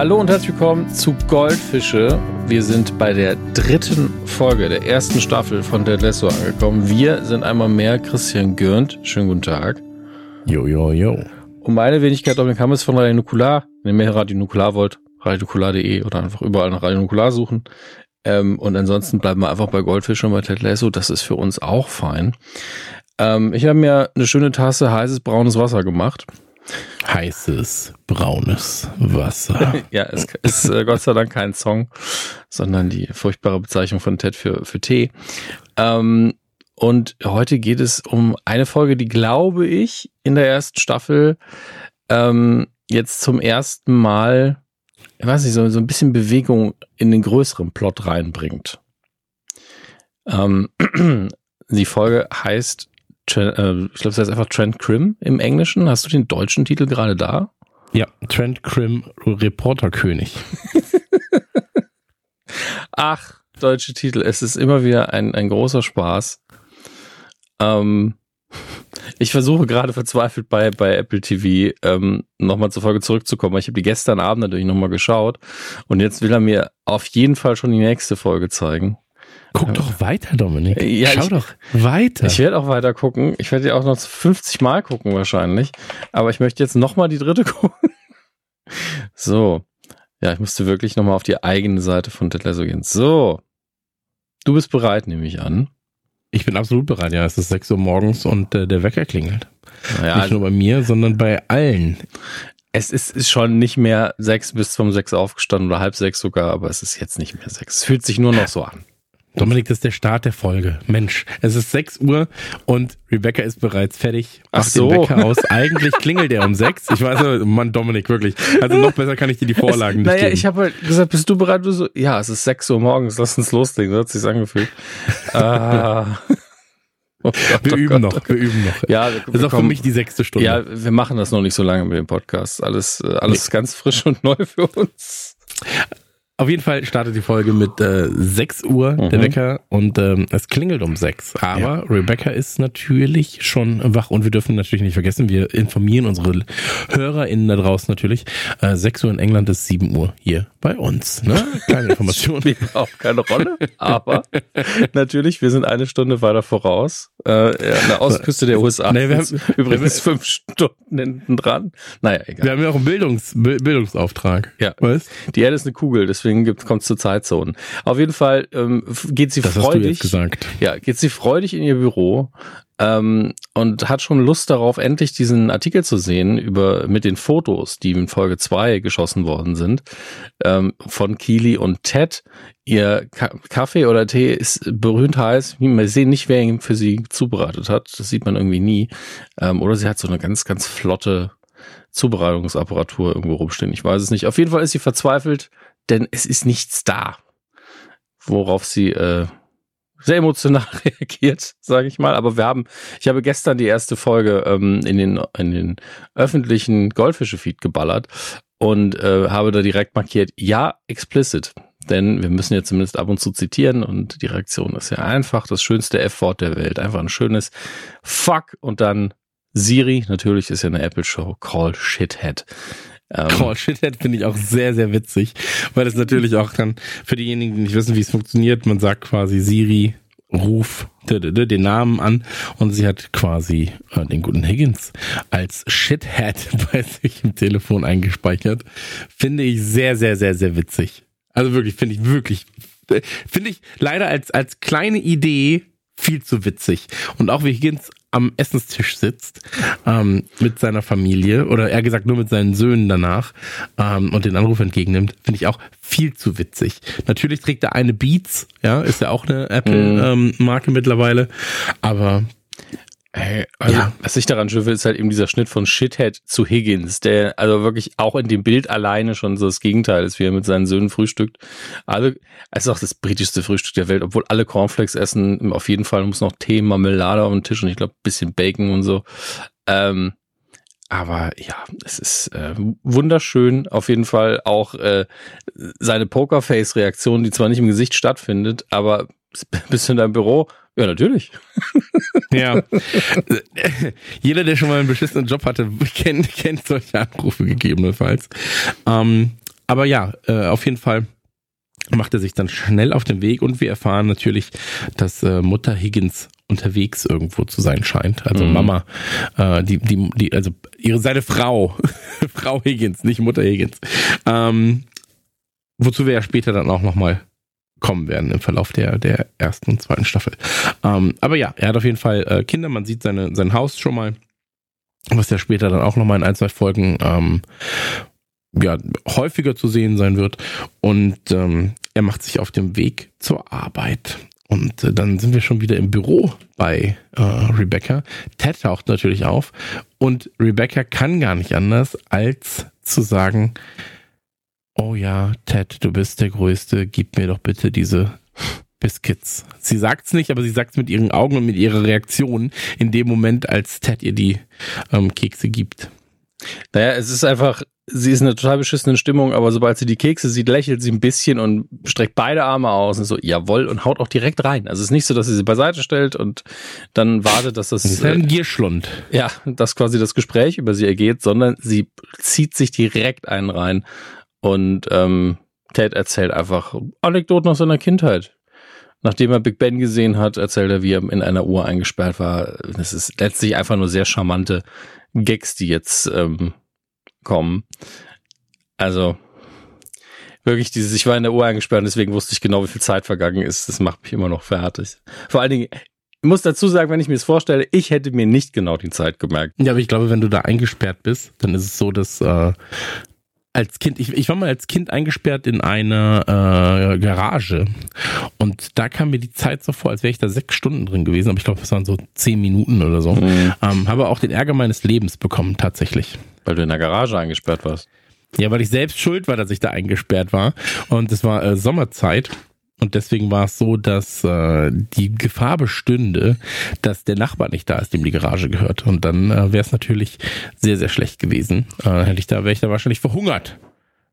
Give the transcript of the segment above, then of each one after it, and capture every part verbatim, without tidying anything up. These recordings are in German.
Hallo und herzlich willkommen zu Goldfische. Wir sind bei der dritten Folge der ersten Staffel von Ted Lasso angekommen. Wir sind einmal mehr Christian Gürnt. Schönen guten Tag. Jo, jo, jo. Und meine Wenigkeit, Dominik Hammes von Radio Nukular. Wenn ihr mehr Radio Nukular wollt, radio nukular punkt de oder einfach überall nach Radio Nukular suchen. Ähm, und ansonsten bleiben wir einfach bei Goldfische und bei Ted Lasso. Das ist für uns auch fein. Ähm, ich habe mir eine schöne Tasse heißes braunes Wasser gemacht. Heißes, braunes Wasser. Ja, es ist äh, Gott sei Dank kein Song, sondern die furchtbare Bezeichnung von Ted für, für Tee. Ähm, und heute geht es um eine Folge, die, glaube ich, in der ersten Staffel ähm, jetzt zum ersten Mal, ich weiß nicht, so, so ein bisschen Bewegung in den größeren Plot reinbringt. Ähm, die Folge heißt, ich glaube, es heißt einfach Trent Crimm im Englischen. Hast du den deutschen Titel gerade da? Ja, Trent Crimm, Reporterkönig. Ach, deutsche Titel. Es ist immer wieder ein, ein großer Spaß. Ähm, ich versuche gerade verzweifelt bei, bei Apple T V ähm, nochmal zur Folge zurückzukommen. Ich habe die gestern Abend natürlich nochmal geschaut. Und jetzt will er mir auf jeden Fall schon die nächste Folge zeigen. Guck doch weiter, Dominik. Ja, Schau ich, doch weiter. Ich werde auch weiter gucken. Ich werde ja auch noch fünfzig Mal gucken wahrscheinlich. Aber ich möchte jetzt nochmal die dritte gucken. So. Ja, ich musste wirklich nochmal auf die eigene Seite von Ted Lasso gehen. So. Du bist bereit, nehme ich an. Ich bin absolut bereit, ja. Es ist sechs Uhr morgens und äh, der Wecker klingelt. Naja, nicht nur bei mir, sondern bei allen. Es ist, ist schon nicht mehr sechs bis zum sechs aufgestanden oder halb sechs sogar, aber es ist jetzt nicht mehr sechs. Es fühlt sich nur noch so an. Dominik, das ist der Start der Folge. Mensch, es ist sechs Uhr und Rebecca ist bereits fertig. Ach so. Den Wecker aus. Eigentlich klingelt er um sechs. Ich weiß, Mann, Dominik, wirklich. Also noch besser kann ich dir die Vorlagen es, nicht naja, geben. Naja, ich habe halt gesagt, bist du bereit? Du so, ja, es ist sechs Uhr morgens, lass uns loslegen. So hat sich's angefühlt. ah. oh Gott, wir oh üben Gott, noch, Gott. wir üben noch. Ja, wir, das ist auch kommen, für mich die sechste Stunde. Ja, wir machen das noch nicht so lange mit dem Podcast. Alles, alles nee. ganz frisch und neu für uns. Auf jeden Fall startet die Folge mit äh, sechs Uhr, mhm. der Wecker, und ähm, es klingelt um sechs. Aber ja. Rebecca ist natürlich schon wach und wir dürfen natürlich nicht vergessen, wir informieren unsere HörerInnen da draußen natürlich. Äh, sechs Uhr in England ist sieben Uhr hier bei uns. Ne? Kleine Information. Spielt auch keine Rolle, aber natürlich, wir sind eine Stunde weiter voraus. Äh, an der Ostküste der U S A. Nee, wir haben übrigens fünf Stunden hinten dran. Naja, egal. Wir haben ja auch einen Bildungs- Bildungsauftrag. Ja. Weißt? Die Erde ist eine Kugel, deswegen kommt es zu Zeitzonen. Auf jeden Fall ähm, geht sie das freudig. Hast du jetzt gesagt. Ja, geht sie freudig in ihr Büro ähm, und hat schon Lust darauf, endlich diesen Artikel zu sehen über mit den Fotos, die in Folge zwei geschossen worden sind ähm, von Keeley und Ted. Ihr Ka- Kaffee oder Tee ist berühmt heiß. Wir sehen nicht, wer ihn für sie zubereitet hat. Das sieht man irgendwie nie. Ähm, oder sie hat so eine ganz, ganz flotte Zubereitungsapparatur irgendwo rumstehen. Ich weiß es nicht. Auf jeden Fall ist sie verzweifelt. Denn es ist nichts da, worauf sie äh, sehr emotional reagiert, sage ich mal. Aber wir haben, ich habe gestern die erste Folge ähm, in den in den öffentlichen Goldfische-Feed geballert und äh, habe da direkt markiert, ja, explicit. Denn wir müssen ja zumindest ab und zu zitieren und die Reaktion ist ja einfach das schönste F-Wort der Welt. Einfach ein schönes Fuck und dann Siri, natürlich ist ja eine Apple-Show, call shithead. Um. Call Shithead finde ich auch sehr, sehr witzig, weil das natürlich auch dann für diejenigen, die nicht wissen, wie es funktioniert, man sagt quasi Siri, ruf den Namen an und sie hat quasi äh, den guten Higgins als Shithead bei sich im Telefon eingespeichert. Finde ich sehr, sehr, sehr, sehr witzig. Also wirklich, finde ich wirklich, finde ich leider als als kleine Idee viel zu witzig. Und auch wie Higgins am Essenstisch sitzt ähm, mit seiner Familie oder eher gesagt nur mit seinen Söhnen danach ähm, und den Anruf entgegennimmt, finde ich auch viel zu witzig. Natürlich trägt er eine Beats, ja, ist ja auch eine Apple-Marke mm. ähm, mittlerweile, aber hey, also, ja. Was ich daran schön finde, ist halt eben dieser Schnitt von Shithead zu Higgins, der also wirklich auch in dem Bild alleine schon so das Gegenteil ist, wie er mit seinen Söhnen frühstückt. Also, es ist auch das britischste Frühstück der Welt, obwohl alle Cornflakes essen. Auf jeden Fall muss noch Tee, Marmelade auf den Tisch und ich glaube, ein bisschen Bacon und so. Ähm, aber ja, es ist äh, wunderschön. Auf jeden Fall auch äh, seine Pokerface-Reaktion, die zwar nicht im Gesicht stattfindet, aber bist du in deinem Büro? Ja, natürlich. Ja. Jeder, der schon mal einen beschissenen Job hatte, kennt, kennt solche Anrufe gegebenenfalls. Ähm, Aber ja, äh, auf jeden Fall macht er sich dann schnell auf den Weg und wir erfahren natürlich, dass äh, Mutter Higgins unterwegs irgendwo zu sein scheint. Also mhm. Mama, äh, die, die, die, also ihre seine Frau, Frau Higgins, nicht Mutter Higgins. Ähm, wozu wir ja später dann auch nochmal kommen werden im Verlauf der, der ersten und zweiten Staffel. Ähm, aber ja, er hat auf jeden Fall äh, Kinder, man sieht seine, sein Haus schon mal, was ja später dann auch nochmal in ein, zwei Folgen ähm, ja, häufiger zu sehen sein wird. Und ähm, er macht sich auf dem Weg zur Arbeit. Und äh, dann sind wir schon wieder im Büro bei äh, Rebecca. Ted taucht natürlich auf und Rebecca kann gar nicht anders, als zu sagen, oh ja, Ted, du bist der Größte, gib mir doch bitte diese Biscuits. Sie sagt's nicht, aber sie sagt's mit ihren Augen und mit ihrer Reaktion in dem Moment, als Ted ihr die ähm, Kekse gibt. Naja, es ist einfach, sie ist in einer total beschissenen Stimmung, aber sobald sie die Kekse sieht, lächelt sie ein bisschen und streckt beide Arme aus und so, jawohl, und haut auch direkt rein. Also es ist nicht so, dass sie sie beiseite stellt und dann wartet, dass das... Das ist ein Gierschlund. Ja, dass quasi das Gespräch über sie ergeht, sondern sie zieht sich direkt einen rein und ähm, Ted erzählt einfach Anekdoten aus seiner Kindheit. Nachdem er Big Ben gesehen hat, erzählt er, wie er in einer Uhr eingesperrt war. Das ist letztlich einfach nur sehr charmante Gags, die jetzt ähm, kommen. Also wirklich dieses, ich war in der Uhr eingesperrt und deswegen wusste ich genau, wie viel Zeit vergangen ist. Das macht mich immer noch fertig. Vor allen Dingen, ich muss dazu sagen, wenn ich mir das vorstelle, ich hätte mir nicht genau die Zeit gemerkt. Ja, aber ich glaube, wenn du da eingesperrt bist, dann ist es so, dass äh, als Kind, ich, ich war mal als Kind eingesperrt in einer äh, Garage und da kam mir die Zeit so vor, als wäre ich da sechs Stunden drin gewesen, aber ich glaube, das waren so zehn Minuten oder so. Mhm. Ähm, habe auch den Ärger meines Lebens bekommen, tatsächlich. Weil du in der Garage eingesperrt warst? Ja, weil ich selbst schuld war, dass ich da eingesperrt war und es war äh, Sommerzeit. Und deswegen war es so, dass äh, die Gefahr bestünde, dass der Nachbar nicht da ist, dem die Garage gehört. Und dann äh, wäre es natürlich sehr, sehr schlecht gewesen. Äh, hätte ich da, wäre ich da wahrscheinlich verhungert.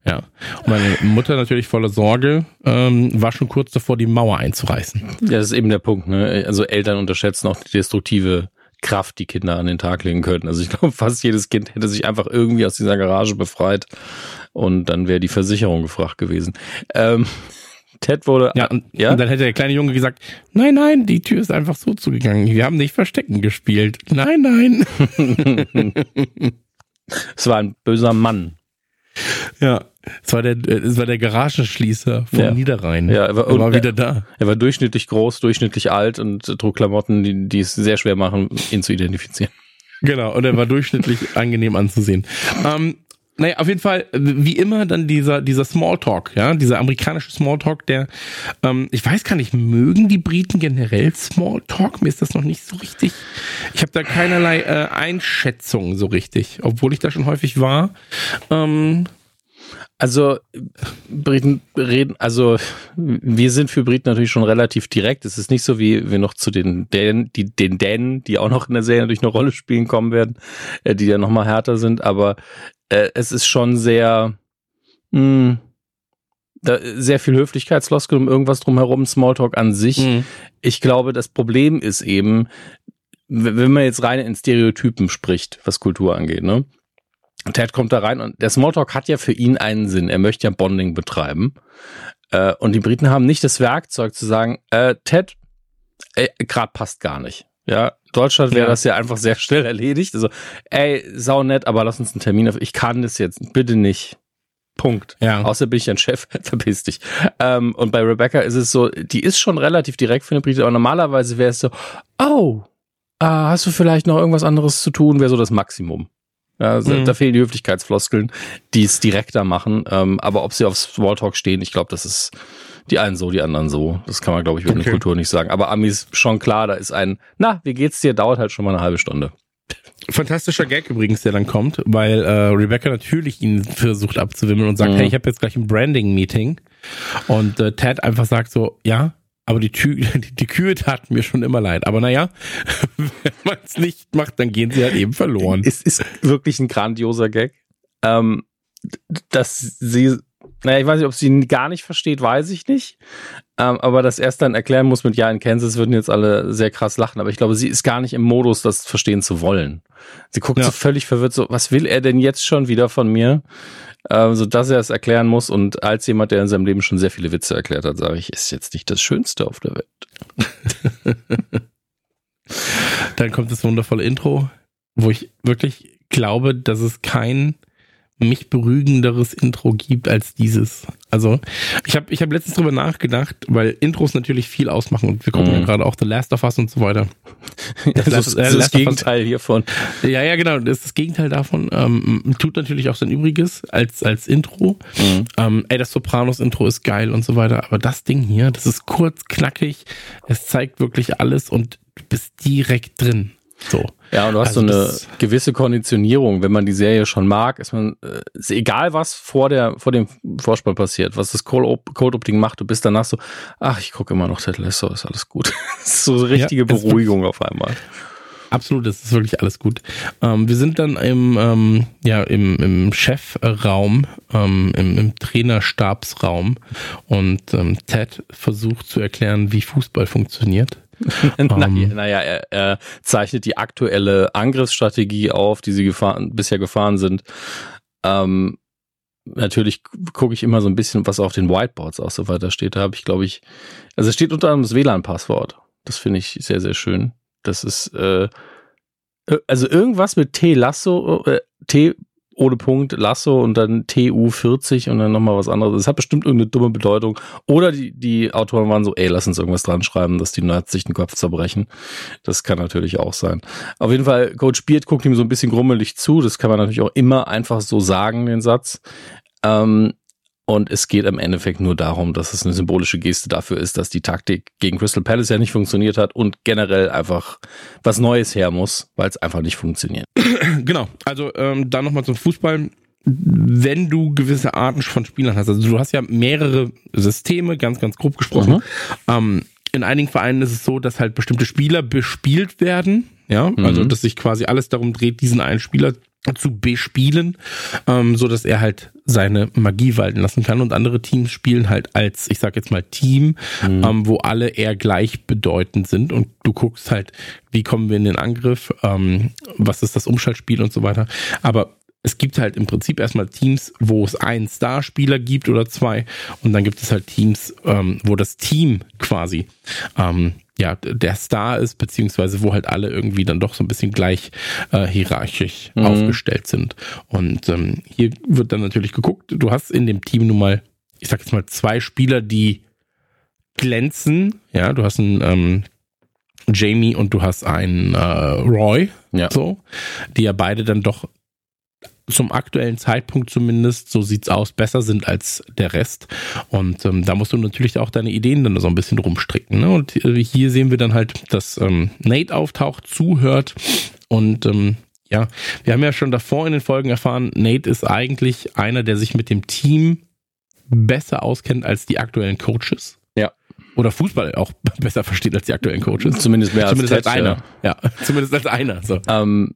Ja. Und meine Mutter natürlich voller Sorge, ähm, war schon kurz davor, die Mauer einzureißen. Ja, das ist eben der Punkt, ne? Also Eltern unterschätzen auch die destruktive Kraft, die Kinder an den Tag legen könnten. Also ich glaube, fast jedes Kind hätte sich einfach irgendwie aus dieser Garage befreit und dann wäre die Versicherung gefragt gewesen. Ähm... Ted wurde... Ja und, ja, und dann hätte der kleine Junge gesagt, nein, nein, die Tür ist einfach so zugegangen. Wir haben nicht Verstecken gespielt. Nein, nein. Es war ein böser Mann. Ja, es war der, es war der Garagenschließer von ja. Niederrhein. Ja, er war, er war wieder er, da. Er war durchschnittlich groß, durchschnittlich alt und trug Klamotten, die, die es sehr schwer machen, ihn zu identifizieren. Genau, und er war durchschnittlich angenehm anzusehen. Ähm... Naja, auf jeden Fall, wie immer, dann dieser, dieser Smalltalk, ja, dieser amerikanische Smalltalk, der, ähm, ich weiß gar nicht, mögen die Briten generell Smalltalk? Mir ist das noch nicht so richtig, ich habe da keinerlei äh, Einschätzung so richtig, obwohl ich da schon häufig war. Ähm, also, Briten reden, also, wir sind für Briten natürlich schon relativ direkt, es ist nicht so, wie wir noch zu den Dänen, die, den Dänen, die auch noch in der Serie natürlich eine Rolle spielen kommen werden, die ja nochmal härter sind, aber es ist schon sehr, mh, da, sehr viel Höflichkeitsloskel um irgendwas drumherum, Smalltalk an sich. Mhm. Ich glaube, das Problem ist eben, wenn man jetzt rein in Stereotypen spricht, was Kultur angeht, ne? Ted kommt da rein und der Smalltalk hat ja für ihn einen Sinn. Er möchte ja Bonding betreiben. Äh, und die Briten haben nicht das Werkzeug zu sagen, äh, Ted, äh, gerade passt gar nicht. Ja, Deutschland wäre ja. das ja einfach sehr schnell erledigt. Also, ey, sau nett, aber lass uns einen Termin auf. Ich kann das jetzt, bitte nicht. Punkt. Ja. Außer bin ich ein Chef, verpiss dich. Ähm, und bei Rebecca ist es so, die ist schon relativ direkt für eine Britin, aber normalerweise wäre es so, oh, äh, hast du vielleicht noch irgendwas anderes zu tun? Wäre so das Maximum. Also, mhm. Da fehlen die Höflichkeitsfloskeln, die es direkter machen. Ähm, aber ob sie auf Smalltalk stehen, ich glaube, das ist... Die einen so, die anderen so. Das kann man, glaube ich, über okay. eine Kultur nicht sagen. Aber Amis, schon klar, da ist ein, na, wie geht's dir? Dauert halt schon mal eine halbe Stunde. Fantastischer Gag übrigens, der dann kommt, weil äh, Rebecca natürlich ihn versucht abzuwimmeln und sagt, mhm. hey, ich habe jetzt gleich ein Branding-Meeting. Und äh, Ted einfach sagt so, ja, aber die, Tü- die, die Kühe taten mir schon immer leid. Aber naja, wenn man es nicht macht, dann gehen sie halt eben verloren. Es ist wirklich ein grandioser Gag, ähm, dass sie... Naja, ich weiß nicht, ob sie ihn gar nicht versteht, weiß ich nicht. Ähm, aber dass er es dann erklären muss mit, ja, in Kansas würden jetzt alle sehr krass lachen. Aber ich glaube, sie ist gar nicht im Modus, das verstehen zu wollen. Sie guckt ja. so völlig verwirrt, so, was will er denn jetzt schon wieder von mir? Ähm, so dass er es erklären muss. Und als jemand, der in seinem Leben schon sehr viele Witze erklärt hat, sage ich, ist jetzt nicht das Schönste auf der Welt. Dann kommt das wundervolle Intro, wo ich wirklich glaube, dass es kein mich berügenderes Intro gibt als dieses. Also ich habe ich hab letztens drüber nachgedacht, weil Intros natürlich viel ausmachen und wir gucken mm. ja gerade auch The Last of Us und so weiter. Das, das ist das, äh, das Gegenteil hiervon. Ja, ja, genau, das ist das Gegenteil davon. Ähm, tut natürlich auch sein Übriges als, als Intro. Mm. Ähm, ey, das Sopranos-Intro ist geil und so weiter, aber das Ding hier, das ist kurz, knackig, es zeigt wirklich alles und du bist direkt drin. So. Ja, und du hast also so eine gewisse Konditionierung. Wenn man die Serie schon mag, ist man, ist egal was vor der, vor dem Vorspann passiert, was das Cold-Opening macht, du bist danach so, ach, ich gucke immer noch Ted Lasso, ist alles gut. Das ist so eine richtige ja, Beruhigung auf einmal. Absolut, das ist wirklich alles gut. Ähm, wir sind dann im, ähm, ja, im, im Chefraum, ähm, im, im Trainerstabsraum und ähm, Ted versucht zu erklären, wie Fußball funktioniert. um. Naja, er, er zeichnet die aktuelle Angriffsstrategie auf, die sie gefahren, bisher gefahren sind. Ähm, natürlich gucke ich immer so ein bisschen, was auf den Whiteboards auch so weiter steht. Da habe ich, glaube ich, also es steht unter anderem das W L A N-Passwort. Das finde ich sehr, sehr schön. Das ist, äh, also irgendwas mit T Lasso, äh, T ohne Punkt, Lasso und dann T U vierzig und dann nochmal was anderes. Das hat bestimmt irgendeine dumme Bedeutung. Oder die, die Autoren waren so, ey, lass uns irgendwas dran schreiben, dass die Nerds sich den Kopf zerbrechen. Das kann natürlich auch sein. Auf jeden Fall, Coach Beard guckt ihm so ein bisschen grummelig zu. Das kann man natürlich auch immer einfach so sagen, den Satz. Ähm, und es geht im Endeffekt nur darum, dass es eine symbolische Geste dafür ist, dass die Taktik gegen Crystal Palace ja nicht funktioniert hat und generell einfach was Neues her muss, weil es einfach nicht funktioniert. Genau, also ähm, dann nochmal zum Fußball. Wenn du gewisse Arten von Spielern hast, also du hast ja mehrere Systeme, ganz, ganz grob gesprochen. Mhm. Ähm, in einigen Vereinen ist es so, dass halt bestimmte Spieler bespielt werden, ja, mhm. also dass sich quasi alles darum dreht, diesen einen Spieler zu bespielen, ähm, so dass er halt seine Magie walten lassen kann und andere Teams spielen halt als, ich sag jetzt mal Team, mhm. ähm, wo alle eher gleichbedeutend sind und du guckst halt, wie kommen wir in den Angriff, ähm, was ist das Umschaltspiel und so weiter, aber es gibt halt im Prinzip erstmal Teams, wo es einen Starspieler gibt oder zwei und dann gibt es halt Teams, ähm, wo das Team quasi ähm, ja, der Star ist, beziehungsweise wo halt alle irgendwie dann doch so ein bisschen gleich äh, hierarchisch mhm. aufgestellt sind. Und ähm, hier wird dann natürlich geguckt, du hast in dem Team nun mal, ich sag jetzt mal, zwei Spieler, die glänzen. Ja, du hast einen ähm, Jamie und du hast einen äh, Roy, ja. so, die ja beide dann doch zum aktuellen Zeitpunkt zumindest, so sieht's aus, besser sind als der Rest. Und ähm, da musst du natürlich auch deine Ideen dann so ein bisschen rumstricken. Ne? Und äh, hier sehen wir dann halt, dass ähm, Nate auftaucht, zuhört und ähm, ja, wir haben ja schon davor in den Folgen erfahren, Nate ist eigentlich einer, der sich mit dem Team besser auskennt als die aktuellen Coaches. Ja. Oder Fußball auch besser versteht als die aktuellen Coaches. Zumindest mehr als, zumindest als, als einer. Ja, zumindest als einer. So. Ähm.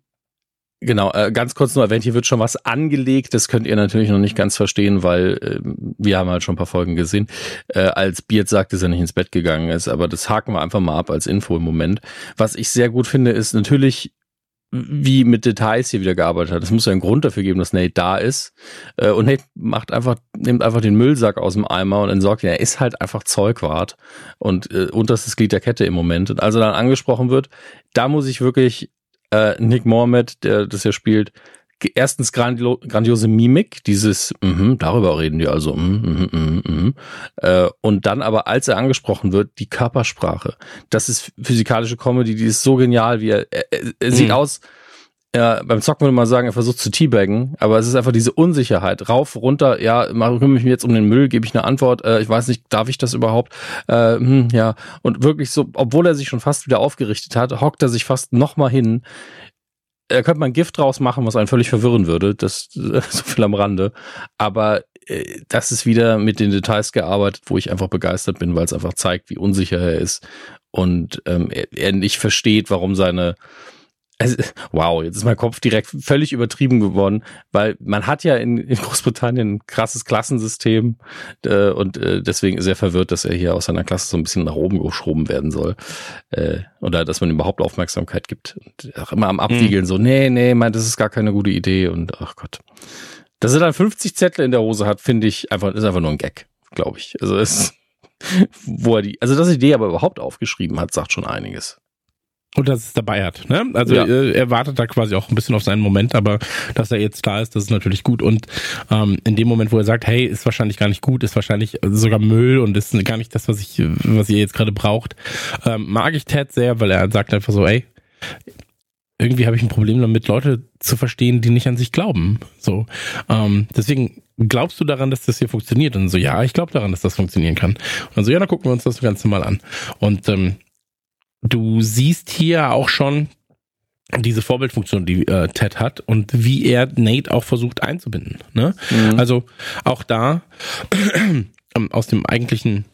Genau, ganz kurz nur erwähnt, hier wird schon was angelegt, das könnt ihr natürlich noch nicht ganz verstehen, weil äh, wir haben halt schon ein paar Folgen gesehen, äh, als Beard sagt, dass er nicht ins Bett gegangen ist, aber das haken wir einfach mal ab als Info im Moment. Was ich sehr gut finde, ist natürlich, wie mit Details hier wieder gearbeitet hat. Es muss ja einen Grund dafür geben, dass Nate da ist äh, und Nate macht einfach, nimmt einfach den Müllsack aus dem Eimer und entsorgt ihn. Er ist halt einfach Zeugwart und äh, unterstes Glied der Kette im Moment. Und als er dann angesprochen wird, da muss ich wirklich Nick Mohammed, der das ja spielt, erstens grandio- grandiose Mimik, dieses, mm-hmm, darüber reden die also, mm-hmm, mm-hmm, mm-hmm. Und dann aber, als er angesprochen wird, die Körpersprache. Das ist physikalische Comedy, die ist so genial, wie er, er, er sieht mhm. aus, er, beim Zocken würde man sagen, er versucht zu teabaggen, aber es ist einfach diese Unsicherheit, rauf, runter, ja, kümmere ich mich jetzt um den Müll, gebe ich eine Antwort, äh, ich weiß nicht, darf ich das überhaupt, äh, hm, ja, und wirklich so, obwohl er sich schon fast wieder aufgerichtet hat, hockt er sich fast nochmal hin, da könnte man Gift draus machen, was einen völlig verwirren würde, das, so viel am Rande, aber äh, das ist wieder mit den Details gearbeitet, wo ich einfach begeistert bin, weil es einfach zeigt, wie unsicher er ist und ähm, er, er nicht versteht, warum seine Also, wow, jetzt ist mein Kopf direkt völlig übertrieben geworden, weil man hat ja in, in Großbritannien ein krasses Klassensystem äh, und äh, deswegen ist er verwirrt, dass er hier aus seiner Klasse so ein bisschen nach oben geschoben werden soll äh, oder dass man überhaupt Aufmerksamkeit gibt. Und auch immer am Abwiegeln mhm. so, nee, nee, mein, das ist gar keine gute Idee und ach Gott. Dass er dann fünfzig Zettel in der Hose hat, finde ich, einfach ist einfach nur ein Gag, glaube ich. Also, es, wo er die, also dass er die aber überhaupt aufgeschrieben hat, sagt schon einiges. Und dass es dabei hat, ne? Also ja. äh, er wartet da quasi auch ein bisschen auf seinen Moment, aber dass er jetzt da ist, das ist natürlich gut. Und ähm, in dem Moment, wo er sagt, hey, ist wahrscheinlich gar nicht gut, ist wahrscheinlich sogar Müll und ist gar nicht das, was ich, was ihr jetzt gerade braucht, ähm, mag ich Ted sehr, weil er sagt einfach so, ey, irgendwie habe ich ein Problem damit, Leute zu verstehen, die nicht an sich glauben. So, ähm, deswegen glaubst du daran, dass das hier funktioniert? Und so, ja, ich glaube daran, dass das funktionieren kann. Und dann so, ja, dann gucken wir uns das Ganze mal an. Und ähm, du siehst hier auch schon diese Vorbildfunktion, die äh, Ted hat und wie er Nate auch versucht einzubinden. Ne? Mhm. Also auch da ähm, aus dem eigentlichen,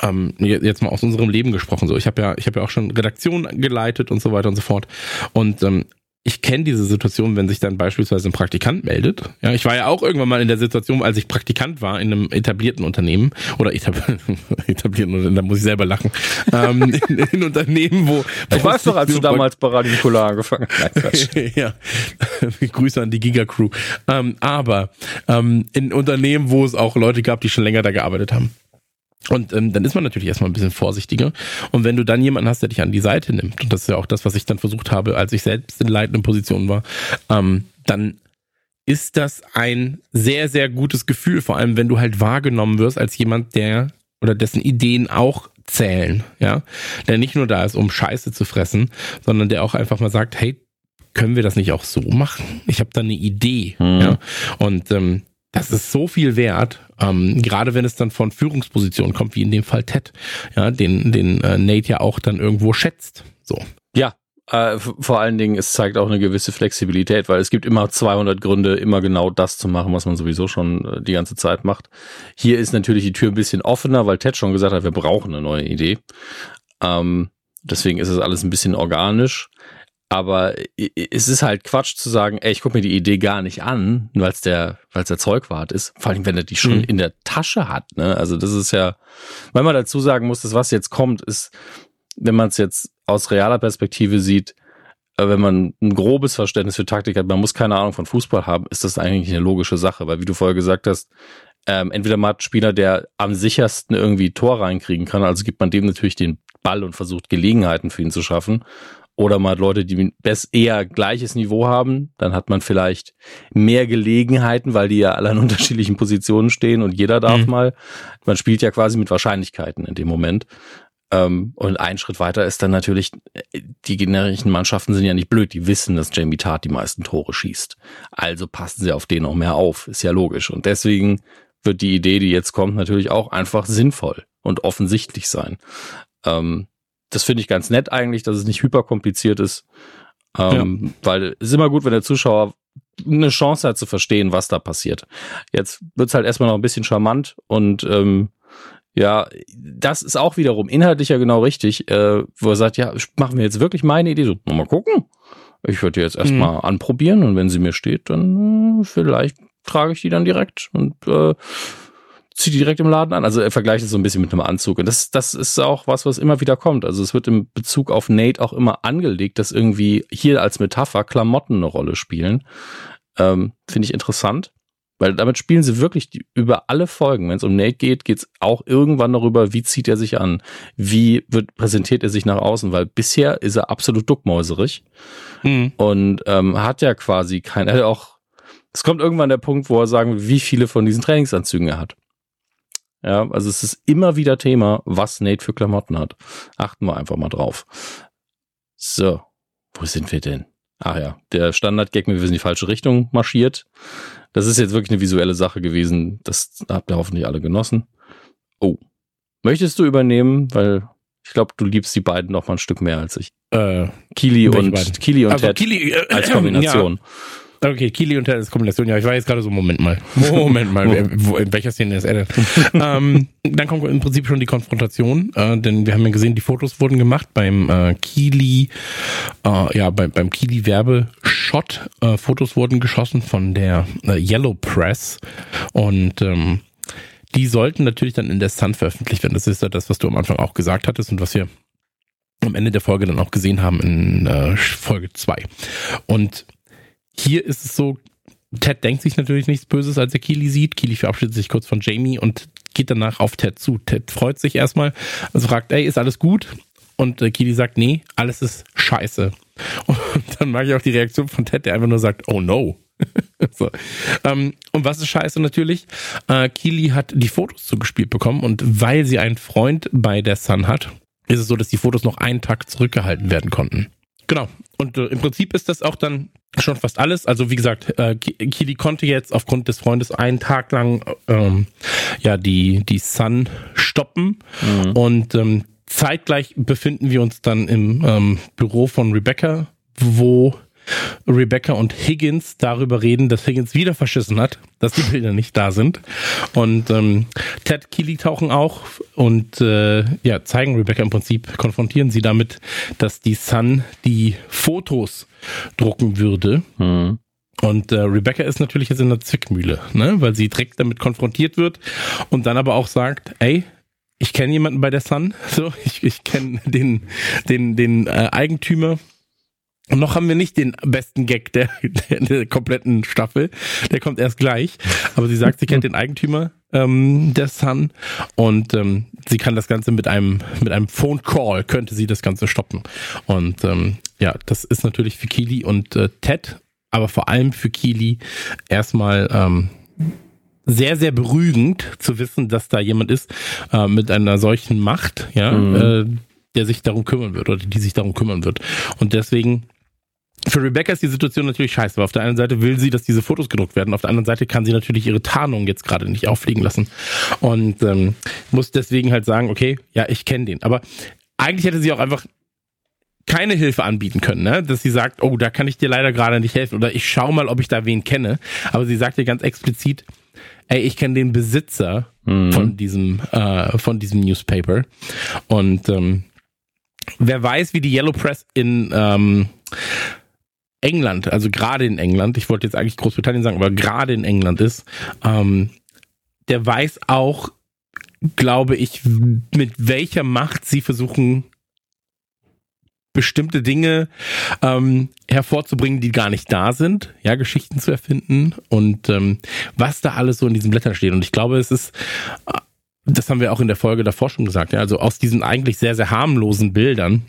ähm, jetzt mal aus unserem Leben gesprochen. So, ich habe ja, ich habe ja auch schon Redaktion geleitet und so weiter und so fort. Und ähm, ich kenne diese Situation, wenn sich dann beispielsweise ein Praktikant meldet. Ja, ich war ja auch irgendwann mal in der Situation, als ich Praktikant war in einem etablierten Unternehmen oder etab- etablierten Unternehmen, da muss ich selber lachen, ähm, in, in Unternehmen, wo... Ich weiß doch, als du damals bei Radio Nukular angefangen hast. Ja, Grüße an die Giga-Crew. Ähm, aber ähm, in Unternehmen, wo es auch Leute gab, die schon länger da gearbeitet haben. Und ähm, dann ist man natürlich erstmal ein bisschen vorsichtiger. Und wenn du dann jemanden hast, der dich an die Seite nimmt, und das ist ja auch das, was ich dann versucht habe, als ich selbst in leitenden Positionen war, ähm, dann ist das ein sehr, sehr gutes Gefühl, vor allem wenn du halt wahrgenommen wirst als jemand, der oder dessen Ideen auch zählen, ja, der nicht nur da ist, um Scheiße zu fressen, sondern der auch einfach mal sagt, hey, können wir das nicht auch so machen? Ich habe da eine Idee, mhm. ja, und ähm, das ist so viel wert, ähm, gerade wenn es dann von Führungspositionen kommt, wie in dem Fall Ted, ja, den den äh, Nate ja auch dann irgendwo schätzt. So. Ja, äh, f- vor allen Dingen, es zeigt auch eine gewisse Flexibilität, weil es gibt immer zweihundert Gründe, immer genau das zu machen, was man sowieso schon äh, die ganze Zeit macht. Hier ist natürlich die Tür ein bisschen offener, weil Ted schon gesagt hat, wir brauchen eine neue Idee. Ähm, deswegen ist es alles ein bisschen organisch. Aber es ist halt Quatsch zu sagen, ey, ich gucke mir die Idee gar nicht an, weil es der, weil's der Zeugwart ist. Vor allem, wenn er die schon mhm. in der Tasche hat. Ne? Also das ist ja, wenn man dazu sagen muss, dass was jetzt kommt, ist, wenn man es jetzt aus realer Perspektive sieht, wenn man ein grobes Verständnis für Taktik hat, man muss keine Ahnung von Fußball haben, ist das eigentlich eine logische Sache. Weil wie du vorher gesagt hast, ähm, entweder man hat einen Spieler, der am sichersten irgendwie Tor reinkriegen kann, also gibt man dem natürlich den Ball und versucht Gelegenheiten für ihn zu schaffen. Oder man hat Leute, die eher gleiches Niveau haben, dann hat man vielleicht mehr Gelegenheiten, weil die ja alle an unterschiedlichen Positionen stehen und jeder darf mhm. mal. Man spielt ja quasi mit Wahrscheinlichkeiten in dem Moment. Und ein Schritt weiter ist dann natürlich, die generischen Mannschaften sind ja nicht blöd, die wissen, dass Jamie Tartt die meisten Tore schießt. Also passen sie auf den auch mehr auf, ist ja logisch. Und deswegen wird die Idee, die jetzt kommt, natürlich auch einfach sinnvoll und offensichtlich sein. Ähm, Das finde ich ganz nett eigentlich, dass es nicht hyperkompliziert ist, ähm, ja. weil es ist immer gut, wenn der Zuschauer eine Chance hat zu verstehen, was da passiert. Jetzt wird es halt erstmal noch ein bisschen charmant und ähm, ja, das ist auch wiederum inhaltlich ja genau richtig, äh, wo er sagt, ja, machen wir jetzt wirklich meine Idee, so, mal gucken, ich würde die jetzt erstmal mhm. anprobieren und wenn sie mir steht, dann äh, vielleicht trage ich die dann direkt und äh, zieht direkt im Laden an. Also er vergleicht es so ein bisschen mit einem Anzug. Und das, das ist auch was, was immer wieder kommt. Also es wird im Bezug auf Nate auch immer angelegt, dass irgendwie hier als Metapher Klamotten eine Rolle spielen. Ähm, finde ich interessant, weil damit spielen sie wirklich die, über alle Folgen. Wenn es um Nate geht, geht es auch irgendwann darüber, wie zieht er sich an? Wie wird, präsentiert er sich nach außen? Weil bisher ist er absolut duckmäuserig mhm. und ähm, hat ja quasi kein, er hat auch, es kommt irgendwann der Punkt, wo er sagen will, wie viele von diesen Trainingsanzügen er hat. Ja, also es ist immer wieder Thema, was Nate für Klamotten hat. Achten wir einfach mal drauf. So, wo sind wir denn? Ach ja, der Standard-Gag, wir sind in die falsche Richtung marschiert. Das ist jetzt wirklich eine visuelle Sache gewesen. Das habt ihr hoffentlich alle genossen. Oh, möchtest du übernehmen? Weil ich glaube, du liebst die beiden noch mal ein Stück mehr als ich. Äh, Keeley und, Keeley und Ted also, Keeley, äh, als Kombination. Ja. Okay, Keeley und Ted ist Kombination. Ja, ich war jetzt gerade so, Moment mal. Moment mal, wer, wo, in welcher Szene ist er denn? ähm, dann kommt im Prinzip schon die Konfrontation, äh, denn wir haben ja gesehen, die Fotos wurden gemacht beim äh, Keeley, äh, ja, bei, beim Keeley-Werbeshot. Äh, Fotos wurden geschossen von der äh, Yellow Press und ähm, die sollten natürlich dann in der Sun veröffentlicht werden. Das ist ja das, was du am Anfang auch gesagt hattest und was wir am Ende der Folge dann auch gesehen haben in äh, Folge zwei. Und hier ist es so, Ted denkt sich natürlich nichts Böses, als er Keeley sieht. Keeley verabschiedet sich kurz von Jamie und geht danach auf Ted zu. Ted freut sich erstmal, also fragt, ey, ist alles gut? Und äh, Keeley sagt, nee, alles ist scheiße. Und dann mag ich auch die Reaktion von Ted, der einfach nur sagt, oh no. So. Ähm, und was ist scheiße natürlich? Äh, Keeley hat die Fotos zugespielt bekommen und weil sie einen Freund bei der Sun hat, ist es so, dass die Fotos noch einen Tag zurückgehalten werden konnten. Genau. Und äh, im Prinzip ist das auch dann schon fast alles. Also wie gesagt, äh, Keeley konnte jetzt aufgrund des Freundes einen Tag lang ähm, ja die, die Sun stoppen. Mhm. Und ähm, zeitgleich befinden wir uns dann im ähm, Büro von Rebecca, wo Rebecca und Higgins darüber reden, dass Higgins wieder verschissen hat, dass die Bilder nicht da sind. Und ähm, Ted, Keeley tauchen auch und äh, ja, zeigen Rebecca im Prinzip, konfrontieren sie damit, dass die Sun die Fotos drucken würde. Mhm. Und äh, Rebecca ist natürlich jetzt in der Zwickmühle, ne? Weil sie direkt damit konfrontiert wird und dann aber auch sagt, ey, ich kenne jemanden bei der Sun, so, ich, ich kenne den, den, den äh, Eigentümer. Und noch haben wir nicht den besten Gag der, der, der kompletten Staffel. Der kommt erst gleich. Aber sie sagt, sie kennt den Eigentümer ähm, der Sun und ähm, sie kann das Ganze mit einem mit einem Phone Call, könnte sie das Ganze stoppen. Und ähm, ja, das ist natürlich für Keeley und äh, Ted, aber vor allem für Keeley erstmal ähm, sehr, sehr beruhigend zu wissen, dass da jemand ist äh, mit einer solchen Macht, ja, mhm. äh, der sich darum kümmern wird oder die sich darum kümmern wird. Und deswegen, für Rebecca ist die Situation natürlich scheiße, weil auf der einen Seite will sie, dass diese Fotos gedruckt werden, auf der anderen Seite kann sie natürlich ihre Tarnung jetzt gerade nicht auffliegen lassen und ähm, muss deswegen halt sagen, okay, ja, ich kenne den. Aber eigentlich hätte sie auch einfach keine Hilfe anbieten können, ne? Dass sie sagt, oh, da kann ich dir leider gerade nicht helfen oder ich schau mal, ob ich da wen kenne. Aber sie sagt ihr ganz explizit, ey, ich kenne den Besitzer mhm. von diesem äh, von diesem Newspaper und ähm, wer weiß, wie die Yellow Press in ähm, England, also gerade in England, ich wollte jetzt eigentlich Großbritannien sagen, aber gerade in England ist, ähm, der weiß auch, glaube ich, mit welcher Macht sie versuchen, bestimmte Dinge ähm, hervorzubringen, die gar nicht da sind, ja, Geschichten zu erfinden und ähm, was da alles so in diesen Blättern steht. Und ich glaube, es ist... Äh, das haben wir auch in der Folge davor schon gesagt, ja, also aus diesen eigentlich sehr, sehr harmlosen Bildern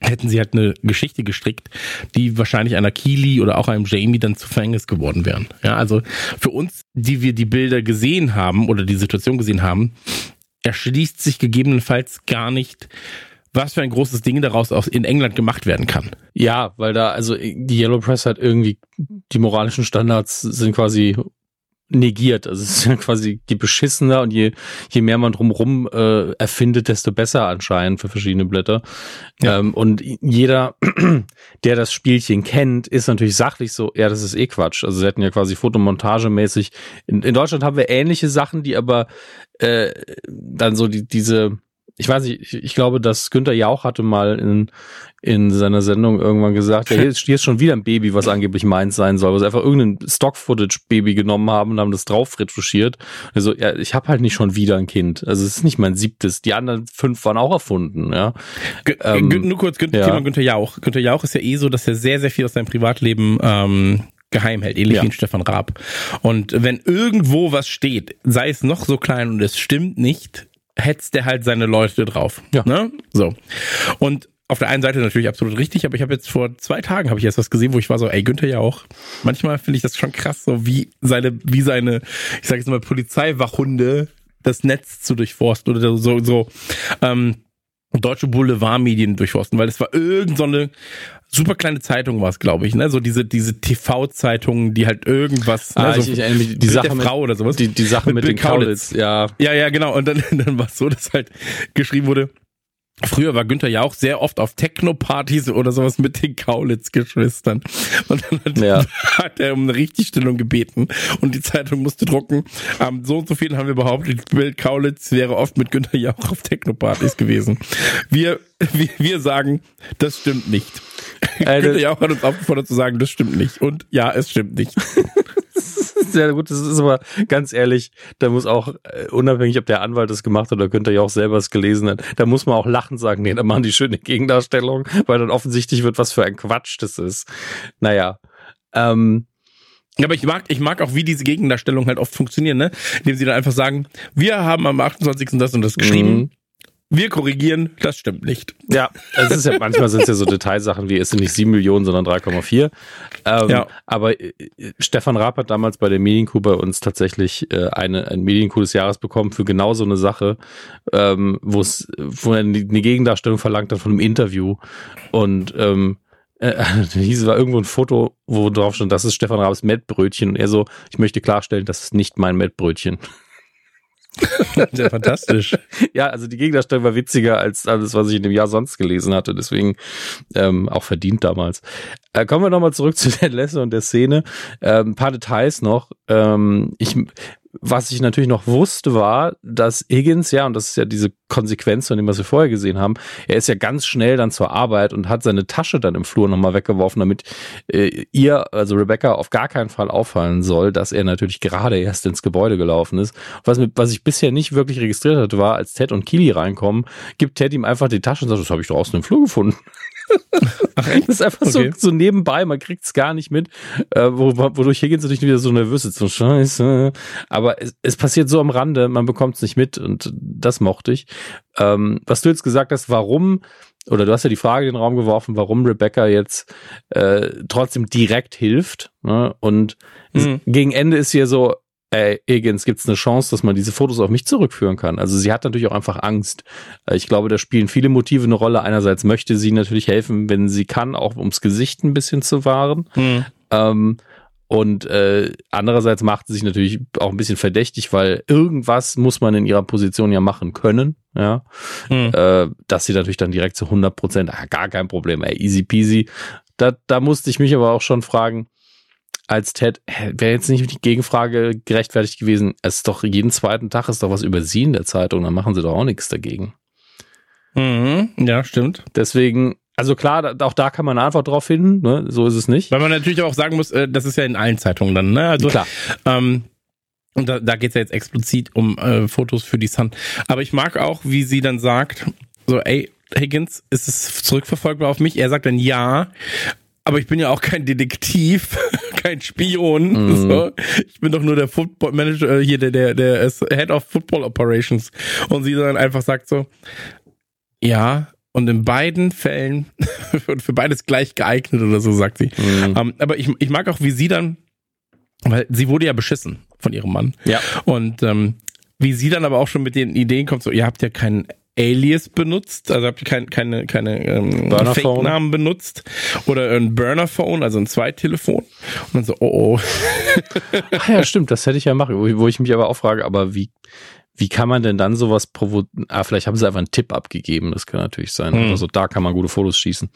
hätten sie halt eine Geschichte gestrickt, die wahrscheinlich einer Keeley oder auch einem Jamie dann zu Verhängnis geworden wären. Ja, also für uns, die wir die Bilder gesehen haben oder die Situation gesehen haben, erschließt sich gegebenenfalls gar nicht, was für ein großes Ding daraus aus in England gemacht werden kann. Ja, weil da, also die Yellow Press hat irgendwie, die moralischen Standards sind quasi negiert. Also es ist ja quasi, je beschissener und je je mehr man drumherum äh, erfindet, desto besser anscheinend für verschiedene Blätter. Ja. Ähm, und jeder, der das Spielchen kennt, ist natürlich sachlich so, ja, das ist eh Quatsch. Also sie hätten ja quasi fotomontagemäßig, in, in Deutschland haben wir ähnliche Sachen, die aber äh, dann so die diese, ich weiß nicht, ich, ich glaube, dass Günther Jauch hatte mal in in seiner Sendung irgendwann gesagt, ja, hier ist, hier ist schon wieder ein Baby, was angeblich meins sein soll, weil sie einfach irgendein Stock-Footage-Baby genommen haben und haben das drauf retuschiert. Also, ja, ich habe halt nicht schon wieder ein Kind. Also, es ist nicht mein siebtes. Die anderen fünf waren auch erfunden, ja. G- ähm, g- nur kurz, Günther, ja. Thema Günther Jauch. Günther Jauch ist ja eh so, dass er sehr, sehr viel aus seinem Privatleben ähm, geheim hält, ähnlich ja. wie Stefan Raab. Und wenn irgendwo was steht, sei es noch so klein und es stimmt nicht, hetzt der halt seine Leute drauf. Ja. Ne? So. Und auf der einen Seite natürlich absolut richtig, aber ich habe jetzt vor zwei Tagen habe ich erst was gesehen, wo ich war so, ey, Günther Jauch. Manchmal finde ich das schon krass, so wie seine, wie seine, ich sage jetzt mal, Polizeiwachhunde das Netz zu durchforsten oder so, so ähm, deutsche Boulevardmedien durchforsten, weil es war irgend so eine super kleine Zeitung, war es, glaube ich, ne? So diese diese T V-Zeitungen, die halt irgendwas, ah, ne? So ich, ich, die, die Sache der Frau mit, oder sowas, die die Sache mit, mit den Kaulitz. Kaulitz, ja, ja, ja, genau. Und dann dann war es so, dass halt geschrieben wurde, Früher war Günther ja auch sehr oft auf Techno-Partys oder sowas mit den Kaulitz-Geschwistern. Und dann hat, ja. hat er um eine Richtigstellung gebeten und die Zeitung musste drucken. Um, so und so viel haben wir behauptet, Bild Kaulitz wäre oft mit Günther ja auch auf Techno-Partys gewesen. Wir, wir, wir sagen, das stimmt nicht. Also, Günther ja auch hat uns aufgefordert zu sagen, das stimmt nicht. Und ja, es stimmt nicht. Sehr gut, das ist aber ganz ehrlich, da muss auch, unabhängig ob der Anwalt das gemacht hat oder Günther ja auch selber es gelesen hat, da muss man auch lachend sagen, nee, da machen die schöne Gegendarstellung, weil dann offensichtlich wird, was für ein Quatsch das ist. Naja, ähm. Aber ich mag, ich mag auch, wie diese Gegendarstellungen halt oft funktionieren, ne? Indem sie dann einfach sagen, wir haben am achtundzwanzigsten das und das geschrieben. Mhm. Wir korrigieren, das stimmt nicht. Ja, es ist ja manchmal sind es ja so Detailsachen wie, es sind nicht sieben Millionen, sondern drei Komma vier. Ähm, ja. Aber äh, Stefan Raab hat damals bei der Medienkuh bei uns tatsächlich äh, eine, ein Medienkuh des Jahres bekommen für genau so eine Sache, ähm, wo es eine Gegendarstellung verlangt hat von einem Interview. Und ähm, äh, hieß, war irgendwo ein Foto, wo drauf stand, das ist Stefan Raabs Mettbrötchen. Und er so, ich möchte klarstellen, das ist nicht mein Mettbrötchen. Sehr fantastisch. Ja, also die Gegendarstellung war witziger als alles, was ich in dem Jahr sonst gelesen hatte. Deswegen ähm, auch verdient damals. Äh, kommen wir nochmal zurück zu Ted Lasso und der Szene. Ähm, ein paar Details noch. Ähm, ich, was ich natürlich noch wusste, war, dass Higgins, ja, und das ist ja diese Konsequenz von dem, was wir vorher gesehen haben, er ist ja ganz schnell dann zur Arbeit und hat seine Tasche dann im Flur nochmal weggeworfen, damit äh, ihr, also Rebecca, auf gar keinen Fall auffallen soll, dass er natürlich gerade erst ins Gebäude gelaufen ist. Was, mit, was ich bisher nicht wirklich registriert hatte, war, als Ted und Keeley reinkommen, gibt Ted ihm einfach die Tasche und sagt, das habe ich draußen im Flur gefunden. Das ist einfach okay. so, so nebenbei, man kriegt es gar nicht mit, äh, wodurch Higgins natürlich wieder so nervös ist, so scheiße, aber es, es passiert so am Rande, man bekommt es nicht mit und das mochte ich. Ähm, was du jetzt gesagt hast, warum, oder du hast ja die Frage in den Raum geworfen, warum Rebecca jetzt äh, trotzdem direkt hilft, ne? Und mhm. gegen Ende ist hier so, ey, Higgins, gibt's eine Chance, dass man diese Fotos auf mich zurückführen kann? Also sie hat natürlich auch einfach Angst. Ich glaube, da spielen viele Motive eine Rolle. Einerseits möchte sie natürlich helfen, wenn sie kann, auch ums Gesicht ein bisschen zu wahren. Hm. Ähm, und äh, andererseits macht sie sich natürlich auch ein bisschen verdächtig, weil irgendwas muss man in ihrer Position ja machen können. Ja, hm. äh, dass sie natürlich dann direkt zu hundert Prozent, ah, gar kein Problem, ey, easy peasy. Da, da musste ich mich aber auch schon fragen, als Ted, wäre jetzt nicht die Gegenfrage gerechtfertigt gewesen, es ist doch jeden zweiten Tag ist doch was über sie in der Zeitung, dann machen sie doch auch nichts dagegen. Mhm, ja, stimmt. Deswegen, also klar, auch da kann man eine Antwort drauf finden, ne? So ist es nicht. Weil man natürlich auch sagen muss, das ist ja in allen Zeitungen dann, ne? Also, klar. Ähm, und da, da geht es ja jetzt explizit um äh, Fotos für die Sun. Aber ich mag auch, wie sie dann sagt, so, ey, Higgins, ist es zurückverfolgbar auf mich? Er sagt dann ja, aber ich bin ja auch kein Detektiv, kein Spion. Mhm. So. Ich bin doch nur der Football Manager, hier der, der, der Head of Football Operations. Und sie dann einfach sagt so, ja, und in beiden Fällen und für beides gleich geeignet oder so, sagt sie. Mhm. Um, aber ich, ich mag auch, wie sie dann, weil sie wurde ja beschissen von ihrem Mann. Ja. Und ähm, wie sie dann aber auch schon mit den Ideen kommt, so, ihr habt ja keinen Alias benutzt, also habt ihr kein, keine, keine ähm, Fake-Namen benutzt oder ein Burner-Phone, also ein Zweittelefon. Und dann so, oh oh. Ach ja, stimmt, das hätte ich ja machen, wo, wo ich mich aber auch frage, aber wie, wie kann man denn dann sowas provozieren? Ah, vielleicht haben sie einfach einen Tipp abgegeben, das kann natürlich sein. Hm. Also da kann man gute Fotos schießen.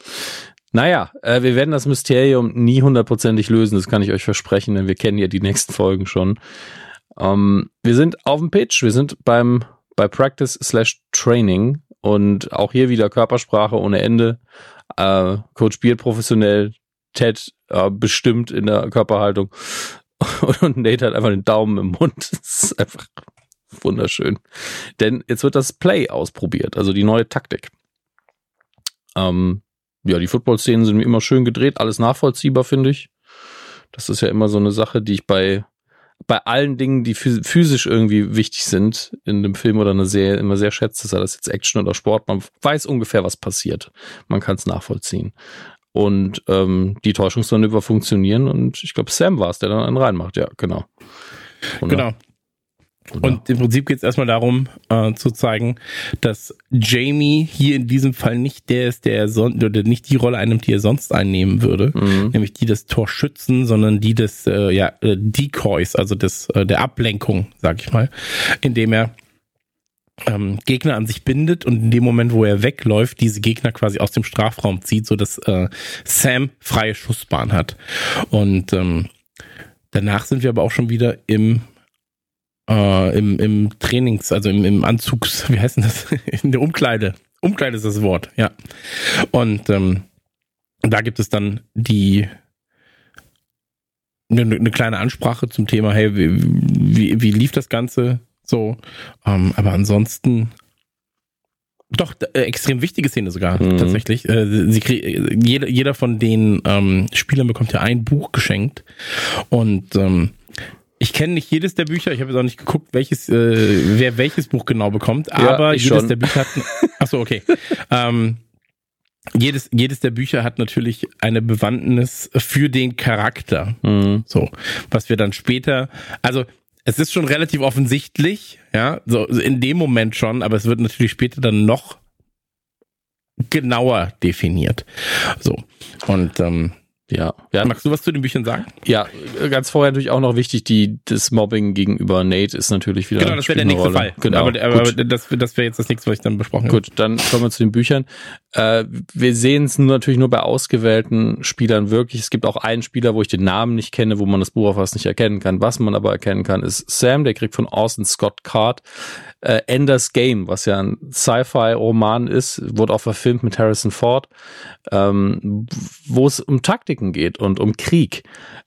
Naja, äh, wir werden das Mysterium nie hundertprozentig lösen, das kann ich euch versprechen, denn wir kennen ja die nächsten Folgen schon. Ähm, wir sind auf dem Pitch, wir sind beim bei Practice slash Training und auch hier wieder Körpersprache ohne Ende. Äh, Coach Beard professionell, Ted äh, bestimmt in der Körperhaltung und Nate hat einfach den Daumen im Mund. Das ist einfach wunderschön. Denn jetzt wird das Play ausprobiert, also die neue Taktik. Ähm, ja, die Football-Szenen sind immer schön gedreht, alles nachvollziehbar, finde ich. Das ist ja immer so eine Sache, die ich bei bei allen Dingen, die physisch irgendwie wichtig sind, in einem Film oder einer Serie immer sehr schätzt, sei das jetzt Action oder Sport, man weiß ungefähr, was passiert. Man kann es nachvollziehen. Und ähm, die Täuschungsmanöver funktionieren und ich glaube, Sam war es, der dann einen reinmacht. Ja, genau. Wunder. Genau. Wunder. Und im Prinzip geht es erstmal darum, äh, zu zeigen, dass Jamie hier in diesem Fall nicht der ist, der sonst oder nicht die Rolle einnimmt, die er sonst einnehmen würde, mhm. nämlich die des Torschützen, sondern die des äh, ja, äh, Decoys, also des äh, der Ablenkung, sag ich mal, indem er ähm, Gegner an sich bindet und in dem Moment, wo er wegläuft, diese Gegner quasi aus dem Strafraum zieht, sodass äh, Sam freie Schussbahn hat. Und ähm, danach sind wir aber auch schon wieder im äh, im, im Trainings, also im, im Anzugs, wie heißt denn das? In der Umkleide. Umkleide ist das Wort, ja. Und ähm, da gibt es dann die eine ne kleine Ansprache zum Thema, hey, wie, wie, wie lief das Ganze so? Ähm, aber ansonsten doch, äh, extrem wichtige Szene sogar, mhm. tatsächlich. Äh, sie krieg, jeder, jeder von den ähm, Spielern bekommt ja ein Buch geschenkt. Und ähm, ich kenne nicht jedes der Bücher, ich habe jetzt auch nicht geguckt, welches, äh, wer welches Buch genau bekommt, aber ja, jedes schon. der Bücher hat. Achso, okay. ähm, Jedes, jedes der Bücher hat natürlich eine Bewandtnis für den Charakter. Mhm. So, was wir dann später, also es ist schon relativ offensichtlich, ja, so in dem Moment schon, aber es wird natürlich später dann noch genauer definiert. So, und ähm, ja. ja. Magst du was zu den Büchern sagen? Ja, ganz vorher natürlich auch noch wichtig, die das Mobbing gegenüber Nate ist natürlich wieder. Genau, das wäre der nächste Rolle. Fall. Genau. Aber, aber das, das wäre jetzt das nächste, was ich dann besprochen habe. Gut, dann kommen wir zu den Büchern. Äh, wir sehen es natürlich nur bei ausgewählten Spielern wirklich. Es gibt auch einen Spieler, wo ich den Namen nicht kenne, wo man das Buch auf was nicht erkennen kann. Was man aber erkennen kann, ist Sam, der kriegt von Orson Scott Card äh, Ender's Game, was ja ein Sci-Fi-Roman ist, wurde auch verfilmt mit Harrison Ford, ähm, wo es um Taktik geht und um Krieg.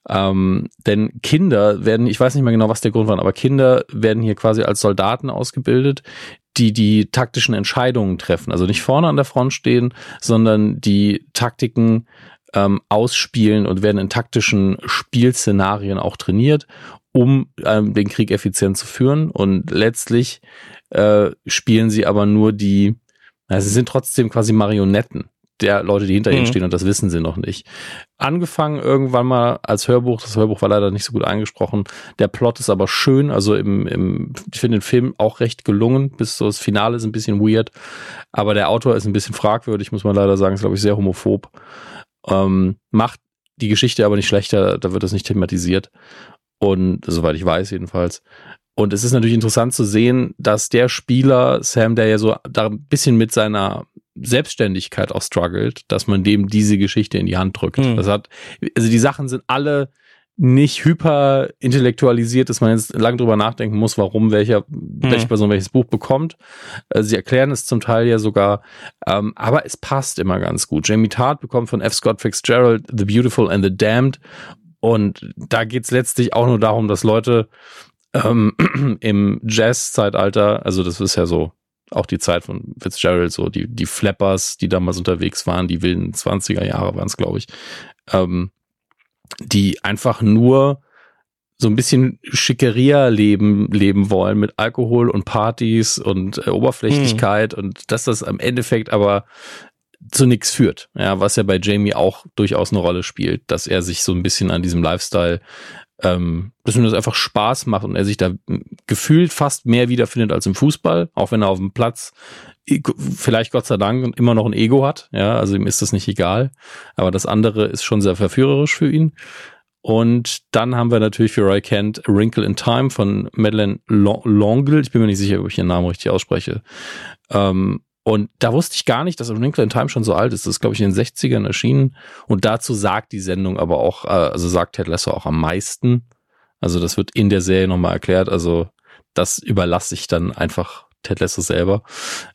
Ähm, denn Kinder werden, ich weiß nicht mehr genau, was der Grund war, aber Kinder werden hier quasi als Soldaten ausgebildet, die die taktischen Entscheidungen treffen. Also nicht vorne an der Front stehen, sondern die Taktiken ähm, ausspielen und werden in taktischen Spielszenarien auch trainiert, um ähm, den Krieg effizient zu führen. Und letztlich äh, spielen sie aber nur die, na, sie sind trotzdem quasi Marionetten der Leute, die hinter ihnen stehen, mhm. und das wissen sie noch nicht. Angefangen irgendwann mal als Hörbuch, das Hörbuch war leider nicht so gut eingesprochen, der Plot ist aber schön, also im, im ich finde den Film auch recht gelungen, bis so das Finale ist ein bisschen weird, aber der Autor ist ein bisschen fragwürdig, muss man leider sagen, ist glaube ich sehr homophob, ähm, macht die Geschichte aber nicht schlechter, da wird das nicht thematisiert und, soweit ich weiß jedenfalls. Und es ist natürlich interessant zu sehen, dass der Spieler, Sam, der ja so da ein bisschen mit seiner Selbstständigkeit auch struggelt, dass man dem diese Geschichte in die Hand drückt. Mhm. Das hat, also die Sachen sind alle nicht hyper intellektualisiert, dass man jetzt lang drüber nachdenken muss, warum welcher, mhm. welche Person welches Buch bekommt. Sie erklären es zum Teil ja sogar, ähm, aber es passt immer ganz gut. Jamie Tartt bekommt von F. Scott Fitzgerald The Beautiful and the Damned und da geht es letztlich auch nur darum, dass Leute ähm, im Jazz-Zeitalter, also das ist ja so auch die Zeit von Fitzgerald, so die, die Flappers, die damals unterwegs waren, die wilden zwanziger Jahre waren es, glaube ich, ähm, die einfach nur so ein bisschen Schickeria leben, leben wollen mit Alkohol und Partys und äh, Oberflächlichkeit hm. und dass das am Endeffekt aber zu nichts führt, ja, was ja bei Jamie auch durchaus eine Rolle spielt, dass er sich so ein bisschen an diesem Lifestyle Ähm, dass ihm das einfach Spaß macht und er sich da gefühlt fast mehr wiederfindet als im Fußball, auch wenn er auf dem Platz vielleicht Gott sei Dank immer noch ein Ego hat, ja, also ihm ist das nicht egal, aber das andere ist schon sehr verführerisch für ihn. Und dann haben wir natürlich für Roy Kent A Wrinkle in Time von Madeleine L'Engle, ich bin mir nicht sicher, ob ich ihren Namen richtig ausspreche, ähm, und da wusste ich gar nicht, dass A Wrinkle in Time schon so alt ist. Das ist, glaube ich, in den sechzigern erschienen. Und dazu sagt die Sendung aber auch, also sagt Ted Lasso auch am meisten. Also das wird in der Serie nochmal erklärt. Also das überlasse ich dann einfach Ted Lasso selber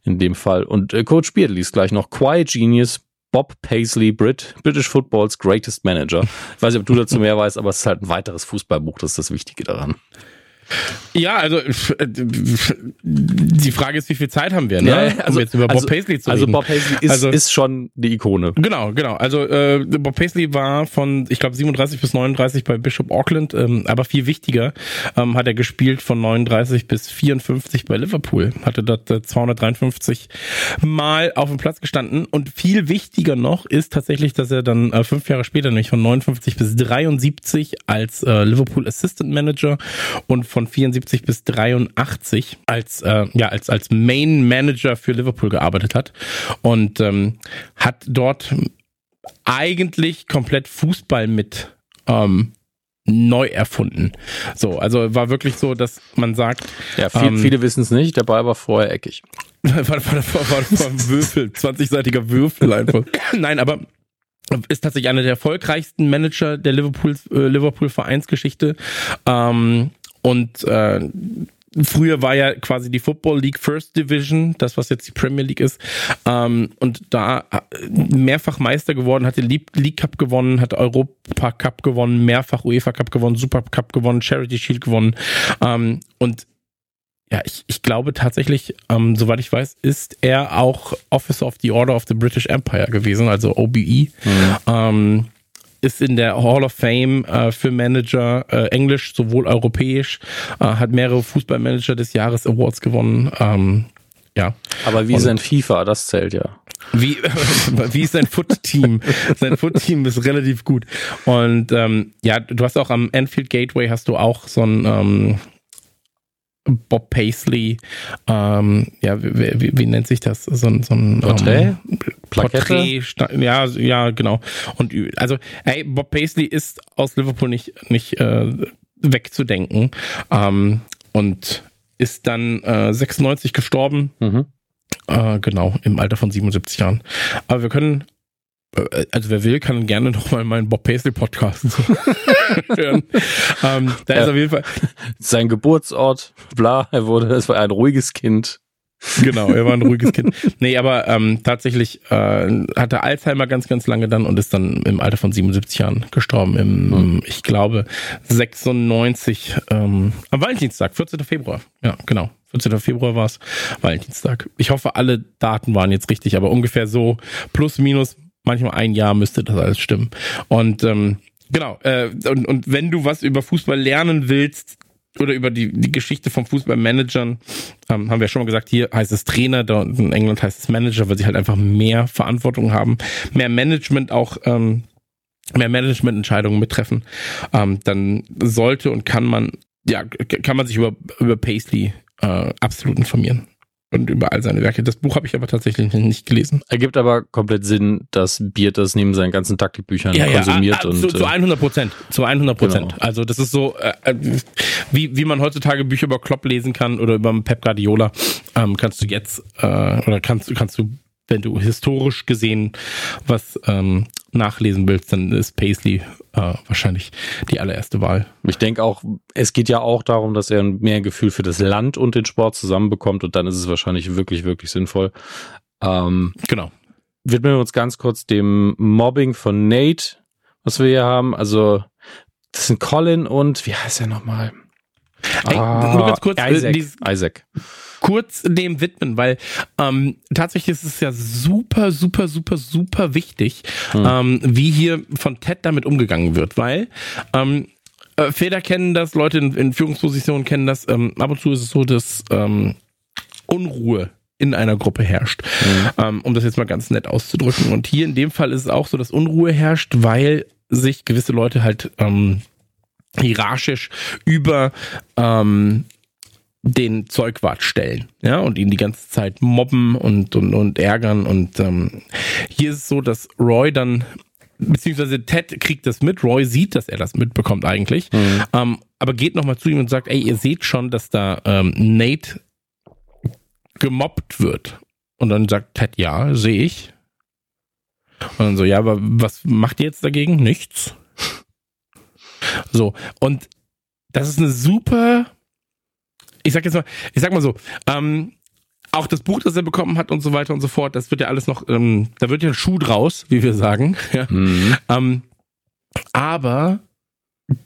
in dem Fall. Und äh, Coach Beard liest gleich noch Quiet Genius, Bob Paisley, Brit, British Football's Greatest Manager. Ich weiß nicht, ob du dazu mehr weißt, aber es ist halt ein weiteres Fußballbuch. Das ist das Wichtige daran. Ja, also die Frage ist, wie viel Zeit haben wir, ne? Ja, also, um jetzt über Bob also, Paisley zu reden. Also Bob Paisley ist, also, ist schon die Ikone. Genau, genau. Also äh, Bob Paisley war von, ich glaube, siebenunddreißig bis neununddreißig bei Bishop Auckland, ähm, aber viel wichtiger ähm, hat er gespielt von neununddreißig bis vierundfünfzig bei Liverpool. Hatte dort äh, zweihundertdreiundfünfzig Mal auf dem Platz gestanden und viel wichtiger noch ist tatsächlich, dass er dann äh, fünf Jahre später, nämlich von neunundfünfzig bis dreiundsiebzig als äh, Liverpool Assistant Manager und von vierundsiebzig bis dreiundachtzig als äh, ja als als Main Manager für Liverpool gearbeitet hat und ähm, hat dort eigentlich komplett Fußball mit ähm, neu erfunden. So, also war wirklich so, dass man sagt... Ja, viel, ähm, viele wissen es nicht, der Ball war vorher eckig. war, war, war, war ein Würfel, zwanzigseitiger Würfel einfach. Nein, aber... ist tatsächlich einer der erfolgreichsten Manager der Liverpool, äh, Liverpool Vereinsgeschichte. Ähm, und äh, früher war ja quasi die Football League First Division, das was jetzt die Premier League ist. Ähm, und da mehrfach Meister geworden, hat den League Cup gewonnen, hat Europa Cup gewonnen, mehrfach UEFA Cup gewonnen, Super Cup gewonnen, Charity Shield gewonnen. Ähm, und ja, ich, ich glaube tatsächlich, ähm, soweit ich weiß, ist er auch Officer of the Order of the British Empire gewesen, also O B E. Mhm. Ähm, ist in der Hall of Fame äh, für Manager, äh, englisch, sowohl europäisch, äh, hat mehrere Fußballmanager des Jahres Awards gewonnen. Ähm, ja. Aber wie Und sein FIFA, das zählt ja. Wie, wie ist sein Foot-Team? Sein Foot-Team ist relativ gut. Und ähm, ja, du hast auch am Anfield Gateway hast du auch so ein... Ähm, Bob Paisley, ähm, ja, wie, wie, wie nennt sich das? So, so ein Porträt? Ähm, Porträt, ja, ja, genau. Und also, hey, Bob Paisley ist aus Liverpool nicht, nicht äh, wegzudenken, ähm, und ist dann äh, sechsundneunzig gestorben, mhm. äh, genau, im Alter von siebenundsiebzig Jahren. Aber wir können, also wer will, kann gerne nochmal meinen Bob Paisley Podcast hören. ähm, da ja, ist auf jeden Fall sein Geburtsort, bla, er wurde, es war ein ruhiges Kind. Genau, er war ein ruhiges Kind. Nee, aber ähm, tatsächlich äh, hatte Alzheimer ganz, ganz lange dann und ist dann im Alter von siebenundsiebzig Jahren gestorben, im, mhm. ich glaube, sechsundneunzig, ähm, am Valentinstag, vierzehnten Februar. Ja, genau. vierzehnten Februar war es, Valentinstag. Ich hoffe, alle Daten waren jetzt richtig, aber ungefähr so, plus, minus, manchmal ein Jahr müsste das alles stimmen. Und ähm, genau, äh, und, und wenn du was über Fußball lernen willst oder über die, die Geschichte von Fußballmanagern, ähm, haben wir ja schon mal gesagt, hier heißt es Trainer, da in England heißt es Manager, weil sie halt einfach mehr Verantwortung haben, mehr Management auch, ähm, mehr Managemententscheidungen mittreffen, ähm, dann sollte und kann man, ja, kann man sich über, über Paisley äh, absolut informieren. Und über all seine Werke. Das Buch habe ich aber tatsächlich nicht gelesen. Ergibt aber komplett Sinn, dass Beard das neben seinen ganzen Taktikbüchern ja, konsumiert. Ja, ja, zu, und, zu hundert Prozent. Zu hundert Prozent. Genau. Also das ist so, äh, wie, wie man heutzutage Bücher über Klopp lesen kann oder über Pep Guardiola, ähm, kannst du jetzt, äh, oder kannst, kannst du, wenn du historisch gesehen was ähm, nachlesen willst, dann ist Paisley äh, wahrscheinlich die allererste Wahl. Ich denke auch, es geht ja auch darum, dass er mehr Gefühl für das Land und den Sport zusammenbekommt und dann ist es wahrscheinlich wirklich, wirklich sinnvoll. Ähm, genau. Widmen wir uns ganz kurz dem Mobbing von Nate, was wir hier haben. Also, das sind Colin und, wie heißt er nochmal? Ey, ah, nur ganz kurz, Isaac. Äh, Isaac. Kurz dem widmen, weil ähm, tatsächlich ist es ja super, super, super, super wichtig, hm. ähm, wie hier von Ted damit umgegangen wird, weil ähm, äh, Väter kennen das, Leute in, in Führungspositionen kennen das, ähm, ab und zu ist es so, dass ähm, Unruhe in einer Gruppe herrscht, hm. ähm, um das jetzt mal ganz nett auszudrücken. Und hier in dem Fall ist es auch so, dass Unruhe herrscht, weil sich gewisse Leute halt ähm, hierarchisch über ähm, den Zeugwart stellen, ja, und ihn die ganze Zeit mobben und und, und ärgern. Und ähm, hier ist es so, dass Roy dann, beziehungsweise Ted kriegt das mit, Roy sieht, dass er das mitbekommt eigentlich, mhm. ähm, aber geht nochmal zu ihm und sagt, ey, ihr seht schon, dass da ähm, Nate gemobbt wird. Und dann sagt Ted, ja, sehe ich. Und dann so, ja, aber was macht ihr jetzt dagegen? Nichts. So, und das ist eine super, ich sag jetzt mal, ich sag mal so, ähm, auch das Buch, das er bekommen hat und so weiter und so fort, das wird ja alles noch, ähm, da wird ja ein Schuh draus, wie wir sagen. Ja. Mhm. Ähm, aber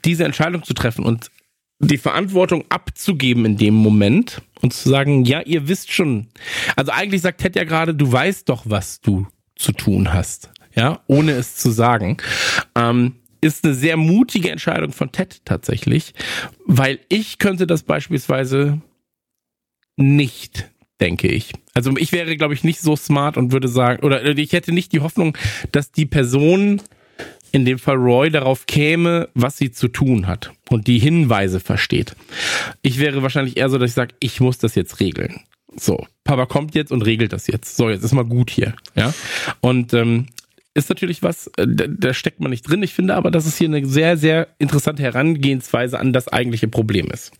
diese Entscheidung zu treffen und die Verantwortung abzugeben in dem Moment und zu sagen, ja, ihr wisst schon, also eigentlich sagt Ted ja gerade, du weißt doch, was du zu tun hast, ja, ohne es zu sagen, ähm, ist eine sehr mutige Entscheidung von Ted tatsächlich, weil ich könnte das beispielsweise nicht, denke ich. Also ich wäre, glaube ich, nicht so smart und würde sagen, oder ich hätte nicht die Hoffnung, dass die Person, in dem Fall Roy, darauf käme, was sie zu tun hat und die Hinweise versteht. Ich wäre wahrscheinlich eher so, dass ich sage, ich muss das jetzt regeln. So, Papa kommt jetzt und regelt das jetzt. So, jetzt ist mal gut hier. Ja. Und ähm, ist natürlich was, da, da steckt man nicht drin. Ich finde aber, dass es hier eine sehr, sehr interessante Herangehensweise an das eigentliche Problem ist.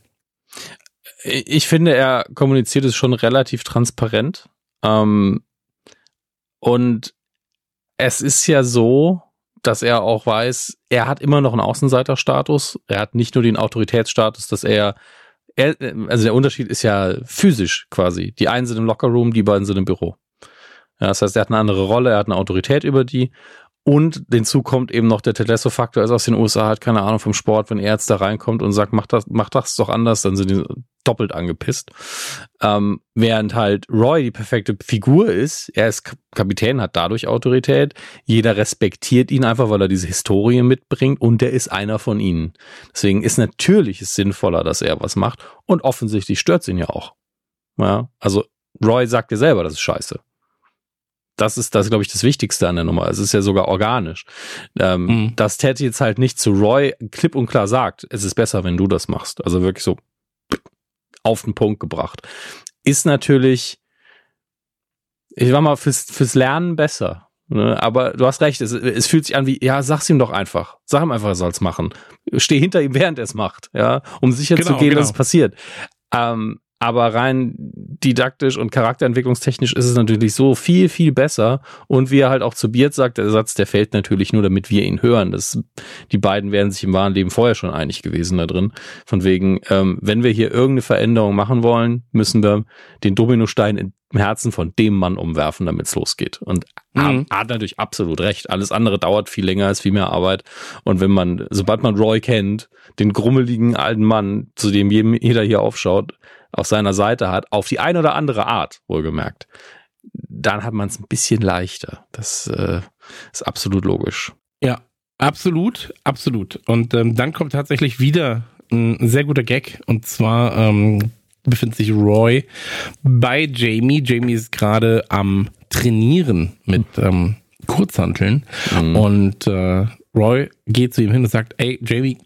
Ich finde, er kommuniziert es schon relativ transparent. Ähm, und es ist ja so, dass er auch weiß, er hat immer noch einen Außenseiterstatus. Er hat nicht nur den Autoritätsstatus, dass er, er also der Unterschied ist ja physisch quasi. Die einen sind im Lockerroom, die beiden sind im Büro. Ja, das heißt, er hat eine andere Rolle, er hat eine Autorität über die. Und hinzu kommt eben noch der Ted Lasso-Faktor, also aus den U S A hat keine Ahnung vom Sport, wenn er jetzt da reinkommt und sagt, mach das, mach das doch anders, dann sind die doppelt angepisst. Ähm, während halt Roy die perfekte Figur ist, er ist Kapitän, hat dadurch Autorität, jeder respektiert ihn einfach, weil er diese Historie mitbringt und der ist einer von ihnen. Deswegen ist natürlich es sinnvoller, dass er was macht und offensichtlich stört es ihn ja auch. Ja, also Roy sagt ja selber, das ist scheiße. Das ist, das glaube ich, das Wichtigste an der Nummer. Es ist ja sogar organisch. Ähm, mhm. Dass Ted jetzt halt nicht zu Roy klipp und klar sagt, es ist besser, wenn du das machst. Also wirklich so auf den Punkt gebracht. Ist natürlich, ich sag mal, fürs, fürs Lernen besser. Ne? Aber du hast recht, es, es fühlt sich an wie, ja, sag's ihm doch einfach. Sag ihm einfach, er soll's machen. Steh hinter ihm, während er es macht. Ja, um sicher genau, zu gehen, genau. dass es passiert. Ähm, Aber rein didaktisch und charakterentwicklungstechnisch ist es natürlich so viel, viel besser. Und wie er halt auch zu Beard sagt, der Satz, der fällt natürlich nur, damit wir ihn hören. Das, die beiden wären sich im wahren Leben vorher schon einig gewesen da drin. Von wegen, ähm, wenn wir hier irgendeine Veränderung machen wollen, müssen wir den Dominostein im Herzen von dem Mann umwerfen, damit es losgeht. Und mhm. er hat natürlich absolut recht. Alles andere dauert viel länger, ist viel mehr Arbeit. Und wenn man, sobald man Roy kennt, den grummeligen alten Mann, zu dem jeder hier aufschaut, auf seiner Seite hat, auf die eine oder andere Art, wohlgemerkt, dann hat man es ein bisschen leichter. Das äh, ist absolut logisch. Ja, absolut, absolut. Und ähm, dann kommt tatsächlich wieder ein sehr guter Gag. Und zwar ähm, befindet sich Roy bei Jamie. Jamie ist gerade am Trainieren mit ähm, Kurzhanteln. Mhm. Und äh, Roy geht zu ihm hin und sagt, ey, Jamie,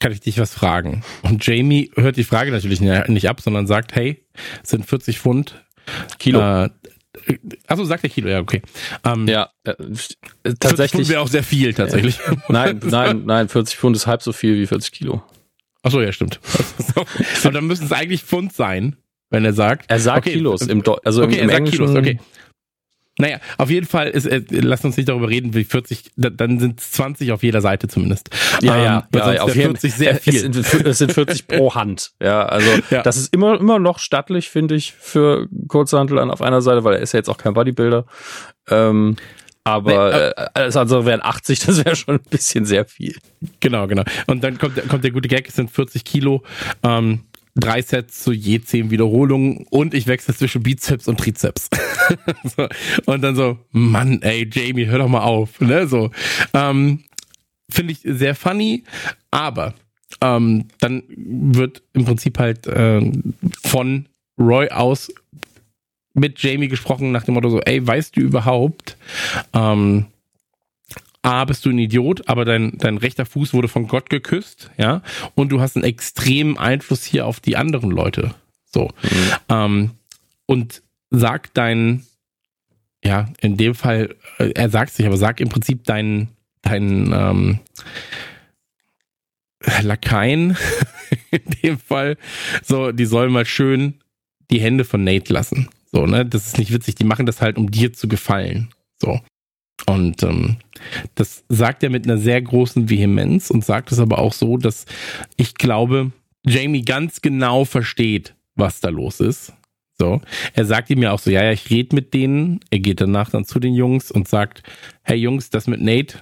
kann ich dich was fragen? Und Jamie hört die Frage natürlich nicht ab, sondern sagt, hey, es sind vierzig Pfund. Kilo. Äh, achso, sagt der Kilo, ja, okay. Ähm, ja, äh, tatsächlich. vierzig Pfund wäre auch sehr viel, tatsächlich. Äh, nein, nein, nein, vierzig Pfund ist halb so viel wie vierzig Kilo. Achso, ja, stimmt. Aber dann müssen es eigentlich Pfund sein, wenn er sagt. Er sagt okay, Kilos. Im Do- also okay, im er sagt Kilos, okay. Naja, auf jeden Fall, ist, äh, lasst uns nicht darüber reden, wie vierzig, da, dann sind es zwanzig auf jeder Seite zumindest. Ja, ähm, ja, ja, ja auf jeden Fall sehr viel. Es sind, es sind vierzig pro Hand. Ja, also ja. Das ist immer, immer noch stattlich, finde ich, für Kurzhantel an auf einer Seite, weil er ist ja jetzt auch kein Bodybuilder. Ähm, aber nee, äh, alles andere wären achtzig, das wäre schon ein bisschen sehr viel. Genau, genau. Und dann kommt, kommt der gute Gag, es sind vierzig Kilo. Ähm, Drei Sets zu je zehn Wiederholungen und ich wechsle zwischen Bizeps und Trizeps. so. Und dann so, Mann, ey, Jamie, hör doch mal auf. Ne? So. Ähm, finde ich sehr funny, aber ähm, dann wird im Prinzip halt äh, von Roy aus mit Jamie gesprochen nach dem Motto so, ey, weißt du überhaupt, ähm, A, bist du ein Idiot, aber dein, dein rechter Fuß wurde von Gott geküsst, ja, und du hast einen extremen Einfluss hier auf die anderen Leute, so. Mhm. Ähm, und sag dein, ja, in dem Fall, er sagt es nicht, aber sag im Prinzip dein, dein, ähm, Lakaien, in dem Fall, so, die sollen mal schön die Hände von Nate lassen, so, ne, das ist nicht witzig, die machen das halt, um dir zu gefallen, so. Und ähm, das sagt er mit einer sehr großen Vehemenz und sagt es aber auch so, dass ich glaube, Jamie ganz genau versteht, was da los ist. So, er sagt ihm ja auch so, ja, ja, ich rede mit denen. Er geht danach dann zu den Jungs und sagt, hey Jungs, das mit Nate,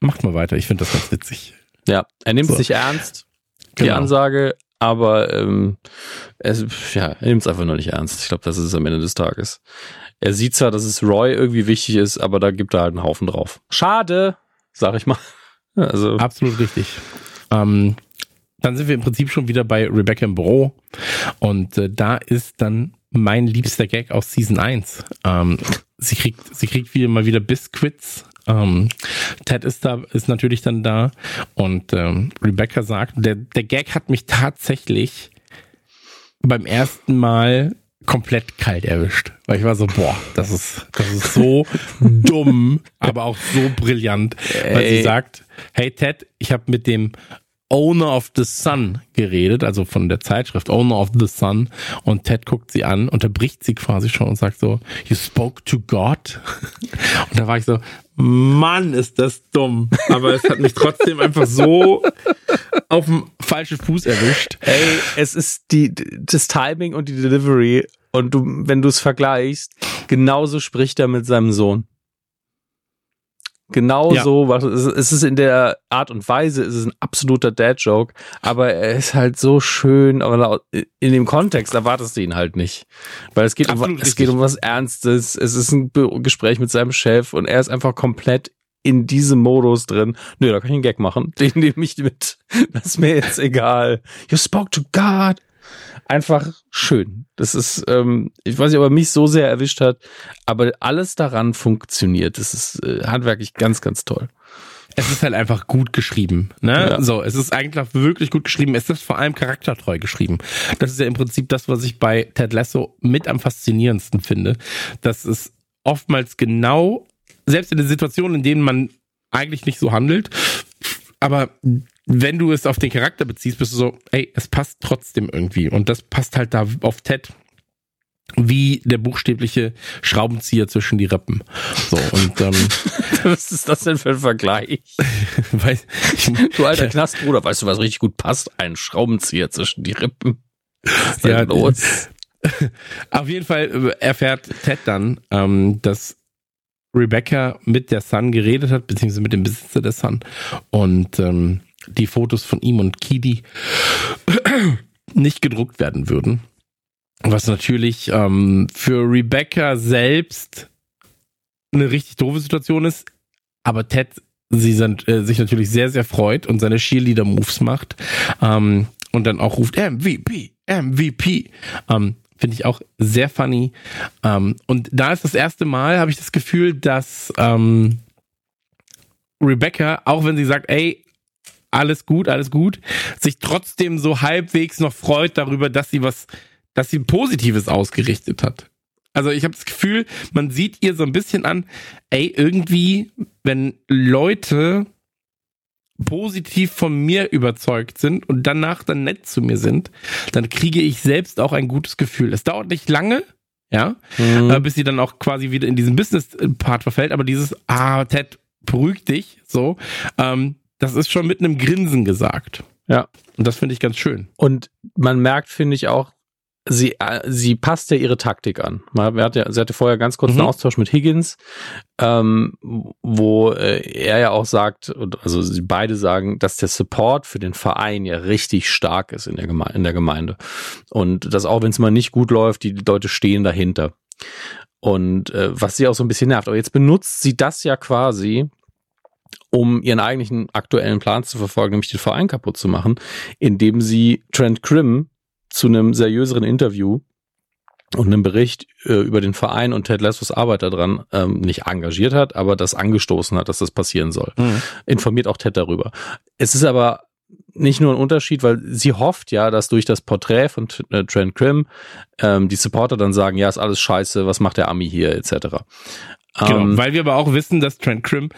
macht mal weiter. Ich finde das ganz witzig. Ja, er nimmt es nicht ernst, die genau. Ansage, aber ähm, es, ja, er nimmt es einfach nur nicht ernst. Ich glaube, das ist es am Ende des Tages. Er sieht zwar, dass es Roy irgendwie wichtig ist, aber da gibt er halt einen Haufen drauf. Schade, sag ich mal. Also. Absolut richtig. Ähm, dann sind wir im Prinzip schon wieder bei Rebecca im Büro. Und äh, da ist dann mein liebster Gag aus Season eins. Ähm, sie kriegt, sie kriegt wieder mal wieder Biscuits. Ähm, Ted ist da, ist natürlich dann da. Und ähm, Rebecca sagt, der, der Gag hat mich tatsächlich beim ersten Mal komplett kalt erwischt. Weil ich war so, boah, das ist, das ist so dumm, aber auch so brillant. Weil Ey. sie sagt, hey Ted, ich habe mit dem Owner of the Sun geredet, also von der Zeitschrift Owner of the Sun, und Ted guckt sie an, unterbricht sie quasi schon und sagt so, you spoke to God? Und da war ich so, Mann, ist das dumm. Aber es hat mich trotzdem einfach so auf den falschen Fuß erwischt. Ey, es ist die, das Timing und die Delivery, und du, wenn du es vergleichst, genauso spricht er mit seinem Sohn. Genau ja. so, es ist in der Art und Weise, es ist ein absoluter Dad-Joke, aber er ist halt so schön, aber in dem Kontext erwartest du ihn halt nicht, weil es geht, um, es geht um was Ernstes, es ist ein Gespräch mit seinem Chef und er ist einfach komplett in diesem Modus drin. Nö, da kann ich einen Gag machen, den nehme ich mit, das ist mir jetzt egal. You spoke to God. Einfach schön. Das ist, ähm, ich weiß nicht, ob er mich so sehr erwischt hat, aber alles daran funktioniert. Das ist äh, handwerklich ganz, ganz toll. Es ist halt einfach gut geschrieben, ne? Ja. So, es ist eigentlich wirklich gut geschrieben. Es ist vor allem charaktertreu geschrieben. Das ist ja im Prinzip das, was ich bei Ted Lasso mit am faszinierendsten finde. Das ist oftmals genau, selbst in den Situationen, in denen man eigentlich nicht so handelt, aber wenn du es auf den Charakter beziehst, bist du so, ey, es passt trotzdem irgendwie. Und das passt halt da auf Ted wie der buchstäbliche Schraubenzieher zwischen die Rippen. So, und, ähm, was ist das denn für ein Vergleich? Weiß, du alter Knastbruder, weißt du, was richtig gut passt? Ein Schraubenzieher zwischen die Rippen. Was ist denn ja, los? Auf jeden Fall erfährt Ted dann, ähm, dass Rebecca mit der Sun geredet hat, beziehungsweise mit dem Besitzer der Sun. Und, ähm, die Fotos von ihm und Keeley nicht gedruckt werden würden. Was natürlich ähm, für Rebecca selbst eine richtig doofe Situation ist. Aber Ted sie sind, äh, sich natürlich sehr, sehr freut und seine Cheerleader-Moves macht. Ähm, und dann auch ruft M V P, M V P. Ähm, Finde ich auch sehr funny. Ähm, und da ist das erste Mal, habe ich das Gefühl, dass ähm, Rebecca, auch wenn sie sagt, ey, alles gut, alles gut, sich trotzdem so halbwegs noch freut darüber, dass sie was, dass sie Positives ausgerichtet hat. Also ich habe das Gefühl, man sieht ihr so ein bisschen an, ey, irgendwie, wenn Leute positiv von mir überzeugt sind und danach dann nett zu mir sind, dann kriege ich selbst auch ein gutes Gefühl. Es dauert nicht lange, ja, mhm. bis sie dann auch quasi wieder in diesen Business-Part verfällt, aber dieses, ah, Ted, beruhig dich, so, ähm, das ist schon mit einem Grinsen gesagt. Ja. Und das finde ich ganz schön. Und man merkt, finde ich auch, sie, sie passt ja ihre Taktik an. Man hat ja, sie hatte vorher ganz kurz mhm. einen Austausch mit Higgins, ähm, wo äh, er ja auch sagt, und also sie beide sagen, dass der Support für den Verein ja richtig stark ist in der, Geme- in der Gemeinde. Und dass auch, wenn es mal nicht gut läuft, die Leute stehen dahinter. Und äh, was sie auch so ein bisschen nervt. Aber jetzt benutzt sie das ja quasi, um ihren eigentlichen aktuellen Plan zu verfolgen, nämlich den Verein kaputt zu machen, indem sie Trent Crimm zu einem seriöseren Interview und einem Bericht äh, über den Verein und Ted Lassos Arbeit daran ähm, nicht engagiert hat, aber das angestoßen hat, dass das passieren soll. Mhm. Informiert auch Ted darüber. Es ist aber nicht nur ein Unterschied, weil sie hofft ja, dass durch das Porträt von äh, Trent Crimm ähm, die Supporter dann sagen, ja, ist alles scheiße, was macht der Ami hier, et cetera. Genau, weil wir aber auch wissen, dass Trent Crimm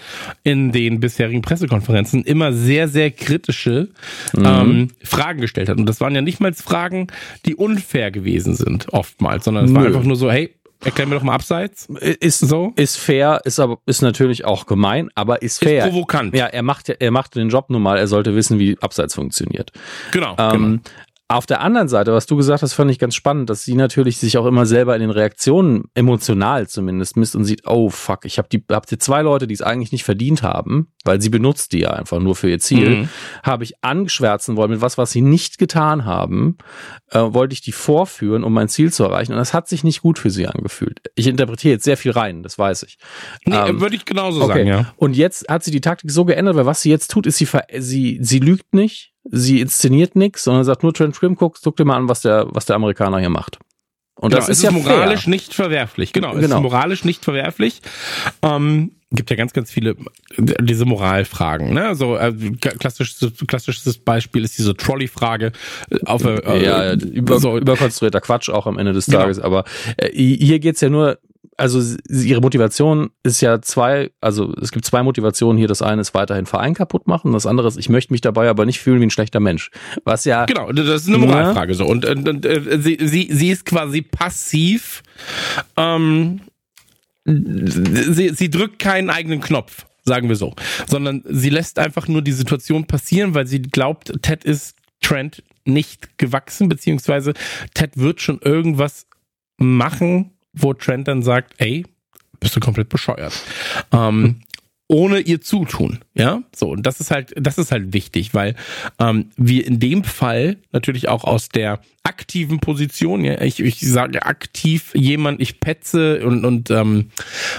in den bisherigen Pressekonferenzen immer sehr, sehr kritische mhm. ähm, Fragen gestellt hat. Und das waren ja nicht mal Fragen, die unfair gewesen sind, oftmals, sondern es war einfach nur so, hey, erklär mir doch mal abseits. Ist so. Ist fair, ist aber, ist natürlich auch gemein, aber ist fair. Ist provokant. Ja, er macht, er macht den Job nun mal, er sollte wissen, wie abseits funktioniert. Genau, ähm, genau. Auf der anderen Seite, was du gesagt hast, fand ich ganz spannend, dass sie natürlich sich auch immer selber in den Reaktionen emotional zumindest misst und sieht, oh fuck, ich habe die, hab die zwei Leute, die es eigentlich nicht verdient haben, weil sie benutzt die ja einfach nur für ihr Ziel, mhm. habe ich angeschwärzen wollen mit was, was sie nicht getan haben, äh, wollte ich die vorführen, um mein Ziel zu erreichen, und das hat sich nicht gut für sie angefühlt. Ich interpretiere jetzt sehr viel rein, das weiß ich. Nee, ähm, würde ich genauso okay. sagen, ja. Und jetzt hat sie die Taktik so geändert, weil was sie jetzt tut, ist, sie ver- sie, sie lügt nicht. Sie inszeniert nichts, sondern sagt nur, Trent Crimm, guck, guck dir mal an, was der, was der Amerikaner hier macht. Und genau, das ist, ist ja moralisch fair. Nicht verwerflich. Genau, genau. Es ist moralisch nicht verwerflich. Ähm, gibt ja ganz, ganz viele diese Moralfragen, ne? So äh, klassisches, klassisches Beispiel ist diese Trolley-Frage auf äh, ja, über, so, überkonstruierter Quatsch auch am Ende des Tages, genau. Aber äh, hier geht's ja nur, also sie, ihre Motivation ist ja zwei, also es gibt zwei Motivationen hier. Das eine ist weiterhin Verein kaputt machen, das andere ist, ich möchte mich dabei aber nicht fühlen wie ein schlechter Mensch. Was ja... Genau, das ist eine Moralfrage so. Und, und, und äh, sie, sie, sie ist quasi passiv, ähm, sie, sie drückt keinen eigenen Knopf, sagen wir so, sondern sie lässt einfach nur die Situation passieren, weil sie glaubt, Ted ist Trent nicht gewachsen, beziehungsweise Ted wird schon irgendwas machen, wo Trent dann sagt, ey, bist du komplett bescheuert. Ähm, ohne ihr Zutun, ja, so, und das ist halt, das ist halt wichtig, weil ähm, wir in dem Fall natürlich auch aus der aktiven Position, ja, ich, ich sage aktiv jemand, ich petze und, und ähm,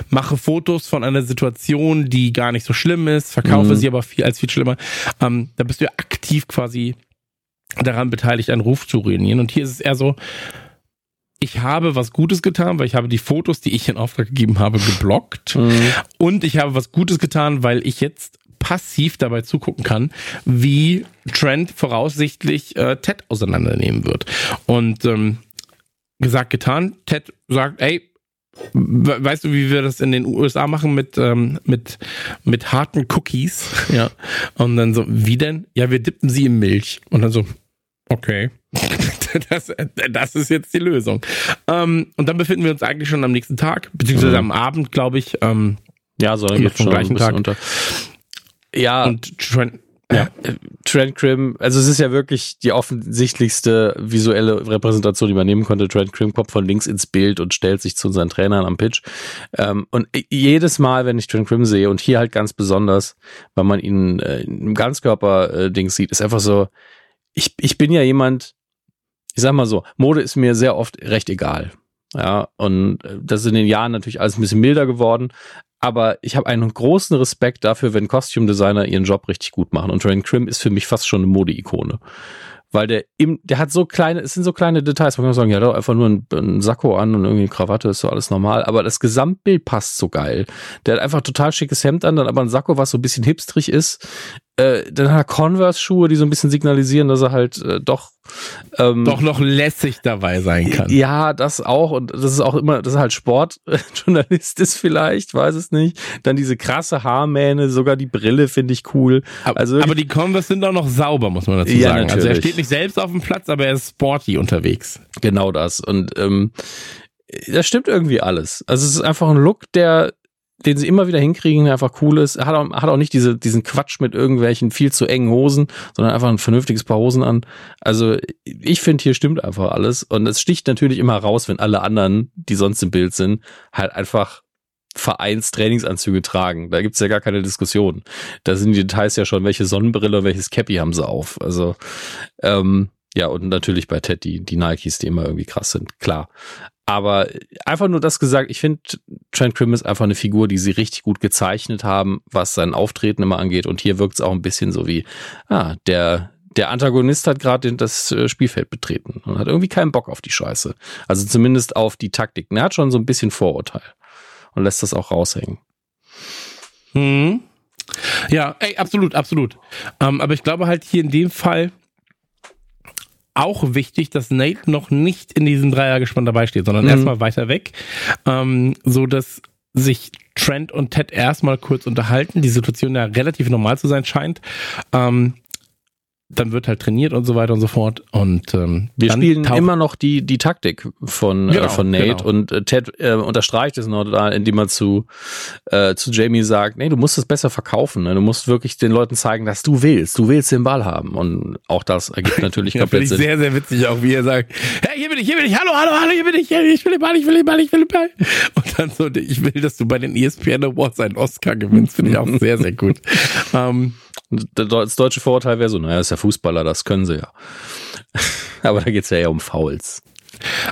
mache Fotos von einer Situation, die gar nicht so schlimm ist, verkaufe mhm. sie aber viel als viel schlimmer, ähm, da bist du ja aktiv quasi daran beteiligt, einen Ruf zu ruinieren, und hier ist es eher so, ich habe was Gutes getan, weil ich habe die Fotos, die ich in Auftrag gegeben habe, geblockt. Mhm. Und ich habe was Gutes getan, weil ich jetzt passiv dabei zugucken kann, wie Trent voraussichtlich äh, Ted auseinandernehmen wird. Und ähm, gesagt, getan, Ted sagt, ey, we- weißt du, wie wir das in den U S A machen mit, ähm, mit, mit harten Cookies? Ja. Und dann so, wie denn? Ja, wir dippen sie in Milch. Und dann so, okay. Das, das ist jetzt die Lösung. Ähm, und dann befinden wir uns eigentlich schon am nächsten Tag, beziehungsweise am Abend, glaube ich. Ähm, ja, so am gleichen Tag. Unter. Ja. Und Trent, ja. Trent Crimm, also es ist ja wirklich die offensichtlichste visuelle Repräsentation, die man nehmen konnte. Trent Crimm kommt von links ins Bild und stellt sich zu unseren Trainern am Pitch. Ähm, und jedes Mal, wenn ich Trent Crimm sehe, und hier halt ganz besonders, weil man ihn äh, im Ganzkörper-Ding sieht, ist einfach so, ich, ich bin ja jemand, ich sag mal so, Mode ist mir sehr oft recht egal. Ja, und das ist in den Jahren natürlich alles ein bisschen milder geworden. Aber ich habe einen großen Respekt dafür, wenn Kostümdesigner ihren Job richtig gut machen. Und Trent Crimm ist für mich fast schon eine Mode-Ikone. Weil der im, der hat so kleine, es sind so kleine Details, man kann sagen, ja, doch einfach nur ein, ein Sakko an und irgendwie eine Krawatte, ist so alles normal, aber das Gesamtbild passt so geil. Der hat einfach total schickes Hemd an, dann aber ein Sakko, was so ein bisschen hipstrig ist, äh, dann hat er Converse-Schuhe, die so ein bisschen signalisieren, dass er halt äh, doch ähm, doch noch lässig dabei sein kann. Ja, das auch, und das ist auch immer, dass er halt Sportjournalist ist vielleicht, weiß es nicht. Dann diese krasse Haarmähne, sogar die Brille finde ich cool. Also aber, aber die Converse sind auch noch sauber, muss man dazu ja, sagen. Natürlich. Also er steht nicht selbst auf dem Platz, aber er ist sporty unterwegs. Genau das. Und ähm, das stimmt irgendwie alles. Also es ist einfach ein Look, der, den sie immer wieder hinkriegen, der einfach cool ist. Er hat auch, hat auch nicht diese, diesen Quatsch mit irgendwelchen viel zu engen Hosen, sondern einfach ein vernünftiges Paar Hosen an. Also ich finde, hier stimmt einfach alles. Und es sticht natürlich immer raus, wenn alle anderen, die sonst im Bild sind, halt einfach Vereinstrainingsanzüge tragen. Da gibt's ja gar keine Diskussion. Da sind die Details ja schon, welche Sonnenbrille und welches Cappy haben sie auf. Also ähm, ja, und natürlich bei Ted die, die Nikes, die immer irgendwie krass sind, klar. Aber einfach nur das gesagt, ich finde, Trent Crimm ist einfach eine Figur, die sie richtig gut gezeichnet haben, was sein Auftreten immer angeht. Und hier wirkt's auch ein bisschen so wie, ah, der Der Antagonist hat gerade das Spielfeld betreten und hat irgendwie keinen Bock auf die Scheiße. Also zumindest auf die Taktiken. Er hat schon so ein bisschen Vorurteil und lässt das auch raushängen. Hm. Ja, ey, absolut, absolut. Ähm, aber ich glaube halt hier in dem Fall auch wichtig, dass Nate noch nicht in diesem Dreiergespann dabei steht, sondern mhm. erstmal weiter weg, ähm, so dass sich Trent und Ted erstmal kurz unterhalten. Die Situation ja relativ normal zu sein scheint. Ähm, Dann wird halt trainiert und so weiter und so fort. Und ähm, wir spielen tauch- immer noch die die Taktik von genau, äh, von Nate genau. und äh, Ted äh, unterstreicht es noch da, indem er zu äh, zu Jamie sagt, nee, du musst es besser verkaufen, ne? Du musst wirklich den Leuten zeigen, dass du willst, du willst den Ball haben. Und auch das ergibt natürlich komplett Sinn. Finde ich sehr sehr witzig auch, wie er sagt, hey, hier bin ich, hier bin ich, hallo hallo hallo, hier bin ich, ich will den Ball, ich will den Ball, ich will den Ball. Und dann so, ich will, dass du bei den E S P N Awards einen Oscar gewinnst, finde ich auch sehr sehr gut. ähm, Das deutsche Vorurteil wäre so, naja, ist ja Fußballer, das können sie ja. Aber da geht's ja eher um Fouls.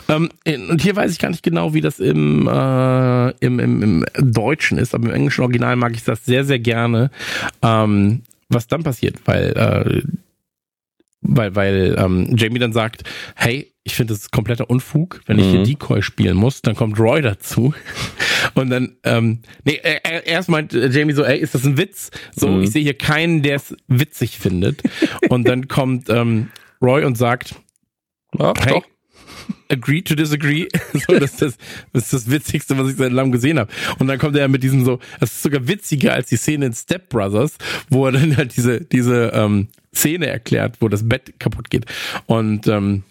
Ähm, und hier weiß ich gar nicht genau, wie das im, äh, im, im, im Deutschen ist, aber im englischen Original mag ich das sehr, sehr gerne, ähm, was dann passiert, weil, äh, weil, weil ähm, Jamie dann sagt, hey, ich finde, das ist kompletter Unfug, wenn ich mhm. hier Decoy spielen muss, dann kommt Roy dazu Und dann, ähm, nee, äh, erst meint Jamie so, ey, ist das ein Witz? So, mhm. ich sehe hier keinen, der es witzig findet. Und dann kommt ähm, Roy und sagt, ja, hey, doch. Agree to disagree. So, das, das, das ist das Witzigste, was ich seit langem gesehen habe. Und dann kommt er ja mit diesem so, das ist sogar witziger als die Szene in Step Brothers, wo er dann halt diese, diese ähm, Szene erklärt, wo das Bett kaputt geht. Und ähm,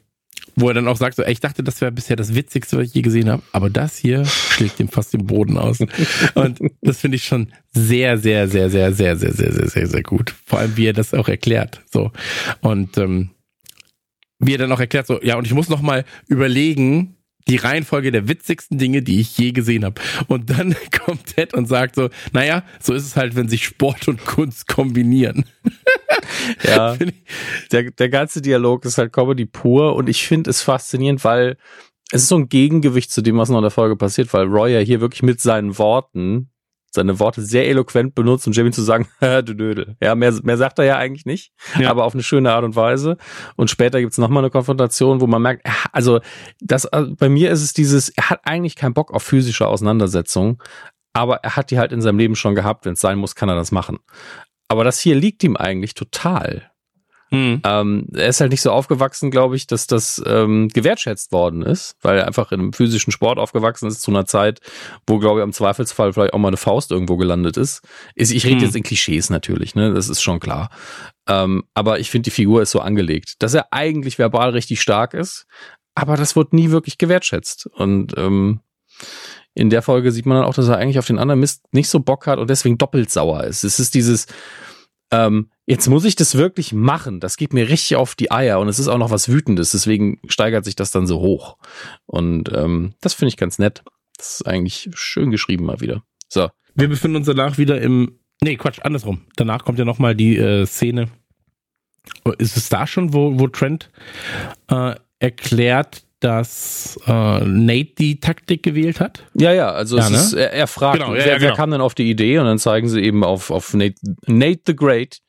wo er dann auch sagt, so, ey, ich dachte, das wäre bisher das Witzigste, was ich je gesehen habe, aber das hier schlägt ihm fast den Boden aus. Und das finde ich schon sehr, sehr, sehr, sehr, sehr, sehr, sehr, sehr, sehr, sehr gut. Vor allem, wie er das auch erklärt. So. Und ähm, wie er dann auch erklärt, so, ja, und ich muss nochmal überlegen, die Reihenfolge der witzigsten Dinge, die ich je gesehen habe. Und dann kommt Ted und sagt so, naja, so ist es halt, wenn sich Sport und Kunst kombinieren. Ja, der, der ganze Dialog ist halt Comedy pur und ich finde es faszinierend, weil es ist so ein Gegengewicht zu dem, was noch in der Folge passiert, weil Roy ja hier wirklich mit seinen Worten, seine Worte sehr eloquent benutzt, um Jamie zu sagen, du Dödel. Ja, mehr, mehr sagt er ja eigentlich nicht, ja. aber auf eine schöne Art und Weise. Und später gibt es nochmal eine Konfrontation, wo man merkt, also das also bei mir ist es dieses, er hat eigentlich keinen Bock auf physische Auseinandersetzungen, aber er hat die halt in seinem Leben schon gehabt. Wenn es sein muss, kann er das machen. Aber das hier liegt ihm eigentlich total. Hm. Ähm, er ist halt nicht so aufgewachsen, glaube ich, dass das ähm, gewertschätzt worden ist, weil er einfach in einem physischen Sport aufgewachsen ist zu einer Zeit, wo, glaube ich, im Zweifelsfall vielleicht auch mal eine Faust irgendwo gelandet ist. ist ich rede hm. jetzt in Klischees natürlich, ne? Das ist schon klar. Ähm, aber ich finde, die Figur ist so angelegt, dass er eigentlich verbal richtig stark ist, aber das wird nie wirklich gewertschätzt. Und ähm, in der Folge sieht man dann auch, dass er eigentlich auf den anderen Mist nicht so Bock hat und deswegen doppelt sauer ist. Es ist dieses... Ähm, jetzt muss ich das wirklich machen, das geht mir richtig auf die Eier und es ist auch noch was Wütendes, deswegen steigert sich das dann so hoch und ähm, das finde ich ganz nett, das ist eigentlich schön geschrieben mal wieder. So. Wir befinden uns danach wieder im, nee Quatsch, andersrum, danach kommt ja nochmal die äh, Szene, ist es da schon, wo, wo Trent äh, erklärt, dass äh, Nate die Taktik gewählt hat? Ja, ja, also ja, es ne? ist, er, er fragt, genau, ja, wer, ja, genau. wer kam denn auf die Idee? Und dann zeigen sie eben auf, auf Nate, Nate the Great.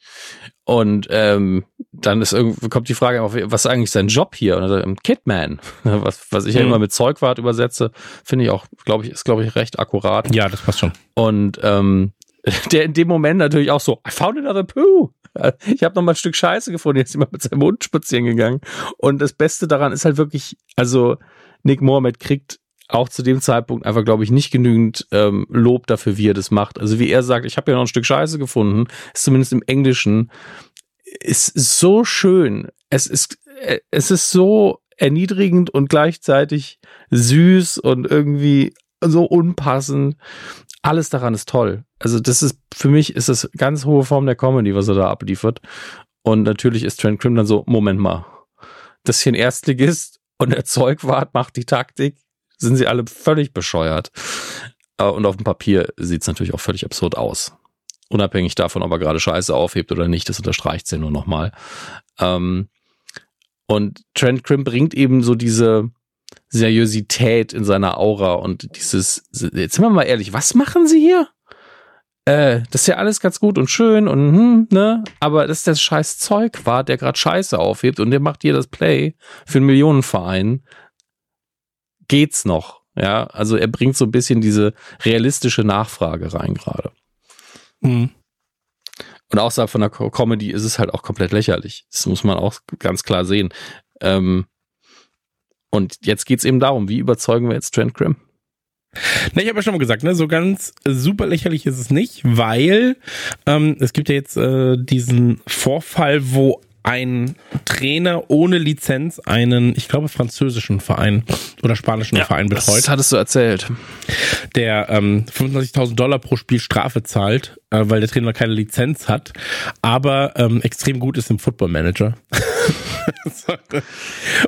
Und ähm, dann ist irgendwie, kommt die Frage, auf, was ist eigentlich sein Job hier? Und er sagt, Kidman, was, was ich mhm. ja immer mit Zeugwart übersetze, finde ich auch, glaube ich, ist, glaube ich, recht akkurat. Ja, das passt schon. Und ähm, der in dem Moment natürlich auch so, I found another poo. Ich habe noch mal ein Stück Scheiße gefunden, jetzt ist jemand mit seinem Hund spazieren gegangen. Und das Beste daran ist halt wirklich, also Nick Mohammed kriegt auch zu dem Zeitpunkt einfach, glaube ich, nicht genügend ähm, Lob dafür, wie er das macht. Also wie er sagt, ich habe ja noch ein Stück Scheiße gefunden, ist zumindest im Englischen, ist so schön. Es ist, es ist so erniedrigend und gleichzeitig süß und irgendwie so unpassend. Alles daran ist toll. Also das ist, für mich ist das ganz hohe Form der Comedy, was er da abliefert. Und natürlich ist Trent Crimm dann so, Moment mal, das hier ein Erstligist und der Zeugwart macht die Taktik, sind sie alle völlig bescheuert. Und auf dem Papier sieht es natürlich auch völlig absurd aus. Unabhängig davon, ob er gerade Scheiße aufhebt oder nicht, das unterstreicht sie nur nochmal. Und Trent Crimm bringt eben so diese Seriosität in seiner Aura und dieses, jetzt sind wir mal ehrlich, was machen sie hier? Äh, das ist ja alles ganz gut und schön und hm, ne, aber das ist das scheiß Zeug war, der gerade Scheiße aufhebt und der macht hier das Play für einen Millionenverein. Geht's noch, ja? Also er bringt so ein bisschen diese realistische Nachfrage rein gerade. Mhm. Und außerhalb von der Comedy ist es halt auch komplett lächerlich. Das muss man auch ganz klar sehen. Ähm, Und jetzt geht's eben darum, wie überzeugen wir jetzt Trent Crimm? Na, ich habe ja schon mal gesagt, ne, so ganz super lächerlich ist es nicht, weil ähm, es gibt ja jetzt äh, diesen Vorfall, wo ein Trainer ohne Lizenz einen, ich glaube, französischen Verein oder spanischen ja, Verein betreut. Das hattest du erzählt. Der ähm, fünfundzwanzigtausend Dollar pro Spiel Strafe zahlt, äh, weil der Trainer keine Lizenz hat, aber ähm, extrem gut ist im Football Manager.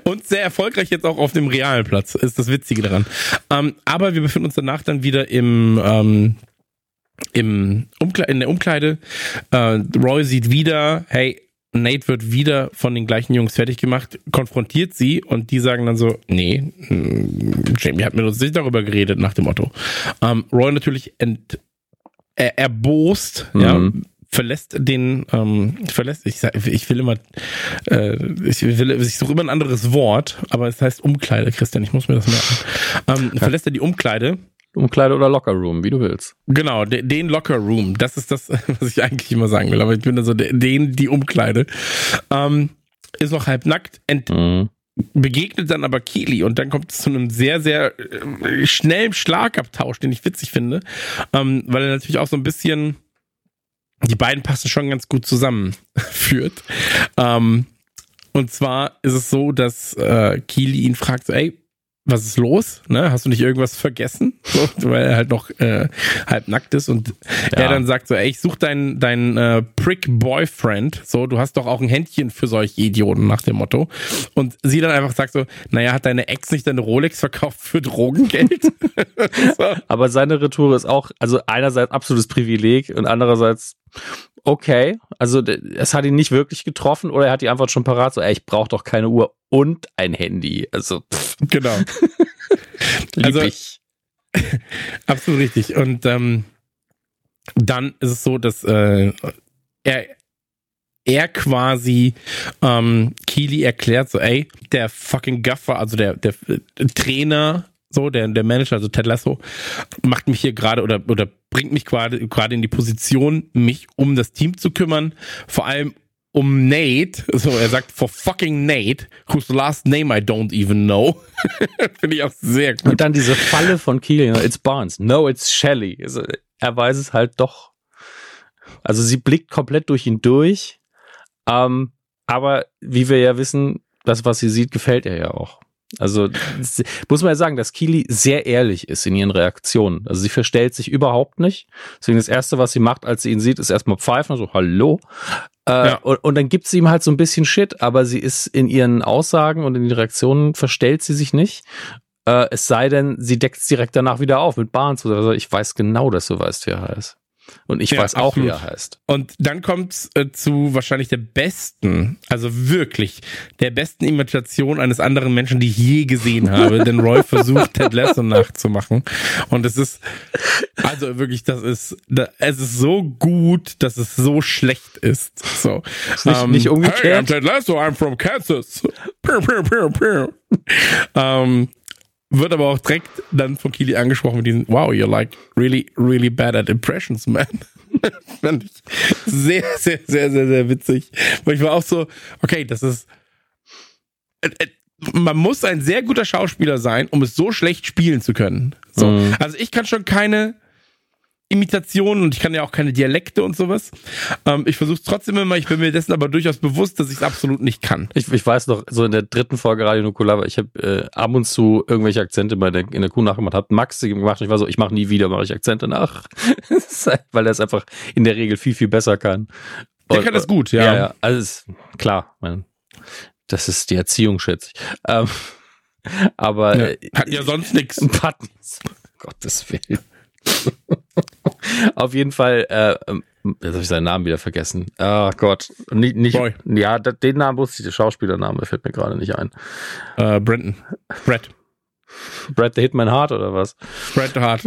Und sehr erfolgreich jetzt auch auf dem realen Platz, ist das Witzige daran. Ähm, aber wir befinden uns danach dann wieder im, ähm, im Umkle- in der Umkleide. Äh, Roy sieht wieder, hey, Nate wird wieder von den gleichen Jungs fertig gemacht, konfrontiert sie und die sagen dann so, nee, Jamie hat mit uns nicht darüber geredet, nach dem Motto. Ähm, Roy natürlich ent- er- erbost, mhm. ja, verlässt den, ähm, verlässt, ich sag, ich will immer, äh, ich will, ich suche immer ein anderes Wort, aber es heißt Umkleide, Christian, ich muss mir das merken. Ähm, verlässt er die Umkleide Umkleide oder Lockerroom, wie du willst. Genau, de- den Lockerroom, das ist das, was ich eigentlich immer sagen will, aber ich bin da so, de- den, die Umkleide, ähm, ist noch halbnackt, ent- mhm. begegnet dann aber Keeley und dann kommt es zu einem sehr, sehr äh, schnellen Schlagabtausch, den ich witzig finde, ähm, weil er natürlich auch so ein bisschen, die beiden passen schon ganz gut zusammen, führt. Ähm, und zwar ist es so, dass äh, Keeley ihn fragt, so, ey, was ist los? Ne? Hast du nicht irgendwas vergessen? So, weil er halt noch äh, halb nackt ist und ja. er dann sagt so, ey, ich suche deinen dein, äh, Prick-Boyfriend. So, du hast doch auch ein Händchen für solche Idioten, nach dem Motto. Und sie dann einfach sagt so, naja, hat deine Ex nicht deine Rolex verkauft für Drogengeld? So. Aber seine Retoure ist auch, also einerseits absolutes Privileg und andererseits okay, also es hat ihn nicht wirklich getroffen oder er hat die Antwort schon parat, so, ey, ich brauche doch keine Uhr und ein Handy, also pff. Genau. Lieb also, ich. Absolut richtig und ähm, dann ist es so, dass äh, er, er quasi ähm, Keeley erklärt, so, ey, der fucking Gaffer, also der, der Trainer, so, der, der Manager, also Ted Lasso, macht mich hier gerade oder, oder bringt mich gerade gerade in die Position, mich um das Team zu kümmern. Vor allem um Nate. So, er sagt, for fucking Nate, whose last name I don't even know. Finde ich auch sehr gut. Und dann diese Falle von Keeley, it's Barnes. No, it's Shelley. Also, er weiß es halt doch. Also sie blickt komplett durch ihn durch. Ähm, aber wie wir ja wissen, das, was sie sieht, gefällt ihr ja auch. Also muss man ja sagen, dass Keeley sehr ehrlich ist in ihren Reaktionen. Also sie verstellt sich überhaupt nicht. Deswegen das Erste, was sie macht, als sie ihn sieht, ist erstmal pfeifen, so hallo. Äh, ja. und, und dann gibt sie ihm halt so ein bisschen Shit, aber sie ist in ihren Aussagen und in den Reaktionen verstellt sie sich nicht. Äh, es sei denn, sie deckt es direkt danach wieder auf mit Barnes. Also ich weiß genau, dass du weißt, wie er heißt. Und ich ja, weiß auch, absolut. Wie er heißt. Und dann kommt es äh, zu wahrscheinlich der besten, also wirklich der besten Imitation eines anderen Menschen, die ich je gesehen habe. Denn Roy versucht, Ted Lasso nachzumachen. Und es ist, also wirklich, das ist, da, es ist so gut, dass es so schlecht ist. So. Ist nicht, um, nicht umgekehrt. Hey, I'm Ted Lasso, I'm from Kansas. Pew, pew, pew, pew. Um, Wird aber auch direkt dann von Keeley angesprochen mit diesem, wow, you're like really, really bad at impressions, man. Fand ich sehr, sehr, sehr, sehr, sehr witzig. Weil ich war auch so, okay, das ist, man muss ein sehr guter Schauspieler sein, um es so schlecht spielen zu können. So. Mhm. Also ich kann schon keine Imitationen und ich kann ja auch keine Dialekte und sowas. Ähm, ich versuche es trotzdem immer, ich bin mir dessen aber durchaus bewusst, dass ich es absolut nicht kann. Ich, ich weiß noch, so in der dritten Folge Radio Nukular, ich habe äh, ab und zu irgendwelche Akzente bei der, in der Kuh nachgemacht, habe Max gemacht und ich war so, ich mache nie wieder, mache ich Akzente nach. Weil er es einfach in der Regel viel, viel besser kann. Und, der kann das gut, ja. Ja, ja, also ist, klar, man, das ist die Erziehung, schätze ich. Ähm, aber ja, hat ja sonst nichts. Gottes Willen. Auf jeden Fall, äh, jetzt habe ich seinen Namen wieder vergessen. Oh Gott, nicht, nicht ja, den Namen wusste ich, der Schauspielername fällt mir gerade nicht ein. Äh, Brenton. Brett. Brett the Hitman Hart oder was? Brett Hart.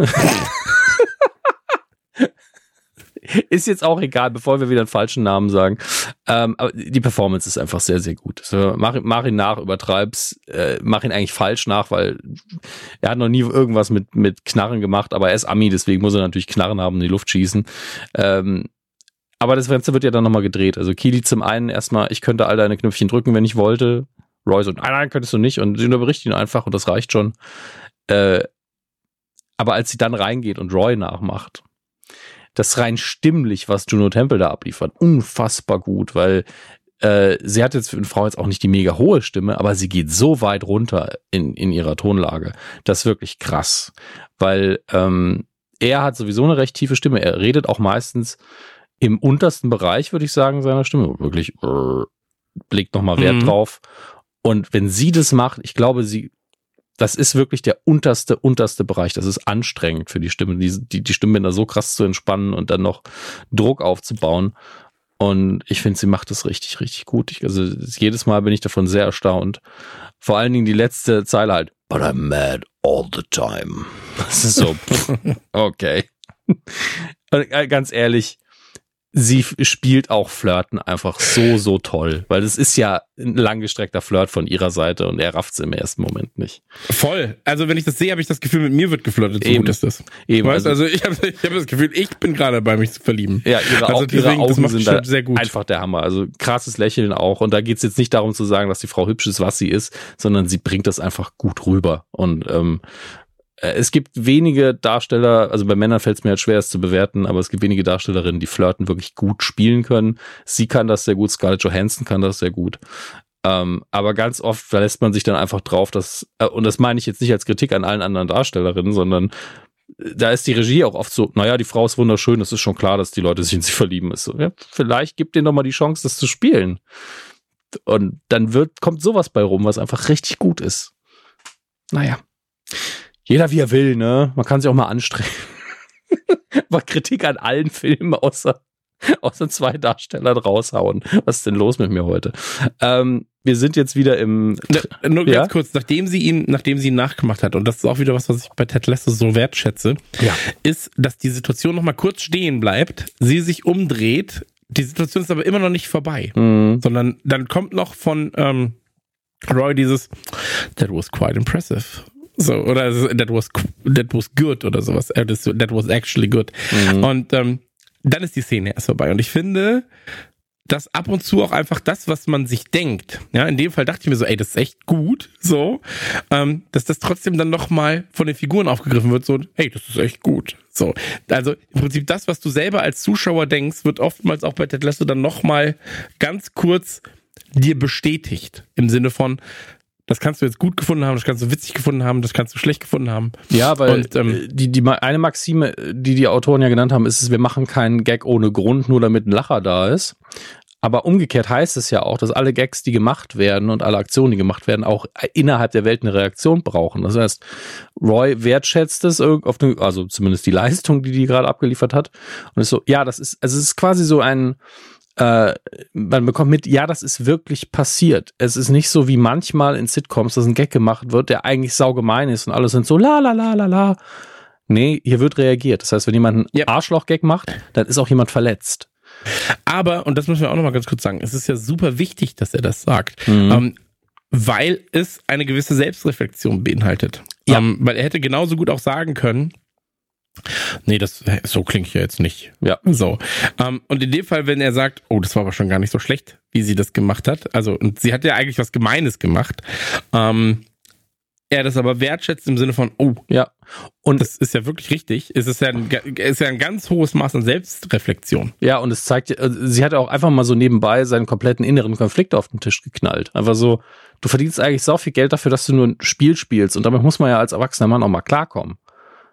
Ist jetzt auch egal, bevor wir wieder einen falschen Namen sagen. Ähm, aber die Performance ist einfach sehr, sehr gut. So, mach, mach ihn nach, übertreib's, äh, mach ihn eigentlich falsch nach, weil er hat noch nie irgendwas mit, mit Knarren gemacht, aber er ist Ami, deswegen muss er natürlich Knarren haben und in die Luft schießen. Ähm, aber das Ganze wird ja dann nochmal gedreht. Also Keeley zum einen erstmal, ich könnte all deine Knöpfchen drücken, wenn ich wollte. Roy so, nein, nein, könntest du nicht. Und sie unterbricht ihn einfach und das reicht schon. Äh, aber als sie dann reingeht und Roy nachmacht, das rein stimmlich, was Juno Temple da abliefert, unfassbar gut, weil äh, sie hat jetzt für eine Frau jetzt auch nicht die mega hohe Stimme, aber sie geht so weit runter in, in ihrer Tonlage. Das ist wirklich krass, weil ähm, er hat sowieso eine recht tiefe Stimme. Er redet auch meistens im untersten Bereich, würde ich sagen, seiner Stimme. Wirklich, äh, legt nochmal Wert mhm. drauf. Und wenn sie das macht, ich glaube, sie das ist wirklich der unterste, unterste Bereich. Das ist anstrengend für die Stimme, die, die, die Stimmbänder so krass zu entspannen und dann noch Druck aufzubauen. Und ich finde, sie macht das richtig, richtig gut. Ich, also jedes Mal bin ich davon sehr erstaunt. Vor allen Dingen die letzte Zeile halt, but I'm mad all the time. Das ist so, okay. Ganz ehrlich, sie spielt auch Flirten einfach so, so toll. Weil es ist ja ein langgestreckter Flirt von ihrer Seite und er rafft es im ersten Moment nicht. Voll. Also wenn ich das sehe, habe ich das Gefühl, mit mir wird geflirtet. So Eben. Gut ist das. Eben. Weißt, also, also ich habe ich hab das Gefühl, ich bin gerade dabei, mich zu verlieben. Ja, ihre, also, deswegen, ihre Augen sind da sehr gut. Einfach der Hammer. Also krasses Lächeln auch. Und da geht es jetzt nicht darum zu sagen, dass die Frau hübsch ist, was sie ist, sondern sie bringt das einfach gut rüber. Und ähm, es gibt wenige Darsteller, also bei Männern fällt es mir halt schwer, es zu bewerten, aber es gibt wenige Darstellerinnen, die Flirten wirklich gut spielen können. Sie kann das sehr gut, Scarlett Johansson kann das sehr gut. Ähm, aber ganz oft verlässt man sich dann einfach drauf, dass, äh, und das meine ich jetzt nicht als Kritik an allen anderen Darstellerinnen, sondern da ist die Regie auch oft so, naja, die Frau ist wunderschön, es ist schon klar, dass die Leute sich in sie verlieben. Ist so, ja, vielleicht gibt denen doch mal die Chance, das zu spielen. Und dann wird, kommt sowas bei rum, was einfach richtig gut ist. Naja. Jeder wie er will, ne? Man kann sich auch mal anstrengen. War Kritik an allen Filmen außer, außer zwei Darstellern raushauen. Was ist denn los mit mir heute? Ähm, wir sind jetzt wieder im... Na, nur ja? ganz kurz, nachdem sie ihn nachdem sie ihn nachgemacht hat, und das ist auch wieder was, was ich bei Ted Lasso so wertschätze, ja. ist, dass die Situation nochmal kurz stehen bleibt, sie sich umdreht, die Situation ist aber immer noch nicht vorbei. Mhm. Sondern dann kommt noch von ähm, Roy dieses "That was quite impressive." So, oder that was that was good oder sowas. That was actually good. Mhm. Und ähm, dann ist die Szene erst vorbei. Und ich finde, dass ab und zu auch einfach das, was man sich denkt, ja, in dem Fall dachte ich mir so, ey, das ist echt gut, so, ähm, dass das trotzdem dann nochmal von den Figuren aufgegriffen wird, so, hey, das ist echt gut. So, also im Prinzip das, was du selber als Zuschauer denkst, wird oftmals auch bei Ted Lasso dann nochmal ganz kurz dir bestätigt. Im Sinne von, das kannst du jetzt gut gefunden haben, das kannst du witzig gefunden haben, das kannst du schlecht gefunden haben. Ja, weil und, ähm, die, die eine Maxime, die die Autoren ja genannt haben, ist es, wir machen keinen Gag ohne Grund, nur damit ein Lacher da ist. Aber umgekehrt heißt es ja auch, dass alle Gags, die gemacht werden und alle Aktionen, die gemacht werden, auch innerhalb der Welt eine Reaktion brauchen. Das heißt, Roy wertschätzt es, auf den, also zumindest die Leistung, die die gerade abgeliefert hat. Und ist so, ja, das ist, also es ist quasi so ein... Äh, man bekommt mit, ja, das ist wirklich passiert. Es ist nicht so wie manchmal in Sitcoms, dass ein Gag gemacht wird, der eigentlich saugemein ist und alle sind so la la la la la. Nee, hier wird reagiert. Das heißt, wenn jemand einen yep. Arschloch-Gag macht, dann ist auch jemand verletzt. Aber, und das müssen wir auch nochmal ganz kurz sagen, es ist ja super wichtig, dass er das sagt, mhm. ähm, weil es eine gewisse Selbstreflexion beinhaltet. Ja. Ähm, weil er hätte genauso gut auch sagen können, nee, das so klingt ich ja jetzt nicht. Ja, so. Um, und in dem Fall, wenn er sagt, oh, das war aber schon gar nicht so schlecht, wie sie das gemacht hat. Also, und sie hat ja eigentlich was Gemeines gemacht. Um, er das aber wertschätzt im Sinne von, oh, ja. Und das ist ja wirklich richtig. Es ist ja ein, ist ja ein ganz hohes Maß an Selbstreflexion. Ja, und es zeigt, sie hat auch einfach mal so nebenbei seinen kompletten inneren Konflikt auf den Tisch geknallt. Einfach so, du verdienst eigentlich so viel Geld dafür, dass du nur ein Spiel spielst. Und damit muss man ja als erwachsener Mann auch mal klarkommen.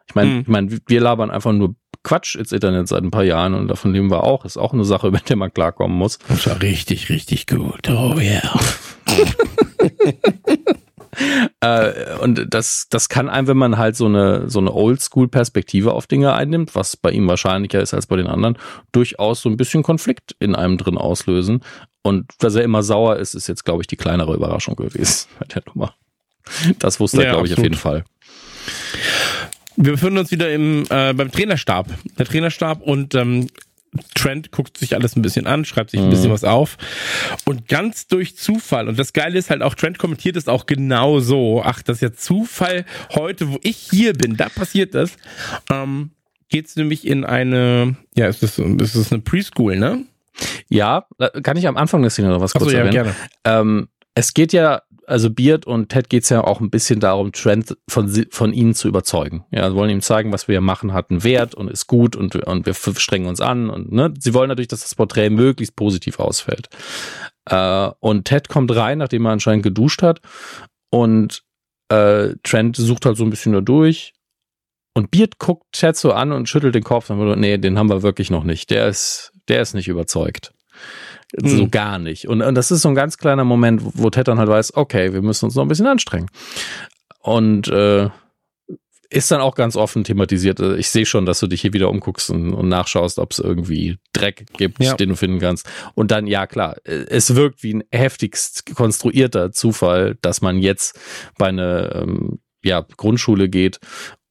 Ich meine, mhm. ich meine, wir labern einfach nur Quatsch ins Internet seit ein paar Jahren und davon leben wir auch. Ist auch eine Sache, über die man klarkommen muss. Das war richtig, richtig gut. Oh yeah. äh, und das, das kann einem, wenn man halt so eine, so eine Oldschool-Perspektive auf Dinge einnimmt, was bei ihm wahrscheinlicher ist als bei den anderen, durchaus so ein bisschen Konflikt in einem drin auslösen. Und dass er immer sauer ist, ist jetzt, glaube ich, die kleinere Überraschung gewesen bei der Nummer. Das wusste er, ja, glaube ich, absolut. Auf jeden Fall. Wir befinden uns wieder im äh, beim Trainerstab. Der Trainerstab und ähm, Trent guckt sich alles ein bisschen an, schreibt sich ein mhm. bisschen was auf. Und ganz durch Zufall, und das Geile ist halt auch, Trent kommentiert es auch genau so. Ach, das ist ja Zufall heute, wo ich hier bin, da passiert das. Ähm, geht's nämlich in eine, ja, ist das, ist das eine Preschool, ne? Ja, kann ich am Anfang der Szene noch was Ach so, kurz ja, erwähnen? Gerne. Ähm, es geht ja... Also Beard und Ted geht's ja auch ein bisschen darum, Trent von, von ihnen zu überzeugen. Ja, wollen ihm zeigen, was wir hier machen, hat einen Wert und ist gut und, und wir strengen uns an. Und ne, sie wollen natürlich, dass das Porträt möglichst positiv ausfällt. Äh, und Ted kommt rein, nachdem er anscheinend geduscht hat. Und äh, Trent sucht halt so ein bisschen da durch. Und Beard guckt Ted so an und schüttelt den Kopf. Und nee, den haben wir wirklich noch nicht. Der ist, der ist nicht überzeugt. So hm. gar nicht. Und, und das ist so ein ganz kleiner Moment, wo Ted dann halt weiß, okay, wir müssen uns noch ein bisschen anstrengen. Und äh, ist dann auch ganz offen thematisiert. Ich sehe schon, dass du dich hier wieder umguckst und, und nachschaust, ob es irgendwie Dreck gibt, ja. den du finden kannst. Und dann, ja klar, es wirkt wie ein heftigst konstruierter Zufall, dass man jetzt bei einer ähm, ja, Grundschule geht,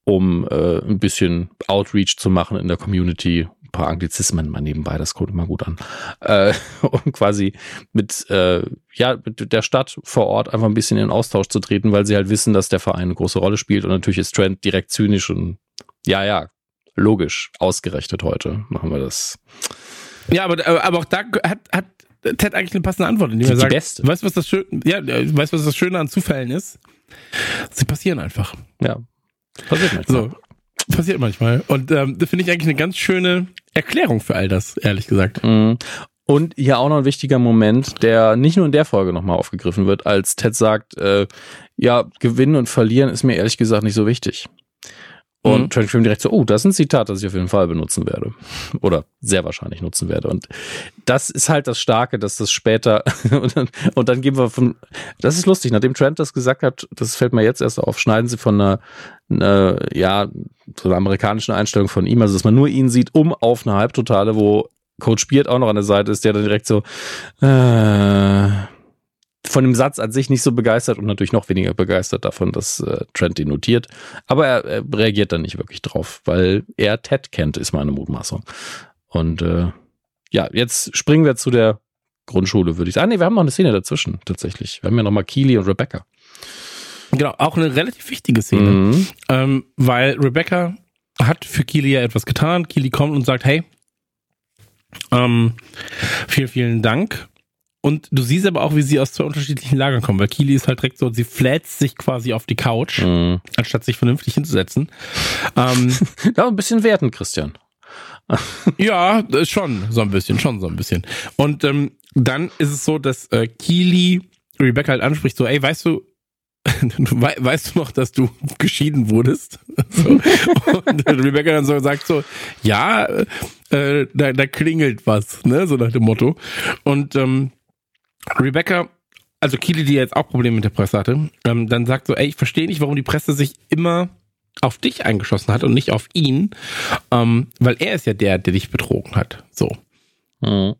um äh, ein bisschen Outreach zu machen in der Community, paar Anglizismen mal nebenbei, das kommt immer gut an. Äh, um quasi mit, äh, ja, mit der Stadt vor Ort einfach ein bisschen in Austausch zu treten, weil sie halt wissen, dass der Verein eine große Rolle spielt. Und natürlich ist Trent direkt zynisch und ja, ja, logisch, ausgerechnet heute machen wir das. Ja, aber, aber auch da hat, hat Ted eigentlich eine passende Antwort, indem er sagt, die beste. Weißt du, was das Schöne, ja, weißt, was das Schöne an Zufällen ist? Sie passieren einfach. Ja, passiert manchmal. So, passiert manchmal. Und ähm, das finde ich eigentlich eine ganz schöne Erklärung für all das, ehrlich gesagt. Mhm. Und hier auch noch ein wichtiger Moment, der nicht nur in der Folge nochmal aufgegriffen wird, als Ted sagt, äh, ja, gewinnen und verlieren ist mir ehrlich gesagt nicht so wichtig. Und mhm. Trent Crimm direkt so, oh, das ist ein Zitat, das ich auf jeden Fall benutzen werde. Oder sehr wahrscheinlich nutzen werde. Und das ist halt das Starke, dass das später und, dann, und dann gehen wir von, das ist lustig, nachdem Trent das gesagt hat, das fällt mir jetzt erst auf, schneiden sie von einer, einer ja, so einer amerikanischen Einstellung von ihm, also dass man nur ihn sieht, um auf eine Halbtotale, wo Coach Beard auch noch an der Seite ist, der dann direkt so, äh, von dem Satz an sich nicht so begeistert und natürlich noch weniger begeistert davon, dass äh, Trent den notiert. Aber er, er reagiert dann nicht wirklich drauf, weil er Ted kennt, ist meine Mutmaßung. Und äh, ja, jetzt springen wir zu der Grundschule, würde ich sagen. Ah, nee, wir haben noch eine Szene dazwischen, tatsächlich. Wir haben ja nochmal Keeley und Rebecca. Genau, auch eine relativ wichtige Szene, mhm. ähm, weil Rebecca hat für Keeley ja etwas getan. Keeley kommt und sagt, hey, ähm, vielen, vielen Dank. Und du siehst aber auch, wie sie aus zwei unterschiedlichen Lagern kommen, weil Keeley ist halt direkt so, sie flätzt sich quasi auf die Couch, mhm. anstatt sich vernünftig hinzusetzen. Ähm, ja, ein bisschen werten, Christian. Ja, schon so ein bisschen, schon so ein bisschen. Und ähm, dann ist es so, dass äh, Keeley Rebecca halt anspricht, so, ey, weißt du, we- weißt du noch, dass du geschieden wurdest? So. Und Rebecca dann so sagt so, ja, äh, da, da klingelt was, ne, so nach dem Motto. Und ähm, Rebecca, also Keeley, die jetzt auch Probleme mit der Presse hatte, ähm, dann sagt so, ey, ich verstehe nicht, warum die Presse sich immer auf dich eingeschossen hat und nicht auf ihn, ähm, weil er ist ja der, der dich betrogen hat. So. Mhm.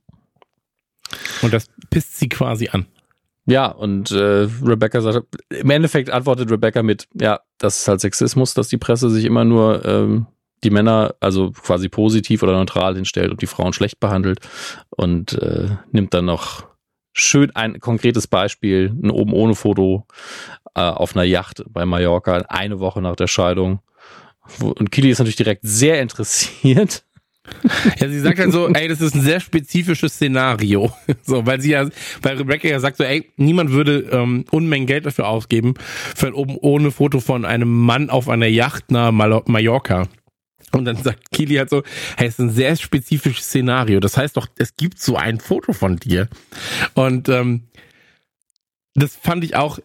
Und das pisst sie quasi an. Ja, und äh, Rebecca sagt, im Endeffekt antwortet Rebecca mit, ja, das ist halt Sexismus, dass die Presse sich immer nur ähm, die Männer also quasi positiv oder neutral hinstellt und die Frauen schlecht behandelt und äh, nimmt dann noch schön ein konkretes Beispiel, ein oben ohne Foto äh, auf einer Yacht bei Mallorca, eine Woche nach der Scheidung. Und Keeley ist natürlich direkt sehr interessiert. Ja, sie sagt dann so, ey, das ist ein sehr spezifisches Szenario. So, weil sie ja, weil Rebecca ja sagt so, ey, niemand würde ähm, Unmengen Geld dafür ausgeben, für ein oben ohne Foto von einem Mann auf einer Yacht nach Mallorca. Und dann sagt Keeley halt so, hey, es ist ein sehr spezifisches Szenario. Das heißt doch, es gibt so ein Foto von dir. Und ähm, das fand ich auch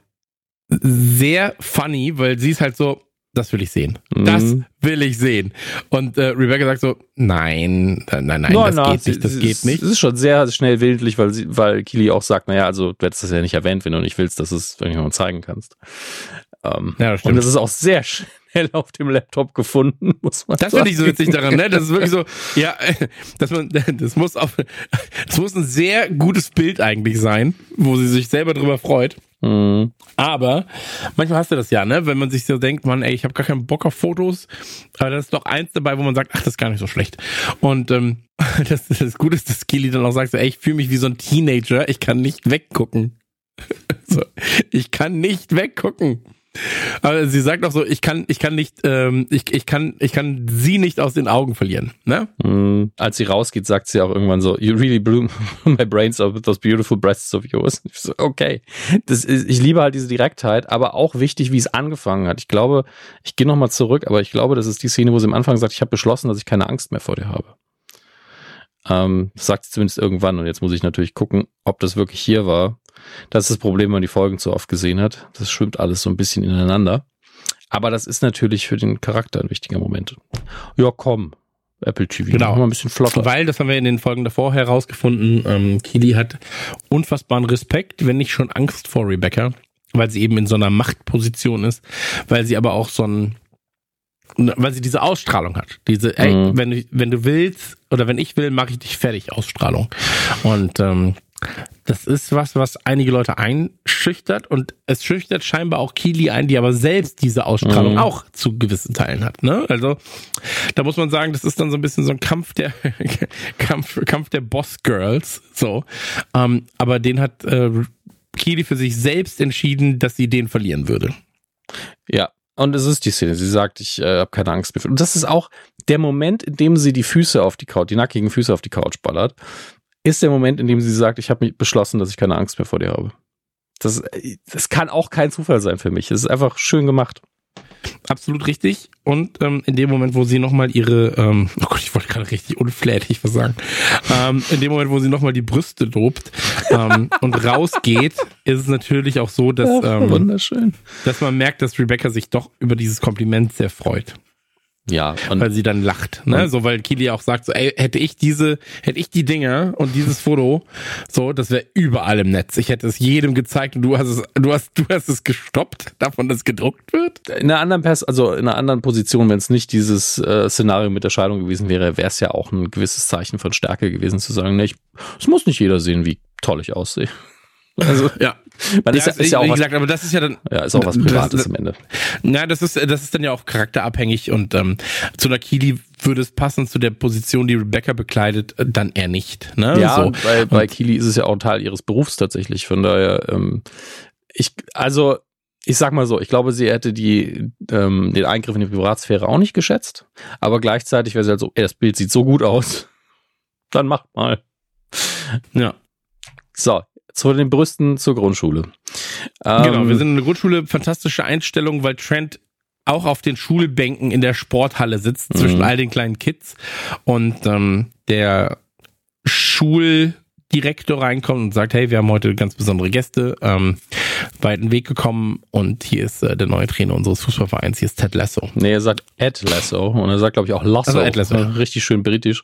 sehr funny, weil sie ist halt so, das will ich sehen. Mhm. Das will ich sehen. Und äh, Rebecca sagt so, nein, nein, nein, no, das no, geht nicht, das es, geht nicht. Es ist schon sehr schnell willentlich, weil sie, weil Keeley auch sagt, naja, also du hättest das ja nicht erwähnt, wenn du nicht willst, dass du es irgendjemandem zeigen kannst. Ähm, ja, das stimmt. Und das ist auch sehr schön auf dem Laptop gefunden, muss man das sagen. Das finde ich so witzig daran, ne? Das ist wirklich so, ja, dass man, das muss auf, das muss ein sehr gutes Bild eigentlich sein, wo sie sich selber drüber freut. Mhm. Aber manchmal hast du das ja, ne? Wenn man sich so denkt, man, ey, ich habe gar keinen Bock auf Fotos, aber da ist doch eins dabei, wo man sagt, ach, das ist gar nicht so schlecht. Und ähm, das, das Gute ist, dass Keeley dann auch sagt, ey, ich fühle mich wie so ein Teenager, ich kann nicht weggucken. So, ich kann nicht weggucken. Aber sie sagt auch so, ich kann, ich kann nicht, ähm, ich, ich kann, ich kann sie nicht aus den Augen verlieren, ne? Mm, als sie rausgeht, sagt sie auch irgendwann so, you really blew my brains out with those beautiful breasts of yours. Ich so, okay. Das ist, ich liebe halt diese Direktheit, aber auch wichtig, wie es angefangen hat. Ich glaube, ich gehe nochmal zurück, aber ich glaube, das ist die Szene, wo sie am Anfang sagt, ich habe beschlossen, dass ich keine Angst mehr vor dir habe. Ähm, das sagt sie zumindest irgendwann und jetzt muss ich natürlich gucken, ob das wirklich hier war. Das ist das Problem, wenn man die Folgen zu oft gesehen hat. Das schwimmt alles so ein bisschen ineinander. Aber das ist natürlich für den Charakter ein wichtiger Moment. Ja, komm, Apple T V. Genau. Mach mal ein bisschen flotter. Weil, das haben wir in den Folgen davor herausgefunden, ähm, Keeley hat unfassbaren Respekt, wenn nicht schon Angst vor Rebecca, weil sie eben in so einer Machtposition ist, weil sie aber auch so ein, weil sie diese Ausstrahlung hat. Diese, ey, mhm. wenn du, wenn du willst, oder wenn ich will, mache ich dich fertig, Ausstrahlung. Und ähm, Das ist was, was einige Leute einschüchtert, und es schüchtert scheinbar auch Keeley ein, die aber selbst diese Ausstrahlung mhm. auch zu gewissen Teilen hat. Ne? Also da muss man sagen, das ist dann so ein bisschen so ein Kampf der Kampf, Kampf der Boss-Girls. So, ähm, aber den hat äh, Keeley für sich selbst entschieden, dass sie den verlieren würde. Ja. Und es ist die Szene. Sie sagt, ich äh, habe keine Angst mehr. Und das ist auch der Moment, in dem sie die Füße auf die Couch, die nackigen Füße auf die Couch ballert, ist der Moment, in dem sie sagt, ich habe mich beschlossen, dass ich keine Angst mehr vor dir habe. Das, das kann auch kein Zufall sein für mich. Es ist einfach schön gemacht. Absolut richtig. Und ähm, in dem Moment, wo sie nochmal ihre, ähm, oh Gott, ich wollte gerade richtig unflätig was sagen, ähm, in dem Moment, wo sie nochmal die Brüste lobt ähm, und rausgeht, ist es natürlich auch so, dass, ähm, wunderschön. dass man merkt, dass Rebecca sich doch über dieses Kompliment sehr freut. Ja, und weil sie dann lacht, ne? So, weil Keeley auch sagt, so, ey, hätte ich diese, hätte ich die Dinger und dieses Foto, so, das wäre überall im Netz. Ich hätte es jedem gezeigt und du hast es, du hast, du hast es gestoppt, davon, dass gedruckt wird. In einer anderen Pers- also in einer anderen Position, wenn es nicht dieses äh, Szenario mit der Scheidung gewesen wäre, wäre es ja auch ein gewisses Zeichen von Stärke gewesen zu sagen, ne, ich, es muss nicht jeder sehen, wie toll ich aussehe. Also, ja. Man ja, ist, ja, ist ja auch, wie gesagt, was, aber das ist ja dann. Ja, ist auch was Privates das, am Ende. Na, das ist, das ist dann ja auch charakterabhängig, und ähm, zu einer Keeley würde es passen, zu der Position, die Rebecca bekleidet, dann eher nicht. Ne? Ja, so. bei, bei Keeley ist es ja auch ein Teil ihres Berufs tatsächlich. Von daher, ähm, ich, also, ich sag mal so, ich glaube, sie hätte die, ähm, den Eingriff in die Privatsphäre auch nicht geschätzt, aber gleichzeitig wäre sie halt so, ey, das Bild sieht so gut aus, dann macht mal. Ja. So. Zu den Brüsten zur Grundschule. Genau, ähm, wir sind in der Grundschule. Fantastische Einstellung, weil Trent auch auf den Schulbänken in der Sporthalle sitzt, m- zwischen all den kleinen Kids. Und ähm, der Schuldirektor reinkommt und sagt, hey, wir haben heute ganz besondere Gäste, ähm, weiten Weg gekommen. Und hier ist äh, der neue Trainer unseres Fußballvereins, hier ist Ted Lasso. Nee, er sagt Ed Lasso. Und er sagt, glaube ich, auch Lasso. Also Lasso. Richtig schön britisch.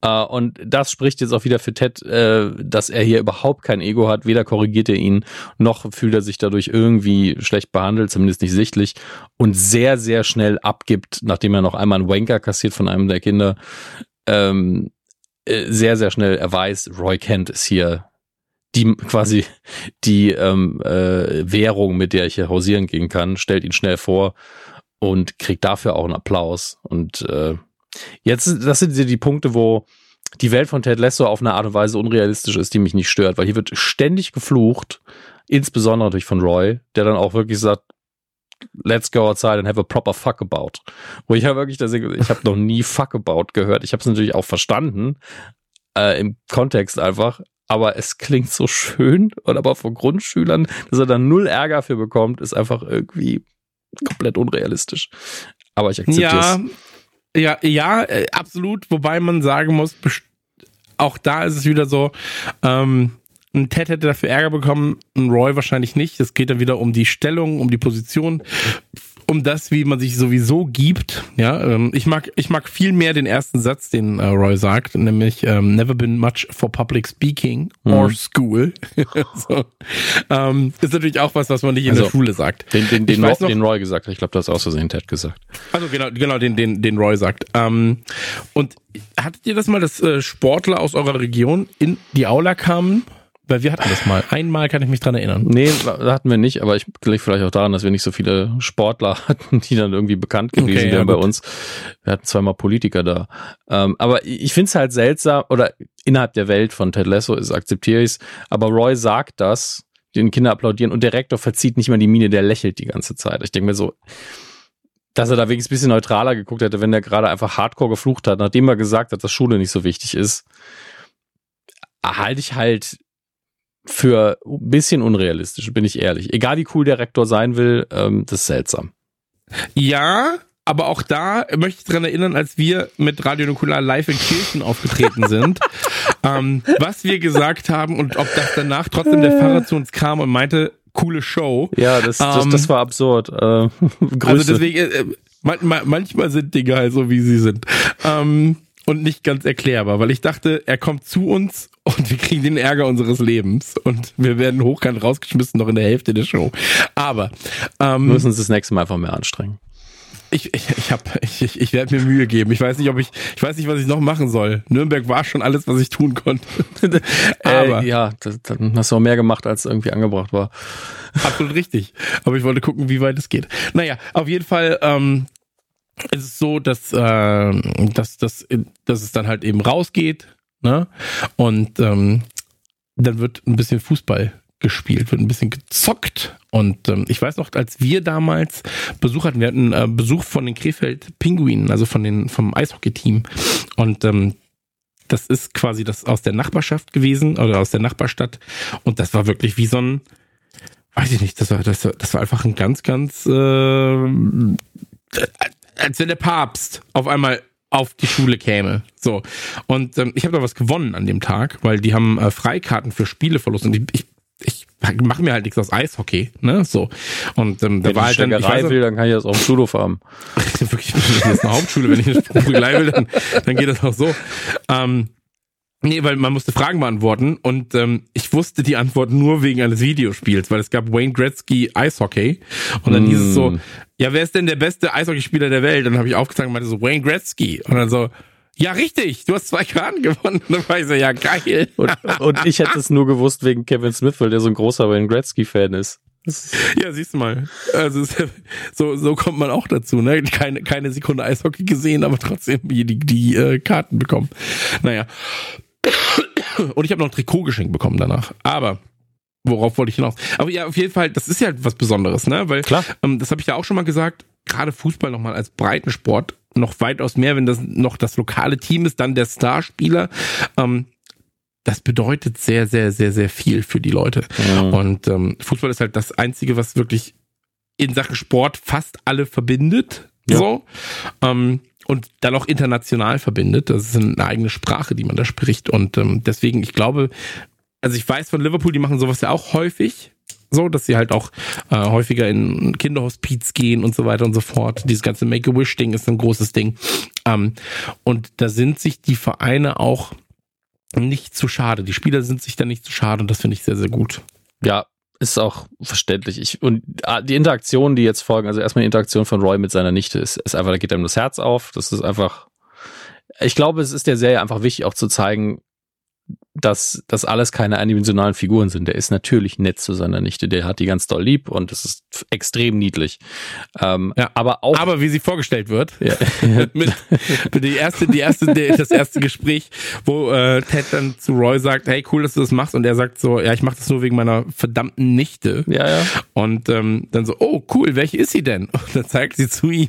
Äh, und das spricht jetzt auch wieder für Ted, äh, dass er hier überhaupt kein Ego hat. Weder korrigiert er ihn, noch fühlt er sich dadurch irgendwie schlecht behandelt, zumindest nicht sichtlich. Und sehr, sehr schnell abgibt, nachdem er noch einmal einen Wanker kassiert von einem der Kinder, ähm, äh, sehr, sehr schnell erweist, Roy Kent ist hier die quasi die ähm, äh, Währung, mit der ich hier hausieren gehen kann, stellt ihn schnell vor und kriegt dafür auch einen Applaus. Und äh, jetzt, das sind die Punkte, wo die Welt von Ted Lasso auf eine Art und Weise unrealistisch ist, die mich nicht stört, weil hier wird ständig geflucht, insbesondere natürlich von Roy, der dann auch wirklich sagt, let's go outside and have a proper fuck about. Wo ich ja wirklich, das, ich habe noch nie fuck about gehört. Ich habe es natürlich auch verstanden, äh, im Kontext einfach, aber es klingt so schön, und aber von Grundschülern, dass er dann null Ärger für bekommt, ist einfach irgendwie komplett unrealistisch. Aber ich akzeptiere ja, es. Ja, ja, absolut. Wobei man sagen muss, auch da ist es wieder so, ähm, ein Ted hätte dafür Ärger bekommen, ein Roy wahrscheinlich nicht. Es geht dann wieder um die Stellung, um die Position, um das, wie man sich sowieso gibt. Ja, ähm, ich mag ich mag viel mehr den ersten Satz, den äh, Roy sagt, nämlich ähm, never been much for public speaking or mhm. school. so. ähm, ist natürlich auch was, was man nicht in also, der Schule sagt. Den, den, den, Roy, noch, den Roy gesagt hat. Ich glaube, das ist aus Versehen Ted gesagt. Also genau, genau den, den, den Roy sagt. Ähm, und hattet ihr das mal, dass äh, Sportler aus eurer Region in die Aula kamen? Weil wir hatten das mal. Einmal kann ich mich dran erinnern. Nee, hatten wir nicht, aber ich liegt vielleicht auch daran, dass wir nicht so viele Sportler hatten, die dann irgendwie bekannt gewesen okay, ja, wären gut. bei uns. Wir hatten zweimal Politiker da. Ähm, aber ich finde es halt seltsam, oder innerhalb der Welt von Ted Lasso ist, akzeptiere ich es, aber Roy sagt das, den Kinder applaudieren, und der Rektor verzieht nicht mal die Miene, der lächelt die ganze Zeit. Ich denke mir so, dass er da wenigstens ein bisschen neutraler geguckt hätte, wenn der gerade einfach hardcore geflucht hat, nachdem er gesagt hat, dass Schule nicht so wichtig ist, halte ich halt für ein bisschen unrealistisch, bin ich ehrlich. Egal wie cool der Rektor sein will, ähm, das ist seltsam. Ja, aber auch da möchte ich daran erinnern, als wir mit Radio Nukular live in Kirchen aufgetreten sind, ähm, was wir gesagt haben und ob das danach trotzdem der Pfarrer zu uns kam und meinte, coole Show. Ja, das, das, ähm, das war absurd. Äh, Grüße. Also deswegen, äh, man, manchmal sind Dinge halt so, wie sie sind. Ähm, und nicht ganz erklärbar, weil ich dachte, er kommt zu uns und wir kriegen den Ärger unseres Lebens und wir werden hochkant rausgeschmissen, noch in der Hälfte der Show. Aber ähm, wir müssen uns das nächste Mal einfach mehr anstrengen. Ich, ich, ich, ich, ich, ich werde mir Mühe geben. Ich weiß nicht, ob ich, ich weiß nicht, was ich noch machen soll. Nürnberg war schon alles, was ich tun konnte. Aber äh, ja, dann hast du auch mehr gemacht, als irgendwie angebracht war. Absolut richtig. Aber ich wollte gucken, wie weit es geht. Naja, auf jeden Fall ähm, ist es so, dass, äh, dass, dass, dass es dann halt eben rausgeht, ne? Und ähm, dann wird ein bisschen Fußball gespielt, wird ein bisschen gezockt. Und ähm, ich weiß noch, als wir damals Besuch hatten, wir hatten äh, Besuch von den Krefeld Pinguinen, also von den vom Eishockey-Team. Und ähm, das ist quasi das aus der Nachbarschaft gewesen oder aus der Nachbarstadt. Und das war wirklich wie so ein, weiß ich nicht, das war das war, das war einfach ein ganz, ganz, äh, als wenn der Papst auf einmal auf die Schule käme. So. Und ähm, ich habe da was gewonnen an dem Tag, weil die haben äh, Freikarten für Spiele verlost. Und ich, ich ich mache mir halt nichts aus Eishockey, ne, so. Und ähm, da war halt dann, ich weiß, will, dann kann ich das auf dem Schulhof haben. Wirklich, wenn ich jetzt eine Hauptschule, wenn ich eine Sprungelei will, dann, dann geht das auch so. Ähm, nee, weil man musste Fragen beantworten und ähm, ich wusste die Antwort nur wegen eines Videospiels, weil es gab Wayne Gretzky Eishockey und dann mm. hieß es so, ja, wer ist denn der beste Eishockeyspieler der Welt? Und dann habe ich aufgezeigt und meinte so, Wayne Gretzky. Und dann so, ja, richtig, du hast zwei Karten gewonnen. Und dann war ich so, ja, geil. Und, und ich hätte es nur gewusst wegen Kevin Smith, weil der so ein großer Wayne Gretzky-Fan ist. Ja, siehst du mal. Also so, so kommt man auch dazu, ne? Keine, keine Sekunde Eishockey gesehen, aber trotzdem die, die äh, Karten bekommen. Naja. Und ich habe noch ein Trikot geschenkt bekommen danach. Aber worauf wollte ich hinaus? Aber ja, auf jeden Fall, das ist ja was Besonderes, ne? Weil, klar. Ähm, das habe ich ja auch schon mal gesagt, gerade Fußball nochmal als Breitensport noch weitaus mehr, wenn das noch das lokale Team ist, dann der Starspieler. Ähm, das bedeutet sehr, sehr, sehr, sehr viel für die Leute. Ja. Und ähm, Fußball ist halt das Einzige, was wirklich in Sachen Sport fast alle verbindet. Ja. So. Ähm, und dann auch international verbindet. Das ist eine eigene Sprache, die man da spricht. Und ähm, deswegen, ich glaube, also ich weiß von Liverpool, die machen sowas ja auch häufig. So, dass sie halt auch äh, häufiger in Kinderhospiz gehen und so weiter und so fort. Dieses ganze Make-A-Wish-Ding ist ein großes Ding. Ähm, und da sind sich die Vereine auch nicht zu schade. Die Spieler sind sich da nicht zu schade und das finde ich sehr, sehr gut. Ja, ist auch verständlich. Ich, und die Interaktionen, die jetzt folgen, also erstmal die Interaktion von Roy mit seiner Nichte, ist, ist einfach, da geht einem das Herz auf. Das ist einfach, ich glaube, es ist der Serie einfach wichtig, auch zu zeigen, dass das alles keine eindimensionalen Figuren sind. Der ist natürlich nett zu seiner Nichte. Der hat die ganz doll lieb und es ist extrem niedlich. Ähm, ja, aber auch, aber wie sie vorgestellt wird, ja. mit, mit die erste, die erste, das erste Gespräch, wo äh, Ted dann zu Roy sagt, hey, cool, dass du das machst. Und er sagt so, ja, ich mache das nur wegen meiner verdammten Nichte. Ja, ja. Und ähm, dann so, oh, cool, welche ist sie denn? Und dann zeigt sie zu ihm.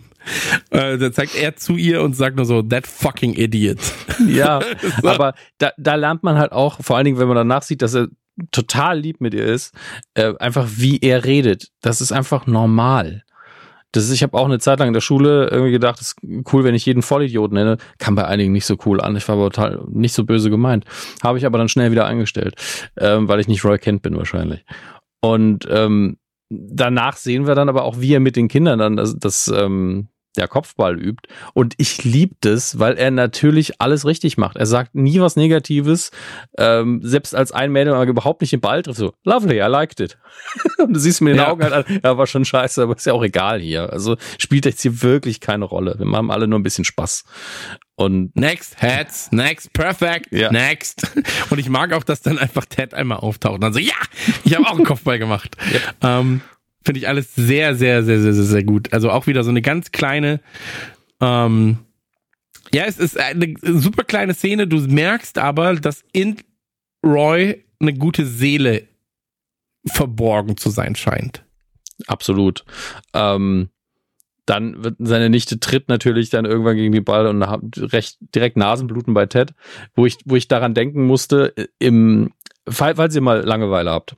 Äh, da zeigt er zu ihr und sagt nur so, that fucking idiot. Ja, so. Aber da, da lernt man halt auch, vor allen Dingen, wenn man danach sieht, dass er total lieb mit ihr ist, äh, einfach wie er redet. Das ist einfach normal. Das ist, ich habe auch eine Zeit lang in der Schule irgendwie gedacht, das ist cool, wenn ich jeden Vollidioten nenne. Kam bei einigen nicht so cool an. Ich war aber total nicht so böse gemeint. Habe ich aber dann schnell wieder eingestellt, ähm, weil ich nicht Roy Kent bin wahrscheinlich. Und ähm, danach sehen wir dann aber auch, wie er mit den Kindern dann das, das ähm, der Kopfball übt. Und ich liebe das, weil er natürlich alles richtig macht. Er sagt nie was Negatives. Ähm, selbst als ein Mädel aber überhaupt nicht den Ball trifft, so, lovely, I liked it. Und du siehst mir in den ja. Augen halt an, ja, war schon scheiße, aber ist ja auch egal hier. Also spielt jetzt hier wirklich keine Rolle. Wir machen alle nur ein bisschen Spaß. Und next, Heads, next, perfect, ja. Next. Und ich mag auch, dass dann einfach Ted einmal auftaucht und dann so, ja, ich habe auch einen Kopfball gemacht. Ja. Ähm, Finde ich alles sehr, sehr, sehr, sehr, sehr, sehr gut. Also auch wieder so eine ganz kleine, ähm, ja, es ist eine super kleine Szene. Du merkst aber, dass in Roy eine gute Seele verborgen zu sein scheint. Absolut. Ähm, dann wird seine Nichte tritt natürlich dann irgendwann gegen die Ball und hat recht direkt Nasenbluten bei Ted, wo ich, wo ich daran denken musste, im, falls ihr mal Langeweile habt.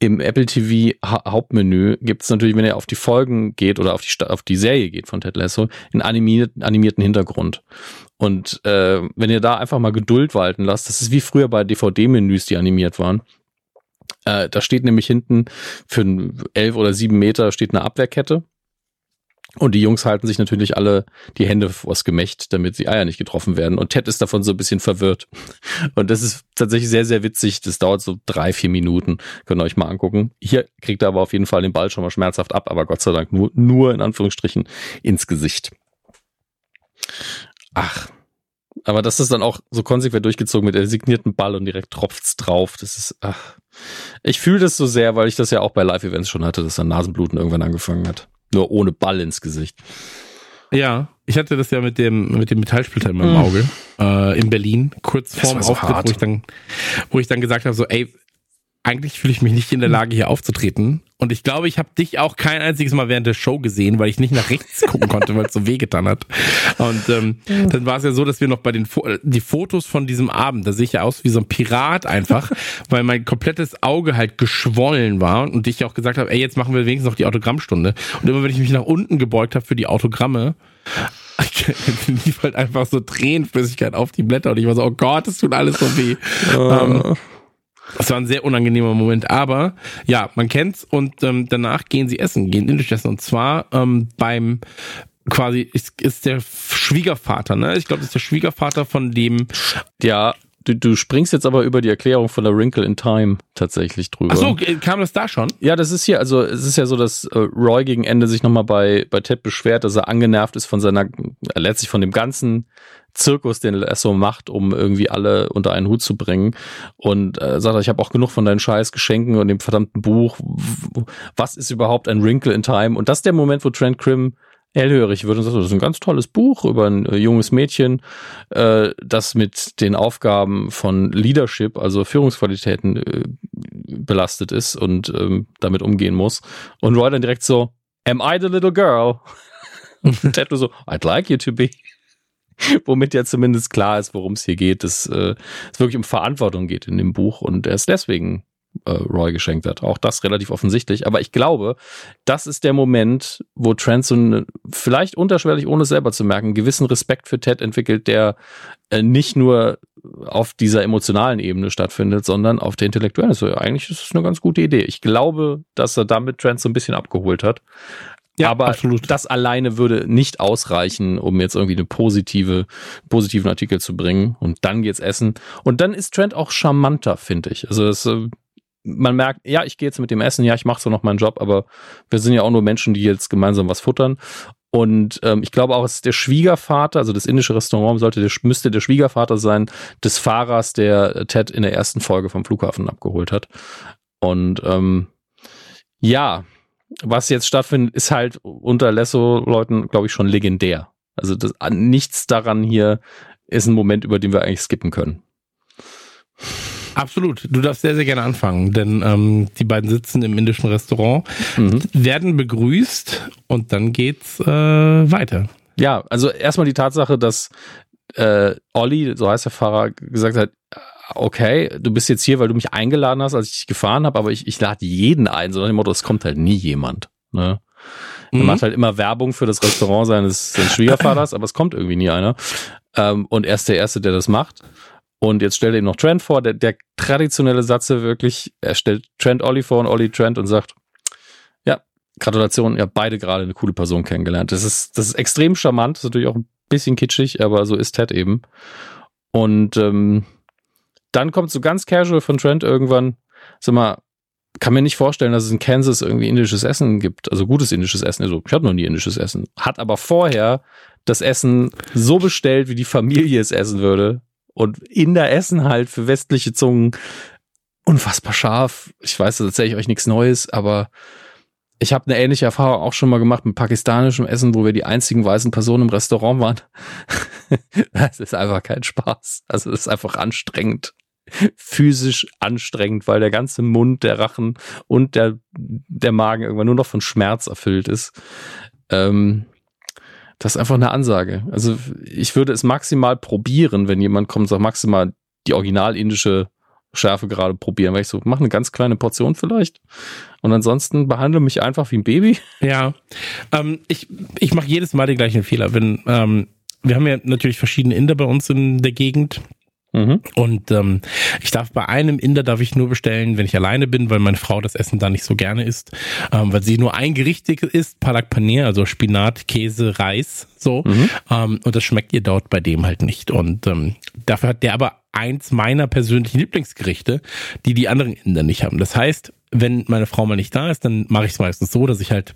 Im Apple T V ha- Hauptmenü gibt es natürlich, wenn ihr auf die Folgen geht oder auf die, Sta- auf die Serie geht von Ted Lasso, einen animierten, animierten Hintergrund. Und äh, wenn ihr da einfach mal Geduld walten lasst, das ist wie früher bei D V D-Menüs, die animiert waren. Äh, da steht nämlich hinten für elf oder sieben Meter steht eine Abwehrkette. Und die Jungs halten sich natürlich alle die Hände vors Gemächt, damit die Eier nicht getroffen werden. Und Ted ist davon so ein bisschen verwirrt. Und das ist tatsächlich sehr, sehr witzig. Das dauert so drei, vier Minuten. Könnt ihr euch mal angucken. Hier kriegt er aber auf jeden Fall den Ball schon mal schmerzhaft ab, aber Gott sei Dank nur, nur in Anführungsstrichen ins Gesicht. Ach, aber das ist dann auch so konsequent durchgezogen mit der signierten Ball und direkt tropft's drauf. Das ist, ach. Ich fühle das so sehr, weil ich das ja auch bei Live-Events schon hatte, dass dann Nasenbluten irgendwann angefangen hat. Nur ohne Ball ins Gesicht. Ja, ich hatte das ja mit dem, mit dem Metallsplitter in meinem Auge, äh, in Berlin, kurz vorm so Auftritt, wo ich dann, wo ich dann gesagt habe, so, ey, eigentlich fühle ich mich nicht in der Lage, hier aufzutreten. Und ich glaube, ich habe dich auch kein einziges Mal während der Show gesehen, weil ich nicht nach rechts gucken konnte, weil es so wehgetan hat. Und ähm, ja. dann war es ja so, dass wir noch bei den Fo- die Fotos von diesem Abend, da sehe ich ja aus wie so ein Pirat einfach, weil mein komplettes Auge halt geschwollen war und ich auch gesagt habe, ey, jetzt machen wir wenigstens noch die Autogrammstunde. Und immer wenn ich mich nach unten gebeugt habe für die Autogramme, lief halt einfach so Tränenflüssigkeit auf die Blätter und ich war so, oh Gott, das tut alles so weh. ähm, Es war ein sehr unangenehmer Moment, aber ja, man kennt's und ähm, danach gehen sie essen, gehen indisch essen und zwar ähm, beim quasi ist, ist der Schwiegervater, ne? Ich glaube, das ist der Schwiegervater von dem. Ja, du, du springst jetzt aber über die Erklärung von A Wrinkle in Time tatsächlich drüber. Ach so, kam das da schon? Ja, das ist hier, also es ist ja so, dass äh, Roy gegen Ende sich nochmal bei bei Ted beschwert, dass er angenervt ist von seiner, er letztlich von dem ganzen Zirkus, den Lasso macht, um irgendwie alle unter einen Hut zu bringen und äh, sagt er, ich habe auch genug von deinen scheiß Geschenken und dem verdammten Buch. Was ist überhaupt ein Wrinkle in Time? Und das ist der Moment, wo Trent Crimm hellhörig wird und sagt, das ist ein ganz tolles Buch über ein äh, junges Mädchen, äh, das mit den Aufgaben von Leadership, also Führungsqualitäten äh, belastet ist und äh, damit umgehen muss. Und Roy dann direkt so, am I the little girl? Und Ted so, I'd like you to be. Womit ja zumindest klar ist, worum es hier geht, dass äh, es wirklich um Verantwortung geht in dem Buch und er es deswegen äh, Roy geschenkt hat. Auch das relativ offensichtlich. Aber ich glaube, das ist der Moment, wo Trent so eine, vielleicht unterschwellig, ohne es selber zu merken, einen gewissen Respekt für Ted entwickelt, der äh, nicht nur auf dieser emotionalen Ebene stattfindet, sondern auf der intellektuellen. Also eigentlich ist es eine ganz gute Idee. Ich glaube, dass er damit Trent so ein bisschen abgeholt hat. Ja, aber absolut. Das alleine würde nicht ausreichen, um jetzt irgendwie eine positive, positiven Artikel zu bringen. Und dann geht's essen. Und dann ist Trent auch charmanter, finde ich. Also das, man merkt, ja, ich gehe jetzt mit dem Essen, ja, ich mache so noch meinen Job, aber wir sind ja auch nur Menschen, die jetzt gemeinsam was futtern. Und ähm, ich glaube auch, es ist der Schwiegervater, also das indische Restaurant sollte der, müsste der Schwiegervater sein des Fahrers, der Ted in der ersten Folge vom Flughafen abgeholt hat. Und ähm, ja. Was jetzt stattfindet, ist halt unter Lasso-Leuten, glaube ich, schon legendär. Also das, nichts daran hier ist ein Moment, über den wir eigentlich skippen können. Absolut. Du darfst sehr, sehr gerne anfangen, denn ähm, die beiden sitzen im indischen Restaurant, mhm. werden begrüßt und dann geht's äh, weiter. Ja, also erstmal die Tatsache, dass äh, Olli, so heißt der Fahrer, gesagt hat, okay, du bist jetzt hier, weil du mich eingeladen hast, als ich dich gefahren habe, aber ich, ich lade jeden ein, sondern dem Motto, es kommt halt nie jemand. Ne? Er mhm. macht halt immer Werbung für das Restaurant seines, seines Schwiegervaters, aber es kommt irgendwie nie einer. Ähm, und er ist der Erste, der das macht. Und jetzt stellt er ihm noch Trent vor, der, der traditionelle Satz wirklich, er stellt Trent Olli vor und Olli Trent und sagt, ja, Gratulation, ihr habt beide gerade eine coole Person kennengelernt. Das ist, das ist extrem charmant, das ist natürlich auch ein bisschen kitschig, aber so ist Ted eben. Und ähm, dann kommt so ganz casual von Trent irgendwann, sag mal, kann mir nicht vorstellen, dass es in Kansas irgendwie indisches Essen gibt. Also gutes indisches Essen. Also ich hatte noch nie indisches Essen. Hat aber vorher das Essen so bestellt, wie die Familie es essen würde. Und in der Essen halt für westliche Zungen unfassbar scharf. Ich weiß, da erzähle ich euch nichts Neues, aber ich habe eine ähnliche Erfahrung auch schon mal gemacht mit pakistanischem Essen, wo wir die einzigen weißen Personen im Restaurant waren. Das ist einfach kein Spaß. Also das ist einfach anstrengend. Physisch anstrengend, weil der ganze Mund, der Rachen und der, der Magen irgendwann nur noch von Schmerz erfüllt ist. Ähm, das ist einfach eine Ansage. Also ich würde es maximal probieren, wenn jemand kommt und sagt, maximal die original indische Schärfe gerade probieren, weil ich so, mach eine ganz kleine Portion vielleicht und ansonsten behandle mich einfach wie ein Baby. Ja, ähm, ich, ich mache jedes Mal den gleichen Fehler. Wenn ähm, wir haben ja natürlich verschiedene Inder bei uns in der Gegend. Mhm. Und ähm, ich darf bei einem Inder darf ich nur bestellen, wenn ich alleine bin, weil meine Frau das Essen da nicht so gerne isst, ähm, weil sie nur ein Gericht isst, Palak Paneer, also Spinat, Käse, Reis, so. Mhm. Ähm, und das schmeckt ihr dort bei dem halt nicht. Und ähm, dafür hat der aber eins meiner persönlichen Lieblingsgerichte, die die anderen Inder nicht haben. Das heißt, wenn meine Frau mal nicht da ist, dann mache ich es meistens so, dass ich halt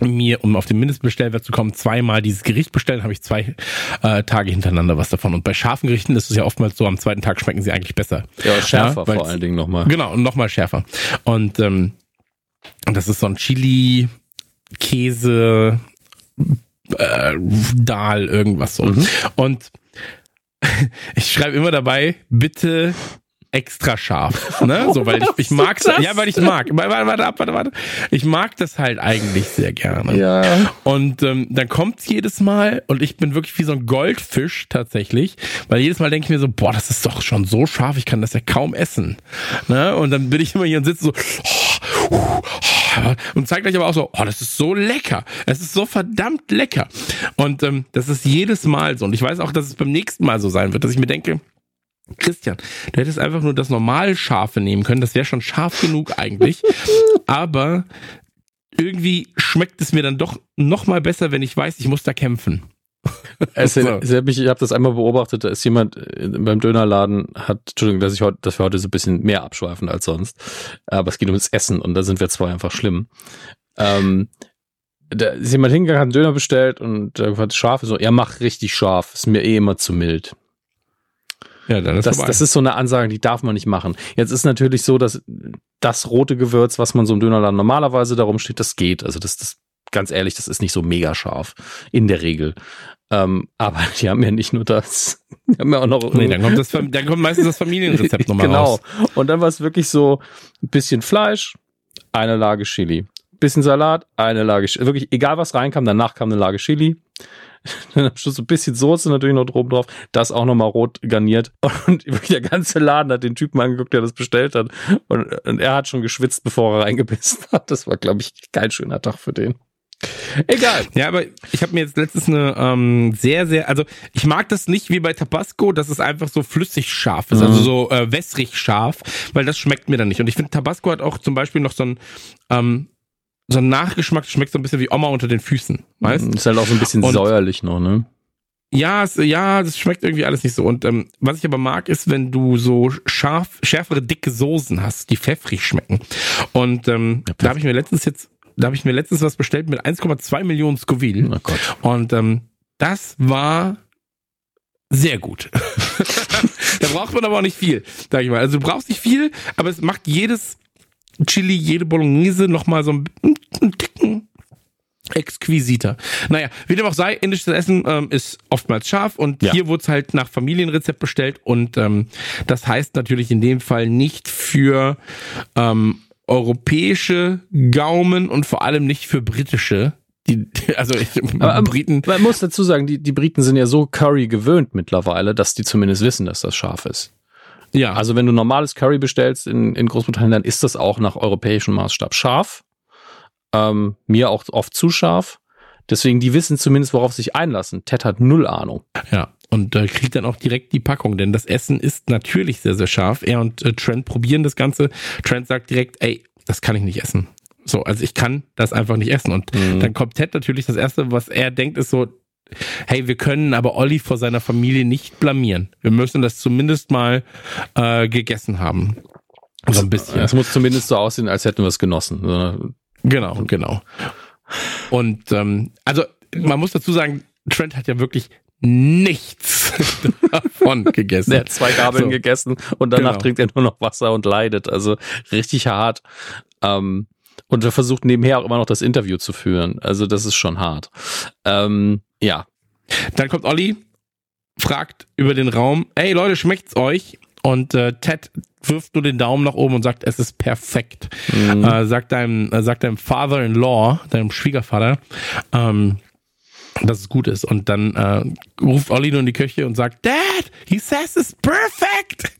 mir, um auf den Mindestbestellwert zu kommen, zweimal dieses Gericht bestellen, habe ich zwei äh, Tage hintereinander was davon. Und bei scharfen Gerichten ist es ja oftmals so, am zweiten Tag schmecken sie eigentlich besser. Ja, schärfer ja, vor allen Dingen nochmal. Genau, und nochmal schärfer. Und ähm, das ist so ein Chili, Käse, äh, Dal, irgendwas so. Mhm. Und ich schreibe immer dabei, bitte extra scharf, ne? So, weil ich, ich mag das. Ja, weil ich mag. Warte, warte, warte, warte. Ich mag das halt eigentlich sehr gerne. Ja. Und ähm, dann kommt's jedes Mal und ich bin wirklich wie so ein Goldfisch tatsächlich, weil jedes Mal denke ich mir so, boah, das ist doch schon so scharf, ich kann das ja kaum essen, ne? Und dann bin ich immer hier und sitze so oh, oh, oh, und zeigt euch aber auch so, oh, das ist so lecker. Es ist so verdammt lecker. Und ähm, das ist jedes Mal so. Und ich weiß auch, dass es beim nächsten Mal so sein wird, dass ich mir denke, Christian, du hättest einfach nur das normal Scharfe nehmen können, das wäre schon scharf genug eigentlich, aber irgendwie schmeckt es mir dann doch nochmal besser, wenn ich weiß, ich muss da kämpfen. Es, so. Ich habe das einmal beobachtet, da ist jemand beim Dönerladen, hat, Entschuldigung, dass, ich heute, dass wir heute so ein bisschen mehr abschweifen als sonst, aber es geht ums Essen und da sind wir zwei einfach schlimm. Ähm, da ist jemand hingegangen, hat einen Döner bestellt und da hat scharf, so, ja, mach richtig scharf, ist mir eh immer zu mild. Ja, dann ist das, das ist so eine Ansage, die darf man nicht machen. Jetzt ist natürlich so, dass das rote Gewürz, was man so im Dönerladen normalerweise darum steht, das geht. Also das, das ganz ehrlich, das ist nicht so mega scharf in der Regel. Ähm, aber die haben ja nicht nur das, die haben ja auch noch. Nee, dann kommt, das, dann kommt meistens das Familienrezept nochmal raus. Genau. Und dann war es wirklich so ein bisschen Fleisch, eine Lage Chili, bisschen Salat, eine Lage Chili. Wirklich egal was reinkam, danach kam eine Lage Chili. Dann am Schluss so ein bisschen Soße natürlich noch oben drauf, das auch nochmal rot garniert und der ganze Laden hat den Typen angeguckt, der das bestellt hat und, und er hat schon geschwitzt, bevor er reingebissen hat. Das war, glaube ich, kein schöner Tag für den. Egal. Ja, aber ich habe mir jetzt letztens eine ähm, sehr, sehr, also ich mag das nicht wie bei Tabasco, dass es einfach so flüssig scharf ist, mhm. also so äh, wässrig scharf, weil das schmeckt mir dann nicht. Und ich finde, Tabasco hat auch zum Beispiel noch so ein ähm, so ein Nachgeschmack, schmeckt so ein bisschen wie Oma unter den Füßen, weißt? Ist halt auch so ein bisschen und, säuerlich noch, ne? Ja, es, ja, das schmeckt irgendwie alles nicht so. Und ähm, was ich aber mag, ist, wenn du so scharf, schärfere, dicke Soßen hast, die pfeffrig schmecken. Und ähm, ja, da habe ich mir letztens jetzt, da habe ich mir letztens was bestellt mit eins Komma zwei Millionen Scoville. Oh Gott. Und ähm, das war sehr gut. Da braucht man aber auch nicht viel, sag ich mal. Also du brauchst nicht viel, aber es macht jedes Chili, jede Bolognese nochmal so einen, einen dicken exquisiter. Naja, wie dem auch sei, indisches Essen ähm, ist oftmals scharf und ja. Hier wurde es halt nach Familienrezept bestellt und ähm, das heißt natürlich in dem Fall nicht für ähm, europäische Gaumen und vor allem nicht für britische. Die, also ich, aber, Briten. Man muss dazu sagen, die, die Briten sind ja so Curry gewöhnt mittlerweile, dass die zumindest wissen, dass das scharf ist. Ja, also wenn du normales Curry bestellst in, in Großbritannien, dann ist das auch nach europäischem Maßstab scharf. Ähm, mir auch oft zu scharf. Deswegen, die wissen zumindest, worauf sie sich einlassen. Ted hat null Ahnung. Ja, und äh, kriegt dann auch direkt die Packung, denn das Essen ist natürlich sehr, sehr scharf. Er und äh, Trent probieren das Ganze. Trent sagt direkt, ey, das kann ich nicht essen. So, also ich kann das einfach nicht essen. Und mhm. dann kommt Ted natürlich, das Erste, was er denkt, ist so, hey, wir können aber Olli vor seiner Familie nicht blamieren. Wir müssen das zumindest mal äh, gegessen haben. So ein bisschen. Es muss zumindest so aussehen, als hätten wir es genossen. Genau, genau. Und ähm, also man muss dazu sagen, Trent hat ja wirklich nichts davon gegessen. Er hat zwei Gabeln so. gegessen und danach genau. trinkt er nur noch Wasser und leidet. Also richtig hart. Ähm, und er versucht nebenher auch immer noch das Interview zu führen. Also das ist schon hart. Ähm, Ja. Dann kommt Olli, fragt über den Raum, hey Leute, schmeckt's euch? Und äh, Ted wirft nur den Daumen nach oben und sagt, es ist perfekt. Mhm. Äh, sagt deinem, äh, sagt deinem Father-in-Law, deinem Schwiegervater, ähm, dass es gut ist. Und dann äh, ruft Olli nur in die Küche und sagt, Dad, he says it's perfect!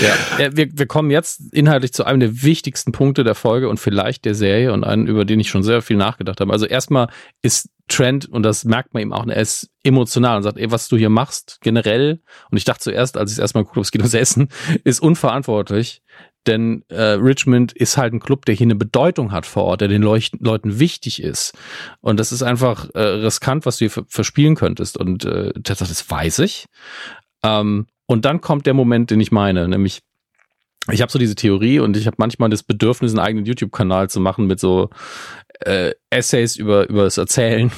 Ja. Ja, wir, wir kommen jetzt inhaltlich zu einem der wichtigsten Punkte der Folge und vielleicht der Serie und einen, über den ich schon sehr viel nachgedacht habe. Also erstmal ist Trent, und das merkt man ihm auch, er ist emotional und sagt, ey, was du hier machst, generell, und ich dachte zuerst, als ich es erstmal geguckt habe, es geht ums Essen, ist unverantwortlich, denn äh, Richmond ist halt ein Club, der hier eine Bedeutung hat vor Ort, der den Leuch- Leuten wichtig ist, und das ist einfach äh, riskant, was du hier ver- verspielen könntest, und äh, Ted sagt, das weiß ich, ähm, und dann kommt der Moment, den ich meine, nämlich, ich habe so diese Theorie und ich habe manchmal das Bedürfnis, einen eigenen YouTube-Kanal zu machen mit so äh, Essays über über das Erzählen.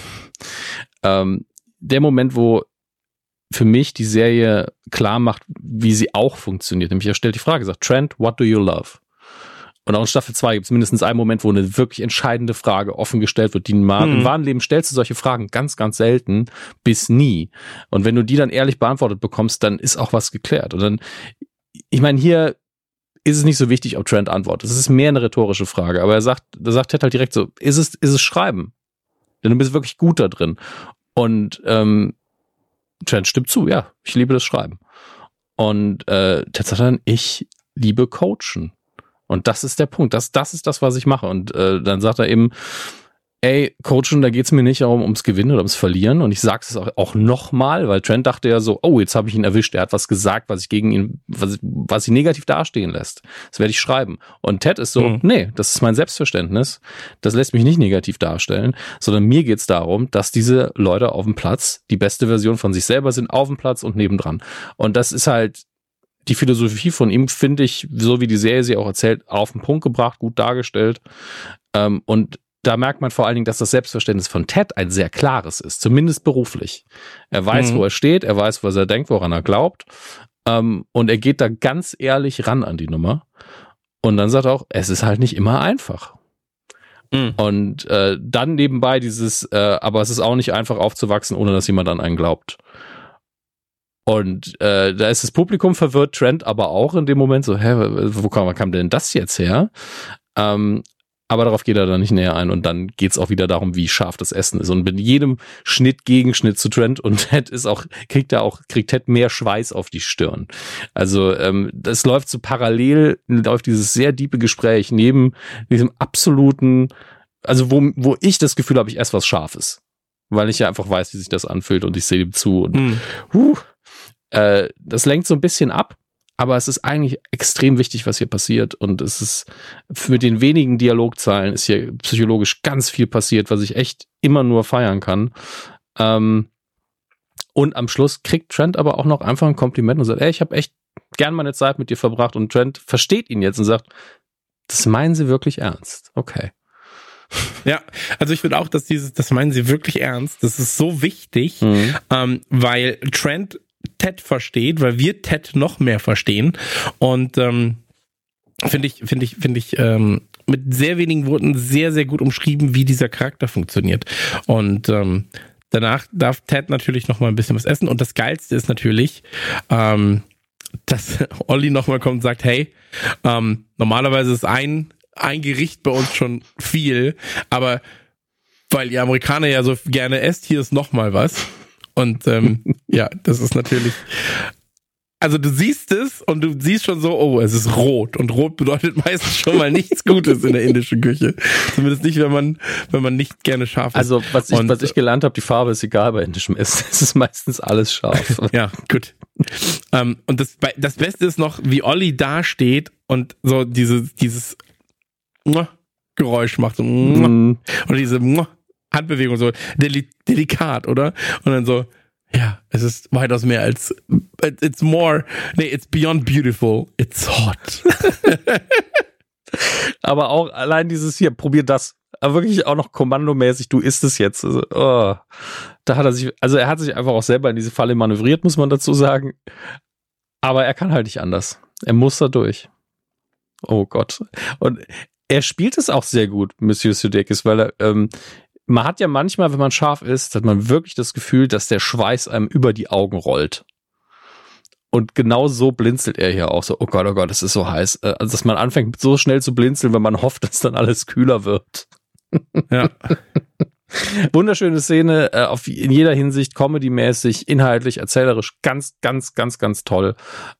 ähm, der Moment, wo für mich die Serie klar macht, wie sie auch funktioniert. Nämlich er stellt die Frage, sagt, Trent, what do you love? Und auch in Staffel zwei gibt es mindestens einen Moment, wo eine wirklich entscheidende Frage offen gestellt wird, die im hm. wahren Leben stellst du solche Fragen ganz, ganz selten bis nie. Und wenn du die dann ehrlich beantwortet bekommst, dann ist auch was geklärt. Und dann, ich meine, hier ist es nicht so wichtig, ob Trent antwortet. Es ist mehr eine rhetorische Frage. Aber er sagt, da sagt Ted halt direkt so, ist es, ist es Schreiben? Denn du bist wirklich gut da drin. Und ähm, Trent stimmt zu, ja, ich liebe das Schreiben. Und äh, Ted sagt dann, ich liebe Coachen. Und das ist der Punkt. Das, das ist das, was ich mache. Und äh, dann sagt er eben, ey, Coachen, da geht's mir nicht darum, ums Gewinnen oder ums Verlieren. Und ich sag's es auch, auch nochmal, weil Trent dachte ja so, oh, jetzt habe ich ihn erwischt. Er hat was gesagt, was ich gegen ihn, was, was ihn negativ dastehen lässt. Das werde ich schreiben. Und Ted ist so, mhm. nee, das ist mein Selbstverständnis. Das lässt mich nicht negativ darstellen, sondern mir geht's darum, dass diese Leute auf dem Platz die beste Version von sich selber sind, auf dem Platz und nebendran. Und das ist halt die Philosophie von ihm, finde ich, so wie die Serie sie auch erzählt, auf den Punkt gebracht, gut dargestellt. Ähm, und da merkt man vor allen Dingen, dass das Selbstverständnis von Ted ein sehr klares ist, zumindest beruflich. Er weiß, mhm. wo er steht, er weiß, was er denkt, woran er glaubt, ähm, und er geht da ganz ehrlich ran an die Nummer. Und dann sagt er auch, es ist halt nicht immer einfach. Mhm. Und äh, dann nebenbei dieses, äh, aber es ist auch nicht einfach aufzuwachsen, ohne dass jemand an einen glaubt. Und äh, da ist das Publikum verwirrt, Trent aber auch in dem Moment so, hä, wo kam, wo kam denn das jetzt her? Ähm, Aber darauf geht er dann nicht näher ein, und dann geht's auch wieder darum, wie scharf das Essen ist. Und mit jedem Schnitt Gegenschnitt zu Trent und Ted ist auch, kriegt er auch, kriegt Ted mehr Schweiß auf die Stirn. Also ähm, das läuft so parallel, läuft dieses sehr tiefe Gespräch neben diesem absoluten, also wo, wo ich das Gefühl habe, ich esse was Scharfes. Weil ich ja einfach weiß, wie sich das anfühlt, und ich sehe ihm zu, und hm. huh, äh, das lenkt so ein bisschen ab. Aber es ist eigentlich extrem wichtig, was hier passiert. Und es ist, mit den wenigen Dialogzeilen ist hier psychologisch ganz viel passiert, was ich echt immer nur feiern kann. Ähm, und am Schluss kriegt Trent aber auch noch einfach ein Kompliment und sagt, ey, ich habe echt gern meine Zeit mit dir verbracht. Und Trent versteht ihn jetzt und sagt, das meinen Sie wirklich ernst? Okay. Ja, also ich finde auch, dass dieses, das meinen Sie wirklich ernst, das ist so wichtig, mhm. ähm, weil Trent Ted versteht, weil wir Ted noch mehr verstehen, und ähm, finde ich, finde ich, finde ich ähm, mit sehr wenigen Worten sehr, sehr gut umschrieben, wie dieser Charakter funktioniert, und ähm, danach darf Ted natürlich noch mal ein bisschen was essen, und das Geilste ist natürlich, ähm, dass Olli noch mal kommt und sagt, hey, ähm, normalerweise ist ein, ein Gericht bei uns schon viel, aber weil ihr Amerikaner ja so gerne esst, hier ist noch mal was. Und ähm, ja, das ist natürlich, also du siehst es und du siehst schon so, oh, es ist rot. Und rot bedeutet meistens schon mal nichts Gutes in der indischen Küche. Zumindest nicht, wenn man wenn man nicht gerne scharf ist. Also was ich, und, was ich gelernt habe, die Farbe ist egal bei indischem Essen. Es ist meistens alles scharf. Ja, gut. um, und das, das Beste ist noch, wie Olli da steht und so dieses, dieses Geräusch macht. So, mm. Oder diese Handbewegung, so delikat, oder? Und dann so, ja, es ist weitaus mehr als, it's more, nee, it's beyond beautiful, it's hot. Aber auch allein dieses hier, probier das, aber wirklich auch noch kommandomäßig, du isst es jetzt. Also, oh, da hat er sich, also er hat sich einfach auch selber in diese Falle manövriert, muss man dazu sagen. Aber er kann halt nicht anders. Er muss da durch. Oh Gott. Und er spielt es auch sehr gut, Monsieur Sudeikis, weil er, ähm, man hat ja manchmal, wenn man scharf ist, hat man wirklich das Gefühl, dass der Schweiß einem über die Augen rollt. Und genau so blinzelt er hier auch so, oh Gott, oh Gott, es ist so heiß. Also, dass man anfängt so schnell zu blinzeln, wenn man hofft, dass dann alles kühler wird. Ja. Wunderschöne Szene, äh, auf, in jeder Hinsicht, comedymäßig, inhaltlich, erzählerisch, ganz, ganz, ganz, ganz toll.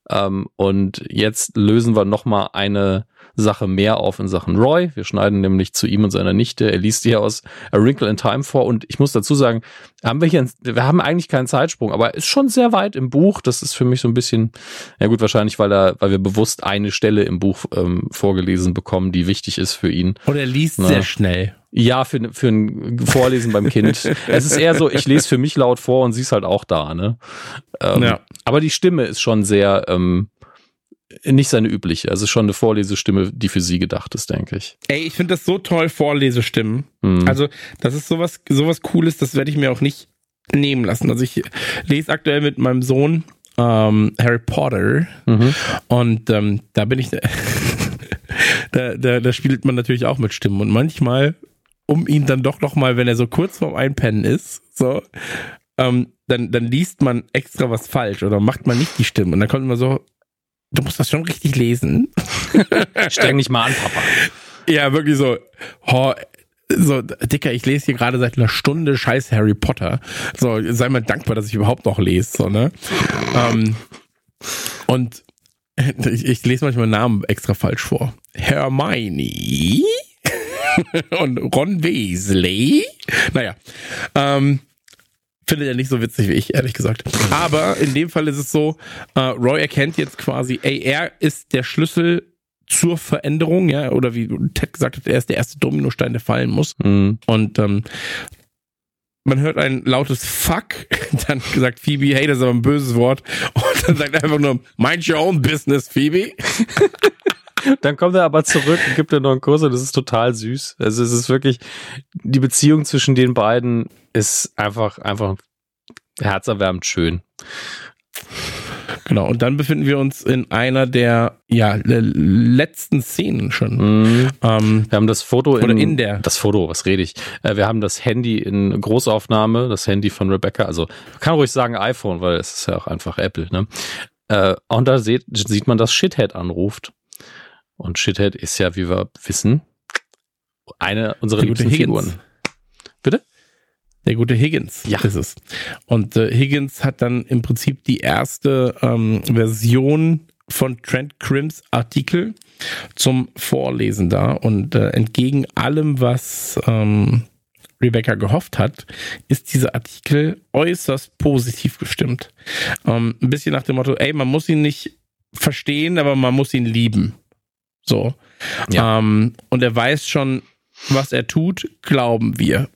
Ähm, und jetzt lösen wir nochmal eine Sache mehr auf in Sachen Roy. Wir schneiden nämlich zu ihm und seiner Nichte. Er liest hier aus A Wrinkle in Time vor. Und ich muss dazu sagen, haben wir hier, einen, wir haben eigentlich keinen Zeitsprung, aber ist schon sehr weit im Buch. Das ist für mich so ein bisschen, ja gut, wahrscheinlich, weil er, weil wir bewusst eine Stelle im Buch ähm, vorgelesen bekommen, die wichtig ist für ihn. Und er liest Na. sehr schnell. Ja, für, für ein Vorlesen beim Kind. Es ist eher so, ich lese für mich laut vor und sie ist halt auch da, ne? Ähm, ja. Aber die Stimme ist schon sehr, ähm, nicht seine übliche. Also schon eine Vorlesestimme, die für sie gedacht ist, denke ich. Ey, ich finde das so toll, Vorlesestimmen. Mhm. Also, das ist sowas, sowas Cooles, das werde ich mir auch nicht nehmen lassen. Also, ich lese aktuell mit meinem Sohn ähm, Harry Potter mhm. und ähm, da bin ich, da, da, da spielt man natürlich auch mit Stimmen und manchmal, um ihn dann doch nochmal, wenn er so kurz vorm Einpennen ist, so, ähm, dann, dann liest man extra was falsch oder macht man nicht die Stimme. Und dann kommt man so, du musst das schon richtig lesen. Streng dich mal an, Papa. Ja, wirklich so, oh, so, Dicker, ich lese hier gerade seit einer Stunde scheiß Harry Potter. So, sei mal dankbar, dass ich überhaupt noch lese, so, ne? ähm, und ich, ich lese manchmal Namen extra falsch vor. Hermione und Ron Weasley. Naja, ähm, finde ja nicht so witzig wie ich, ehrlich gesagt. Aber in dem Fall ist es so, äh, Roy erkennt jetzt quasi, ey, er ist der Schlüssel zur Veränderung, ja, oder wie Ted gesagt hat, er ist der erste Dominostein, der fallen muss. Mhm. Und ähm, man hört ein lautes Fuck, dann sagt Phoebe, hey, das ist aber ein böses Wort. Und dann sagt er einfach nur, mind your own business, Phoebe. Dann kommt er aber zurück und gibt dann noch einen Kurs und das ist total süß. Also es ist wirklich, die Beziehung zwischen den beiden ist einfach, einfach herzerwärmend schön. Genau, und dann befinden wir uns in einer der ja, letzten Szenen schon. Mhm. Ähm, wir haben das Foto in, oder in der. Das Foto, was rede ich? Äh, wir haben das Handy in Großaufnahme, das Handy von Rebecca. Also man kann ruhig sagen iPhone, weil es ist ja auch einfach Apple, ne? Äh, und da sieht, sieht man, dass Shithead anruft. Und Shithead ist ja, wie wir wissen, eine unserer liebsten Figuren. Bitte? Der gute Higgins ja. ist es. Und äh, Higgins hat dann im Prinzip die erste ähm, Version von Trent Crimms Artikel zum Vorlesen da. Und äh, entgegen allem, was ähm, Rebecca gehofft hat, ist dieser Artikel äußerst positiv gestimmt. Ähm, ein bisschen nach dem Motto, ey, man muss ihn nicht verstehen, aber man muss ihn lieben. So. Ja. Ähm, und er weiß schon, was er tut, glauben wir.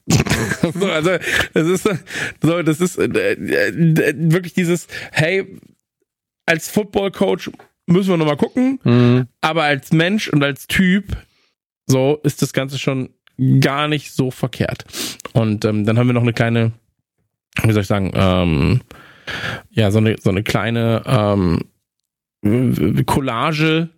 so, also, das ist, so, das ist äh, wirklich dieses, hey, als Football-Coach müssen wir nochmal gucken, mhm. aber als Mensch und als Typ, so ist das Ganze schon gar nicht so verkehrt. Und ähm, dann haben wir noch eine kleine, wie soll ich sagen, ähm, ja, so eine, so eine kleine ähm, Collage,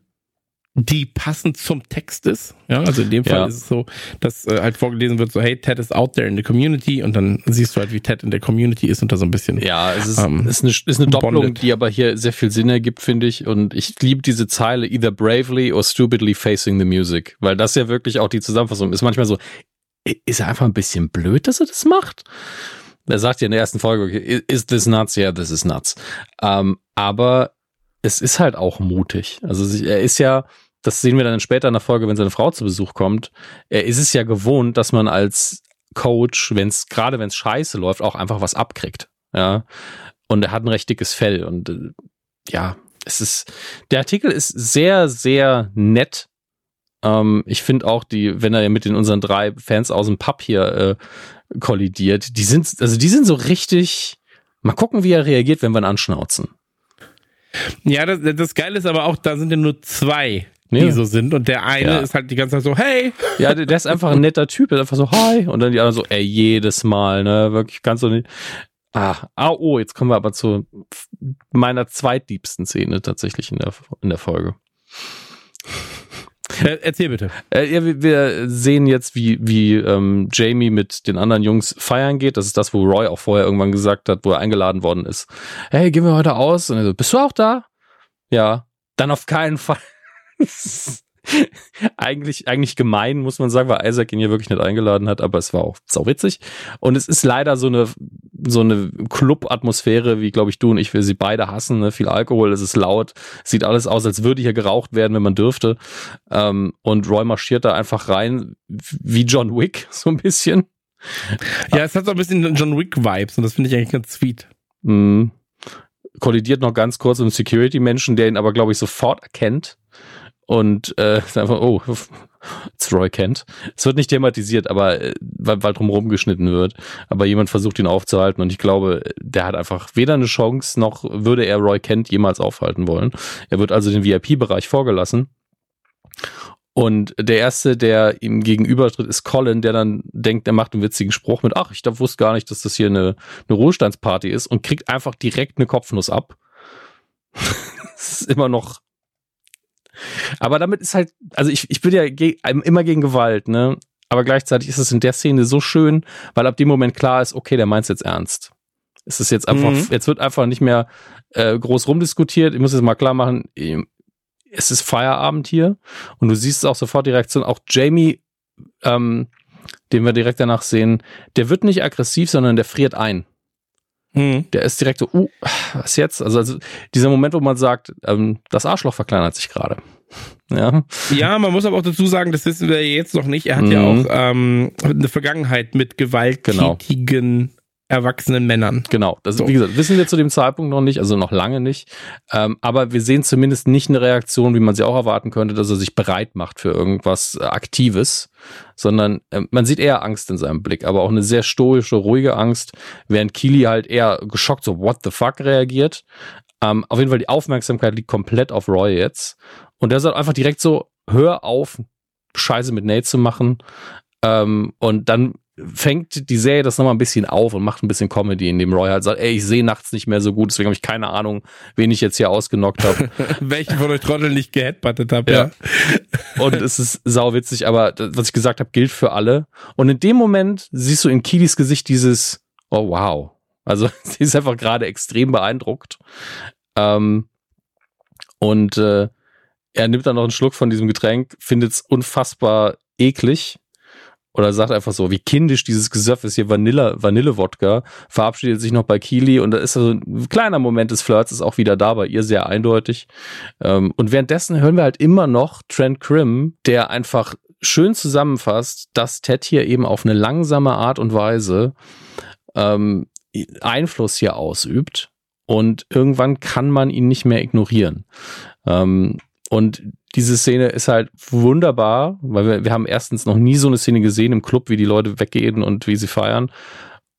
die passend zum Text ist. Ja, also in dem Fall ja. ist es so, dass äh, halt vorgelesen wird so, hey, Ted is out there in the community und dann siehst du halt, wie Ted in der Community ist und da so ein bisschen Ja, es ist, ähm, ist, eine, ist eine Doppelung, bonded. Die aber hier sehr viel Sinn ergibt, finde ich. Und ich liebe diese Zeile, either bravely or stupidly facing the music. Weil das ja wirklich auch die Zusammenfassung ist. Manchmal so, ist er einfach ein bisschen blöd, dass er das macht? Er sagt ja in der ersten Folge, okay, is this nuts? Yeah, this is nuts. Ähm, aber es ist halt auch mutig. Also er ist ja... Das sehen wir dann später in der Folge, wenn seine Frau zu Besuch kommt. Er ist es ja gewohnt, dass man als Coach, wenn es gerade wenn es scheiße läuft, auch einfach was abkriegt. Ja, und er hat ein recht dickes Fell. Und ja, es ist der Artikel ist sehr sehr nett. Ähm, ich finde auch die, wenn er mit den unseren drei Fans aus dem Pub hier äh, kollidiert, die sind also die sind so richtig. Mal gucken, wie er reagiert, wenn wir ihn anschnauzen. Ja, das, das Geile ist aber auch, da sind ja nur zwei. Die ja. so sind und der eine ja. ist halt die ganze Zeit so, hey! Ja, der, der ist einfach ein netter Typ, der ist einfach so, hi! Und dann die anderen so, ey, jedes Mal, ne? Wirklich ganz so nicht. Ah, oh, jetzt kommen wir aber zu meiner zweitliebsten Szene tatsächlich in der, in der Folge. Erzähl bitte. Wir sehen jetzt, wie, wie ähm, Jamie mit den anderen Jungs feiern geht. Das ist das, wo Roy auch vorher irgendwann gesagt hat, wo er eingeladen worden ist. Hey, gehen wir heute aus? Und er so, bist du auch da? Ja. Dann auf keinen Fall. eigentlich, eigentlich gemein, muss man sagen, weil Isaac ihn hier wirklich nicht eingeladen hat, aber es war auch sauwitzig. Und es ist leider so eine, so eine Club-Atmosphäre, wie, glaube ich, du und ich, wir sie beide hassen, ne? Viel Alkohol, es ist laut, sieht alles aus, als würde hier geraucht werden, wenn man dürfte. Ähm, und Roy marschiert da einfach rein, wie John Wick, so ein bisschen. Ja, es hat so ein bisschen John Wick-Vibes und das finde ich eigentlich ganz sweet. Mhm. Kollidiert noch ganz kurz mit einem Security-Menschen, der ihn aber, glaube ich, sofort erkennt. Und äh, einfach, oh, it's Roy Kent. Es wird nicht thematisiert, aber weil, weil drum rumgeschnitten wird. Aber jemand versucht ihn aufzuhalten und ich glaube, der hat einfach weder eine Chance, noch würde er Roy Kent jemals aufhalten wollen. Er wird also den V I P-Bereich vorgelassen. Und der Erste, der ihm gegenübertritt, ist Colin, der dann denkt, er macht einen witzigen Spruch mit, ach, ich da wusste gar nicht, dass das hier eine, eine Ruhestandsparty ist und kriegt einfach direkt eine Kopfnuss ab. Das ist immer noch... Aber damit ist halt, also ich, ich bin ja ge- immer gegen Gewalt, ne? Aber gleichzeitig ist es in der Szene so schön, weil ab dem Moment klar ist, okay, der meint's jetzt ernst. Es ist jetzt einfach, mhm. jetzt wird einfach nicht mehr äh, groß rumdiskutiert. Ich muss jetzt mal klar machen, es ist Feierabend hier und du siehst auch sofort die Reaktion. Auch Jamie, ähm, den wir direkt danach sehen, der wird nicht aggressiv, sondern der friert ein. Der ist direkt so, uh, was jetzt? Also, also dieser Moment, wo man sagt, ähm, das Arschloch verkleinert sich gerade. Ja. ja, man muss aber auch dazu sagen, das wissen wir jetzt noch nicht. Er hat mhm. ja auch ähm, eine Vergangenheit mit gewalttätigen genau. erwachsenen Männern. Genau, das so. Wie gesagt, wissen wir zu dem Zeitpunkt noch nicht, also noch lange nicht. Ähm, aber wir sehen zumindest nicht eine Reaktion, wie man sie auch erwarten könnte, dass er sich bereit macht für irgendwas Aktives. Sondern äh, man sieht eher Angst in seinem Blick, aber auch eine sehr stoische, ruhige Angst, während Keeley halt eher geschockt so what the fuck reagiert. Ähm, auf jeden Fall die Aufmerksamkeit liegt komplett auf Roy jetzt und der sagt einfach direkt so, hör auf, Scheiße mit Nate zu machen ähm, und dann fängt die Serie das nochmal ein bisschen auf und macht ein bisschen Comedy, indem Roy halt sagt, ey, ich sehe nachts nicht mehr so gut, deswegen habe ich keine Ahnung, wen ich jetzt hier ausgenockt habe. Welchen von euch Trottel nicht geheadbuttet habe, ja. ja. Und es ist sauwitzig, aber das, was ich gesagt habe, gilt für alle. Und in dem Moment siehst du in Keeleys Gesicht dieses, oh wow. Also sie ist einfach gerade extrem beeindruckt. Ähm, und äh, er nimmt dann noch einen Schluck von diesem Getränk, findet es unfassbar eklig. Oder sagt einfach so, wie kindisch dieses Gesöff ist, hier Vanille, Vanille-Wodka, verabschiedet sich noch bei Keeley und da ist so ein kleiner Moment des Flirts, ist auch wieder da bei ihr, sehr eindeutig. Und währenddessen hören wir halt immer noch Trent Crimm, der einfach schön zusammenfasst, dass Ted hier eben auf eine langsame Art und Weise ähm, Einfluss hier ausübt und irgendwann kann man ihn nicht mehr ignorieren. Ähm, und diese Szene ist halt wunderbar, weil wir, wir haben erstens noch nie so eine Szene gesehen im Club, wie die Leute weggehen und wie sie feiern.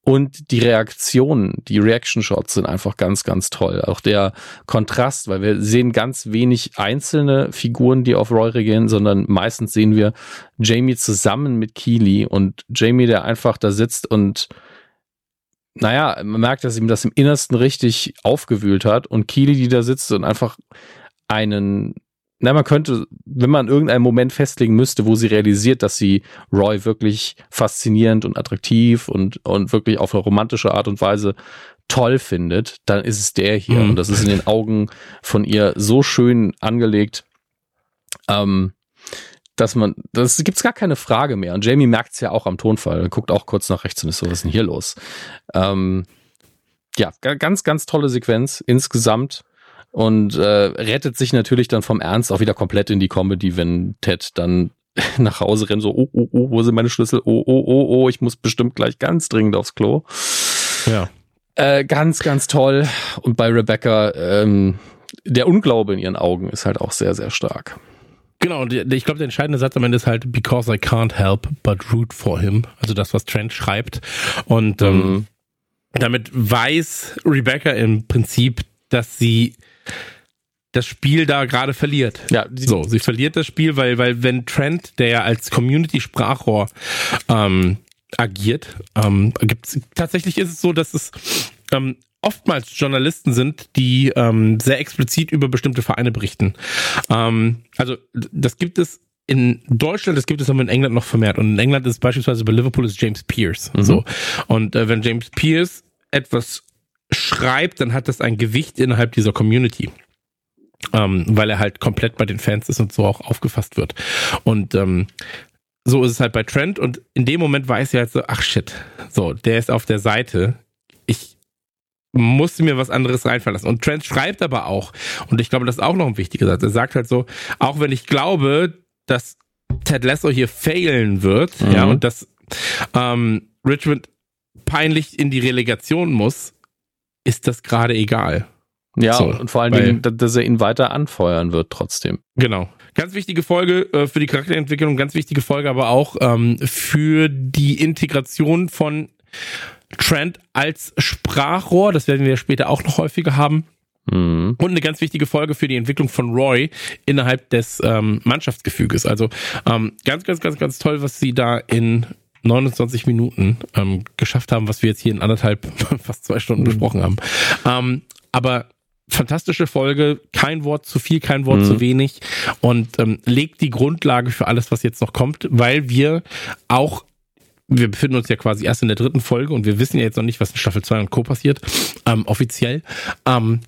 Und die Reaktionen, die Reaction-Shots sind einfach ganz, ganz toll. Auch der Kontrast, weil wir sehen ganz wenig einzelne Figuren, die auf Roy reagieren, sondern meistens sehen wir Jamie zusammen mit Keeley und Jamie, der einfach da sitzt und naja, man merkt, dass ihm das im Innersten richtig aufgewühlt hat und Keeley, die da sitzt und einfach einen Na, man könnte, wenn man irgendeinen Moment festlegen müsste, wo sie realisiert, dass sie Roy wirklich faszinierend und attraktiv und, und wirklich auf eine romantische Art und Weise toll findet, dann ist es der hier. Mhm. Und das ist in den Augen von ihr so schön angelegt, ähm, dass man, das gibt's gar keine Frage mehr. Und Jamie merkt's ja auch am Tonfall. Er guckt auch kurz nach rechts und ist so, was ist denn hier los? Ähm, ja, ganz, ganz tolle Sequenz insgesamt. Und äh, rettet sich natürlich dann vom Ernst auch wieder komplett in die Comedy, wenn Ted dann nach Hause rennt, so, oh, oh, oh, wo sind meine Schlüssel? Oh, oh, oh, oh, ich muss bestimmt gleich ganz dringend aufs Klo. Ja. Äh, ganz, ganz toll. Und bei Rebecca, ähm, der Unglaube in ihren Augen ist halt auch sehr, sehr stark. Genau, und ich glaube, der entscheidende Satz am Ende ist halt, because I can't help but root for him. Also das, was Trent schreibt. Und ähm, mhm. damit weiß Rebecca im Prinzip, dass sie das Spiel da gerade verliert. Ja, so, sie verliert das Spiel, weil, weil wenn Trent, der ja als Community-Sprachrohr ähm, agiert, ähm, gibt's, tatsächlich ist es so, dass es ähm, oftmals Journalisten sind, die ähm, sehr explizit über bestimmte Vereine berichten. Ähm, also das gibt es in Deutschland, das gibt es aber in England noch vermehrt. Und in England ist beispielsweise bei Liverpool ist James Pierce. Mhm. So. Und äh, wenn James Pierce etwas schreibt, dann hat das ein Gewicht innerhalb dieser Community. ähm, weil er halt komplett bei den Fans ist und so auch aufgefasst wird. Und ähm, so ist es halt bei Trent, und in dem Moment weiß ich halt so, ach shit, so, der ist auf der Seite, ich musste mir was anderes reinfallen lassen. Und Trent schreibt aber auch, und ich glaube, das ist auch noch ein wichtiger Satz, er sagt halt so, auch wenn ich glaube, dass Ted Lasso hier failen wird, mhm. ja, und dass ähm, Richmond peinlich in die Relegation muss, ist das gerade egal. Ja, so, und vor allen Dingen, dass er ihn weiter anfeuern wird trotzdem. Genau. Ganz wichtige Folge äh, für die Charakterentwicklung, ganz wichtige Folge aber auch ähm, für die Integration von Trent als Sprachrohr, das werden wir später auch noch häufiger haben. Mhm. Und eine ganz wichtige Folge für die Entwicklung von Roy innerhalb des ähm, Mannschaftsgefüges. Also ähm, ganz, ganz, ganz, ganz toll, was sie da in neunundzwanzig Minuten ähm, geschafft haben, was wir jetzt hier in anderthalb, fast zwei Stunden mhm. besprochen haben. Ähm, aber fantastische Folge, kein Wort zu viel, kein Wort mhm. zu wenig, und ähm, legt die Grundlage für alles, was jetzt noch kommt, weil wir auch, wir befinden uns ja quasi erst in der dritten Folge und wir wissen ja jetzt noch nicht, was in Staffel zwei und Co. passiert, ähm, offiziell, ähm,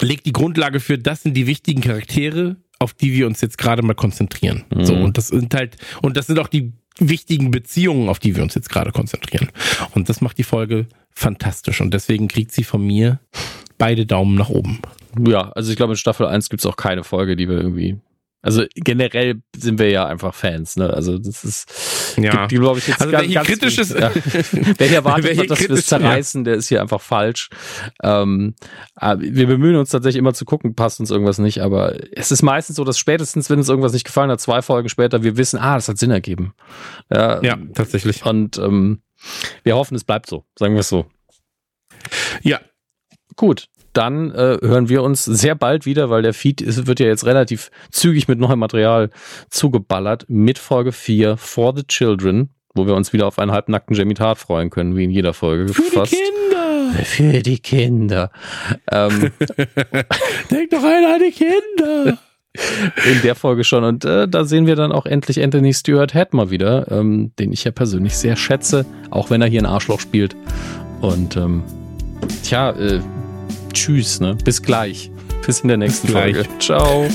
legt die Grundlage für, das sind die wichtigen Charaktere, auf die wir uns jetzt gerade mal konzentrieren. Mhm. So, und das sind halt, und das sind auch die wichtigen Beziehungen, auf die wir uns jetzt gerade konzentrieren. Und das macht die Folge fantastisch, und deswegen kriegt sie von mir beide Daumen nach oben. Ja, also ich glaube, in Staffel eins gibt es auch keine Folge, die wir irgendwie, also generell sind wir ja einfach Fans, ne? Also das ist, ja, glaube ich, jetzt also ganz, wer hier ganz kritisch ist, ja. Wer hier erwartet, wer hier hat, dass wir es zerreißen, ja, der ist hier einfach falsch. Ähm, wir bemühen uns tatsächlich immer zu gucken, passt uns irgendwas nicht, aber es ist meistens so, dass spätestens, wenn uns irgendwas nicht gefallen hat, zwei Folgen später, wir wissen, ah, das hat Sinn ergeben. Ja, ja, tatsächlich. Und ähm, wir hoffen, es bleibt so, sagen wir es so. Ja. Gut. Dann äh, hören wir uns sehr bald wieder, weil der Feed ist, wird ja jetzt relativ zügig mit neuem Material zugeballert, mit Folge vier, For the Children, wo wir uns wieder auf einen halbnackten Jamie Tartt freuen können, wie in jeder Folge. Für fast. Die Kinder! Für die Kinder. Ähm, Denk doch einer an die Kinder! In der Folge schon. Und äh, da sehen wir dann auch endlich Anthony Stewart Head mal wieder, ähm, den ich ja persönlich sehr schätze, auch wenn er hier einen Arschloch spielt. Und ähm, tja, äh, tschüss, ne? Bis gleich. Bis in der nächsten Bis Folge. Gleich. Ciao.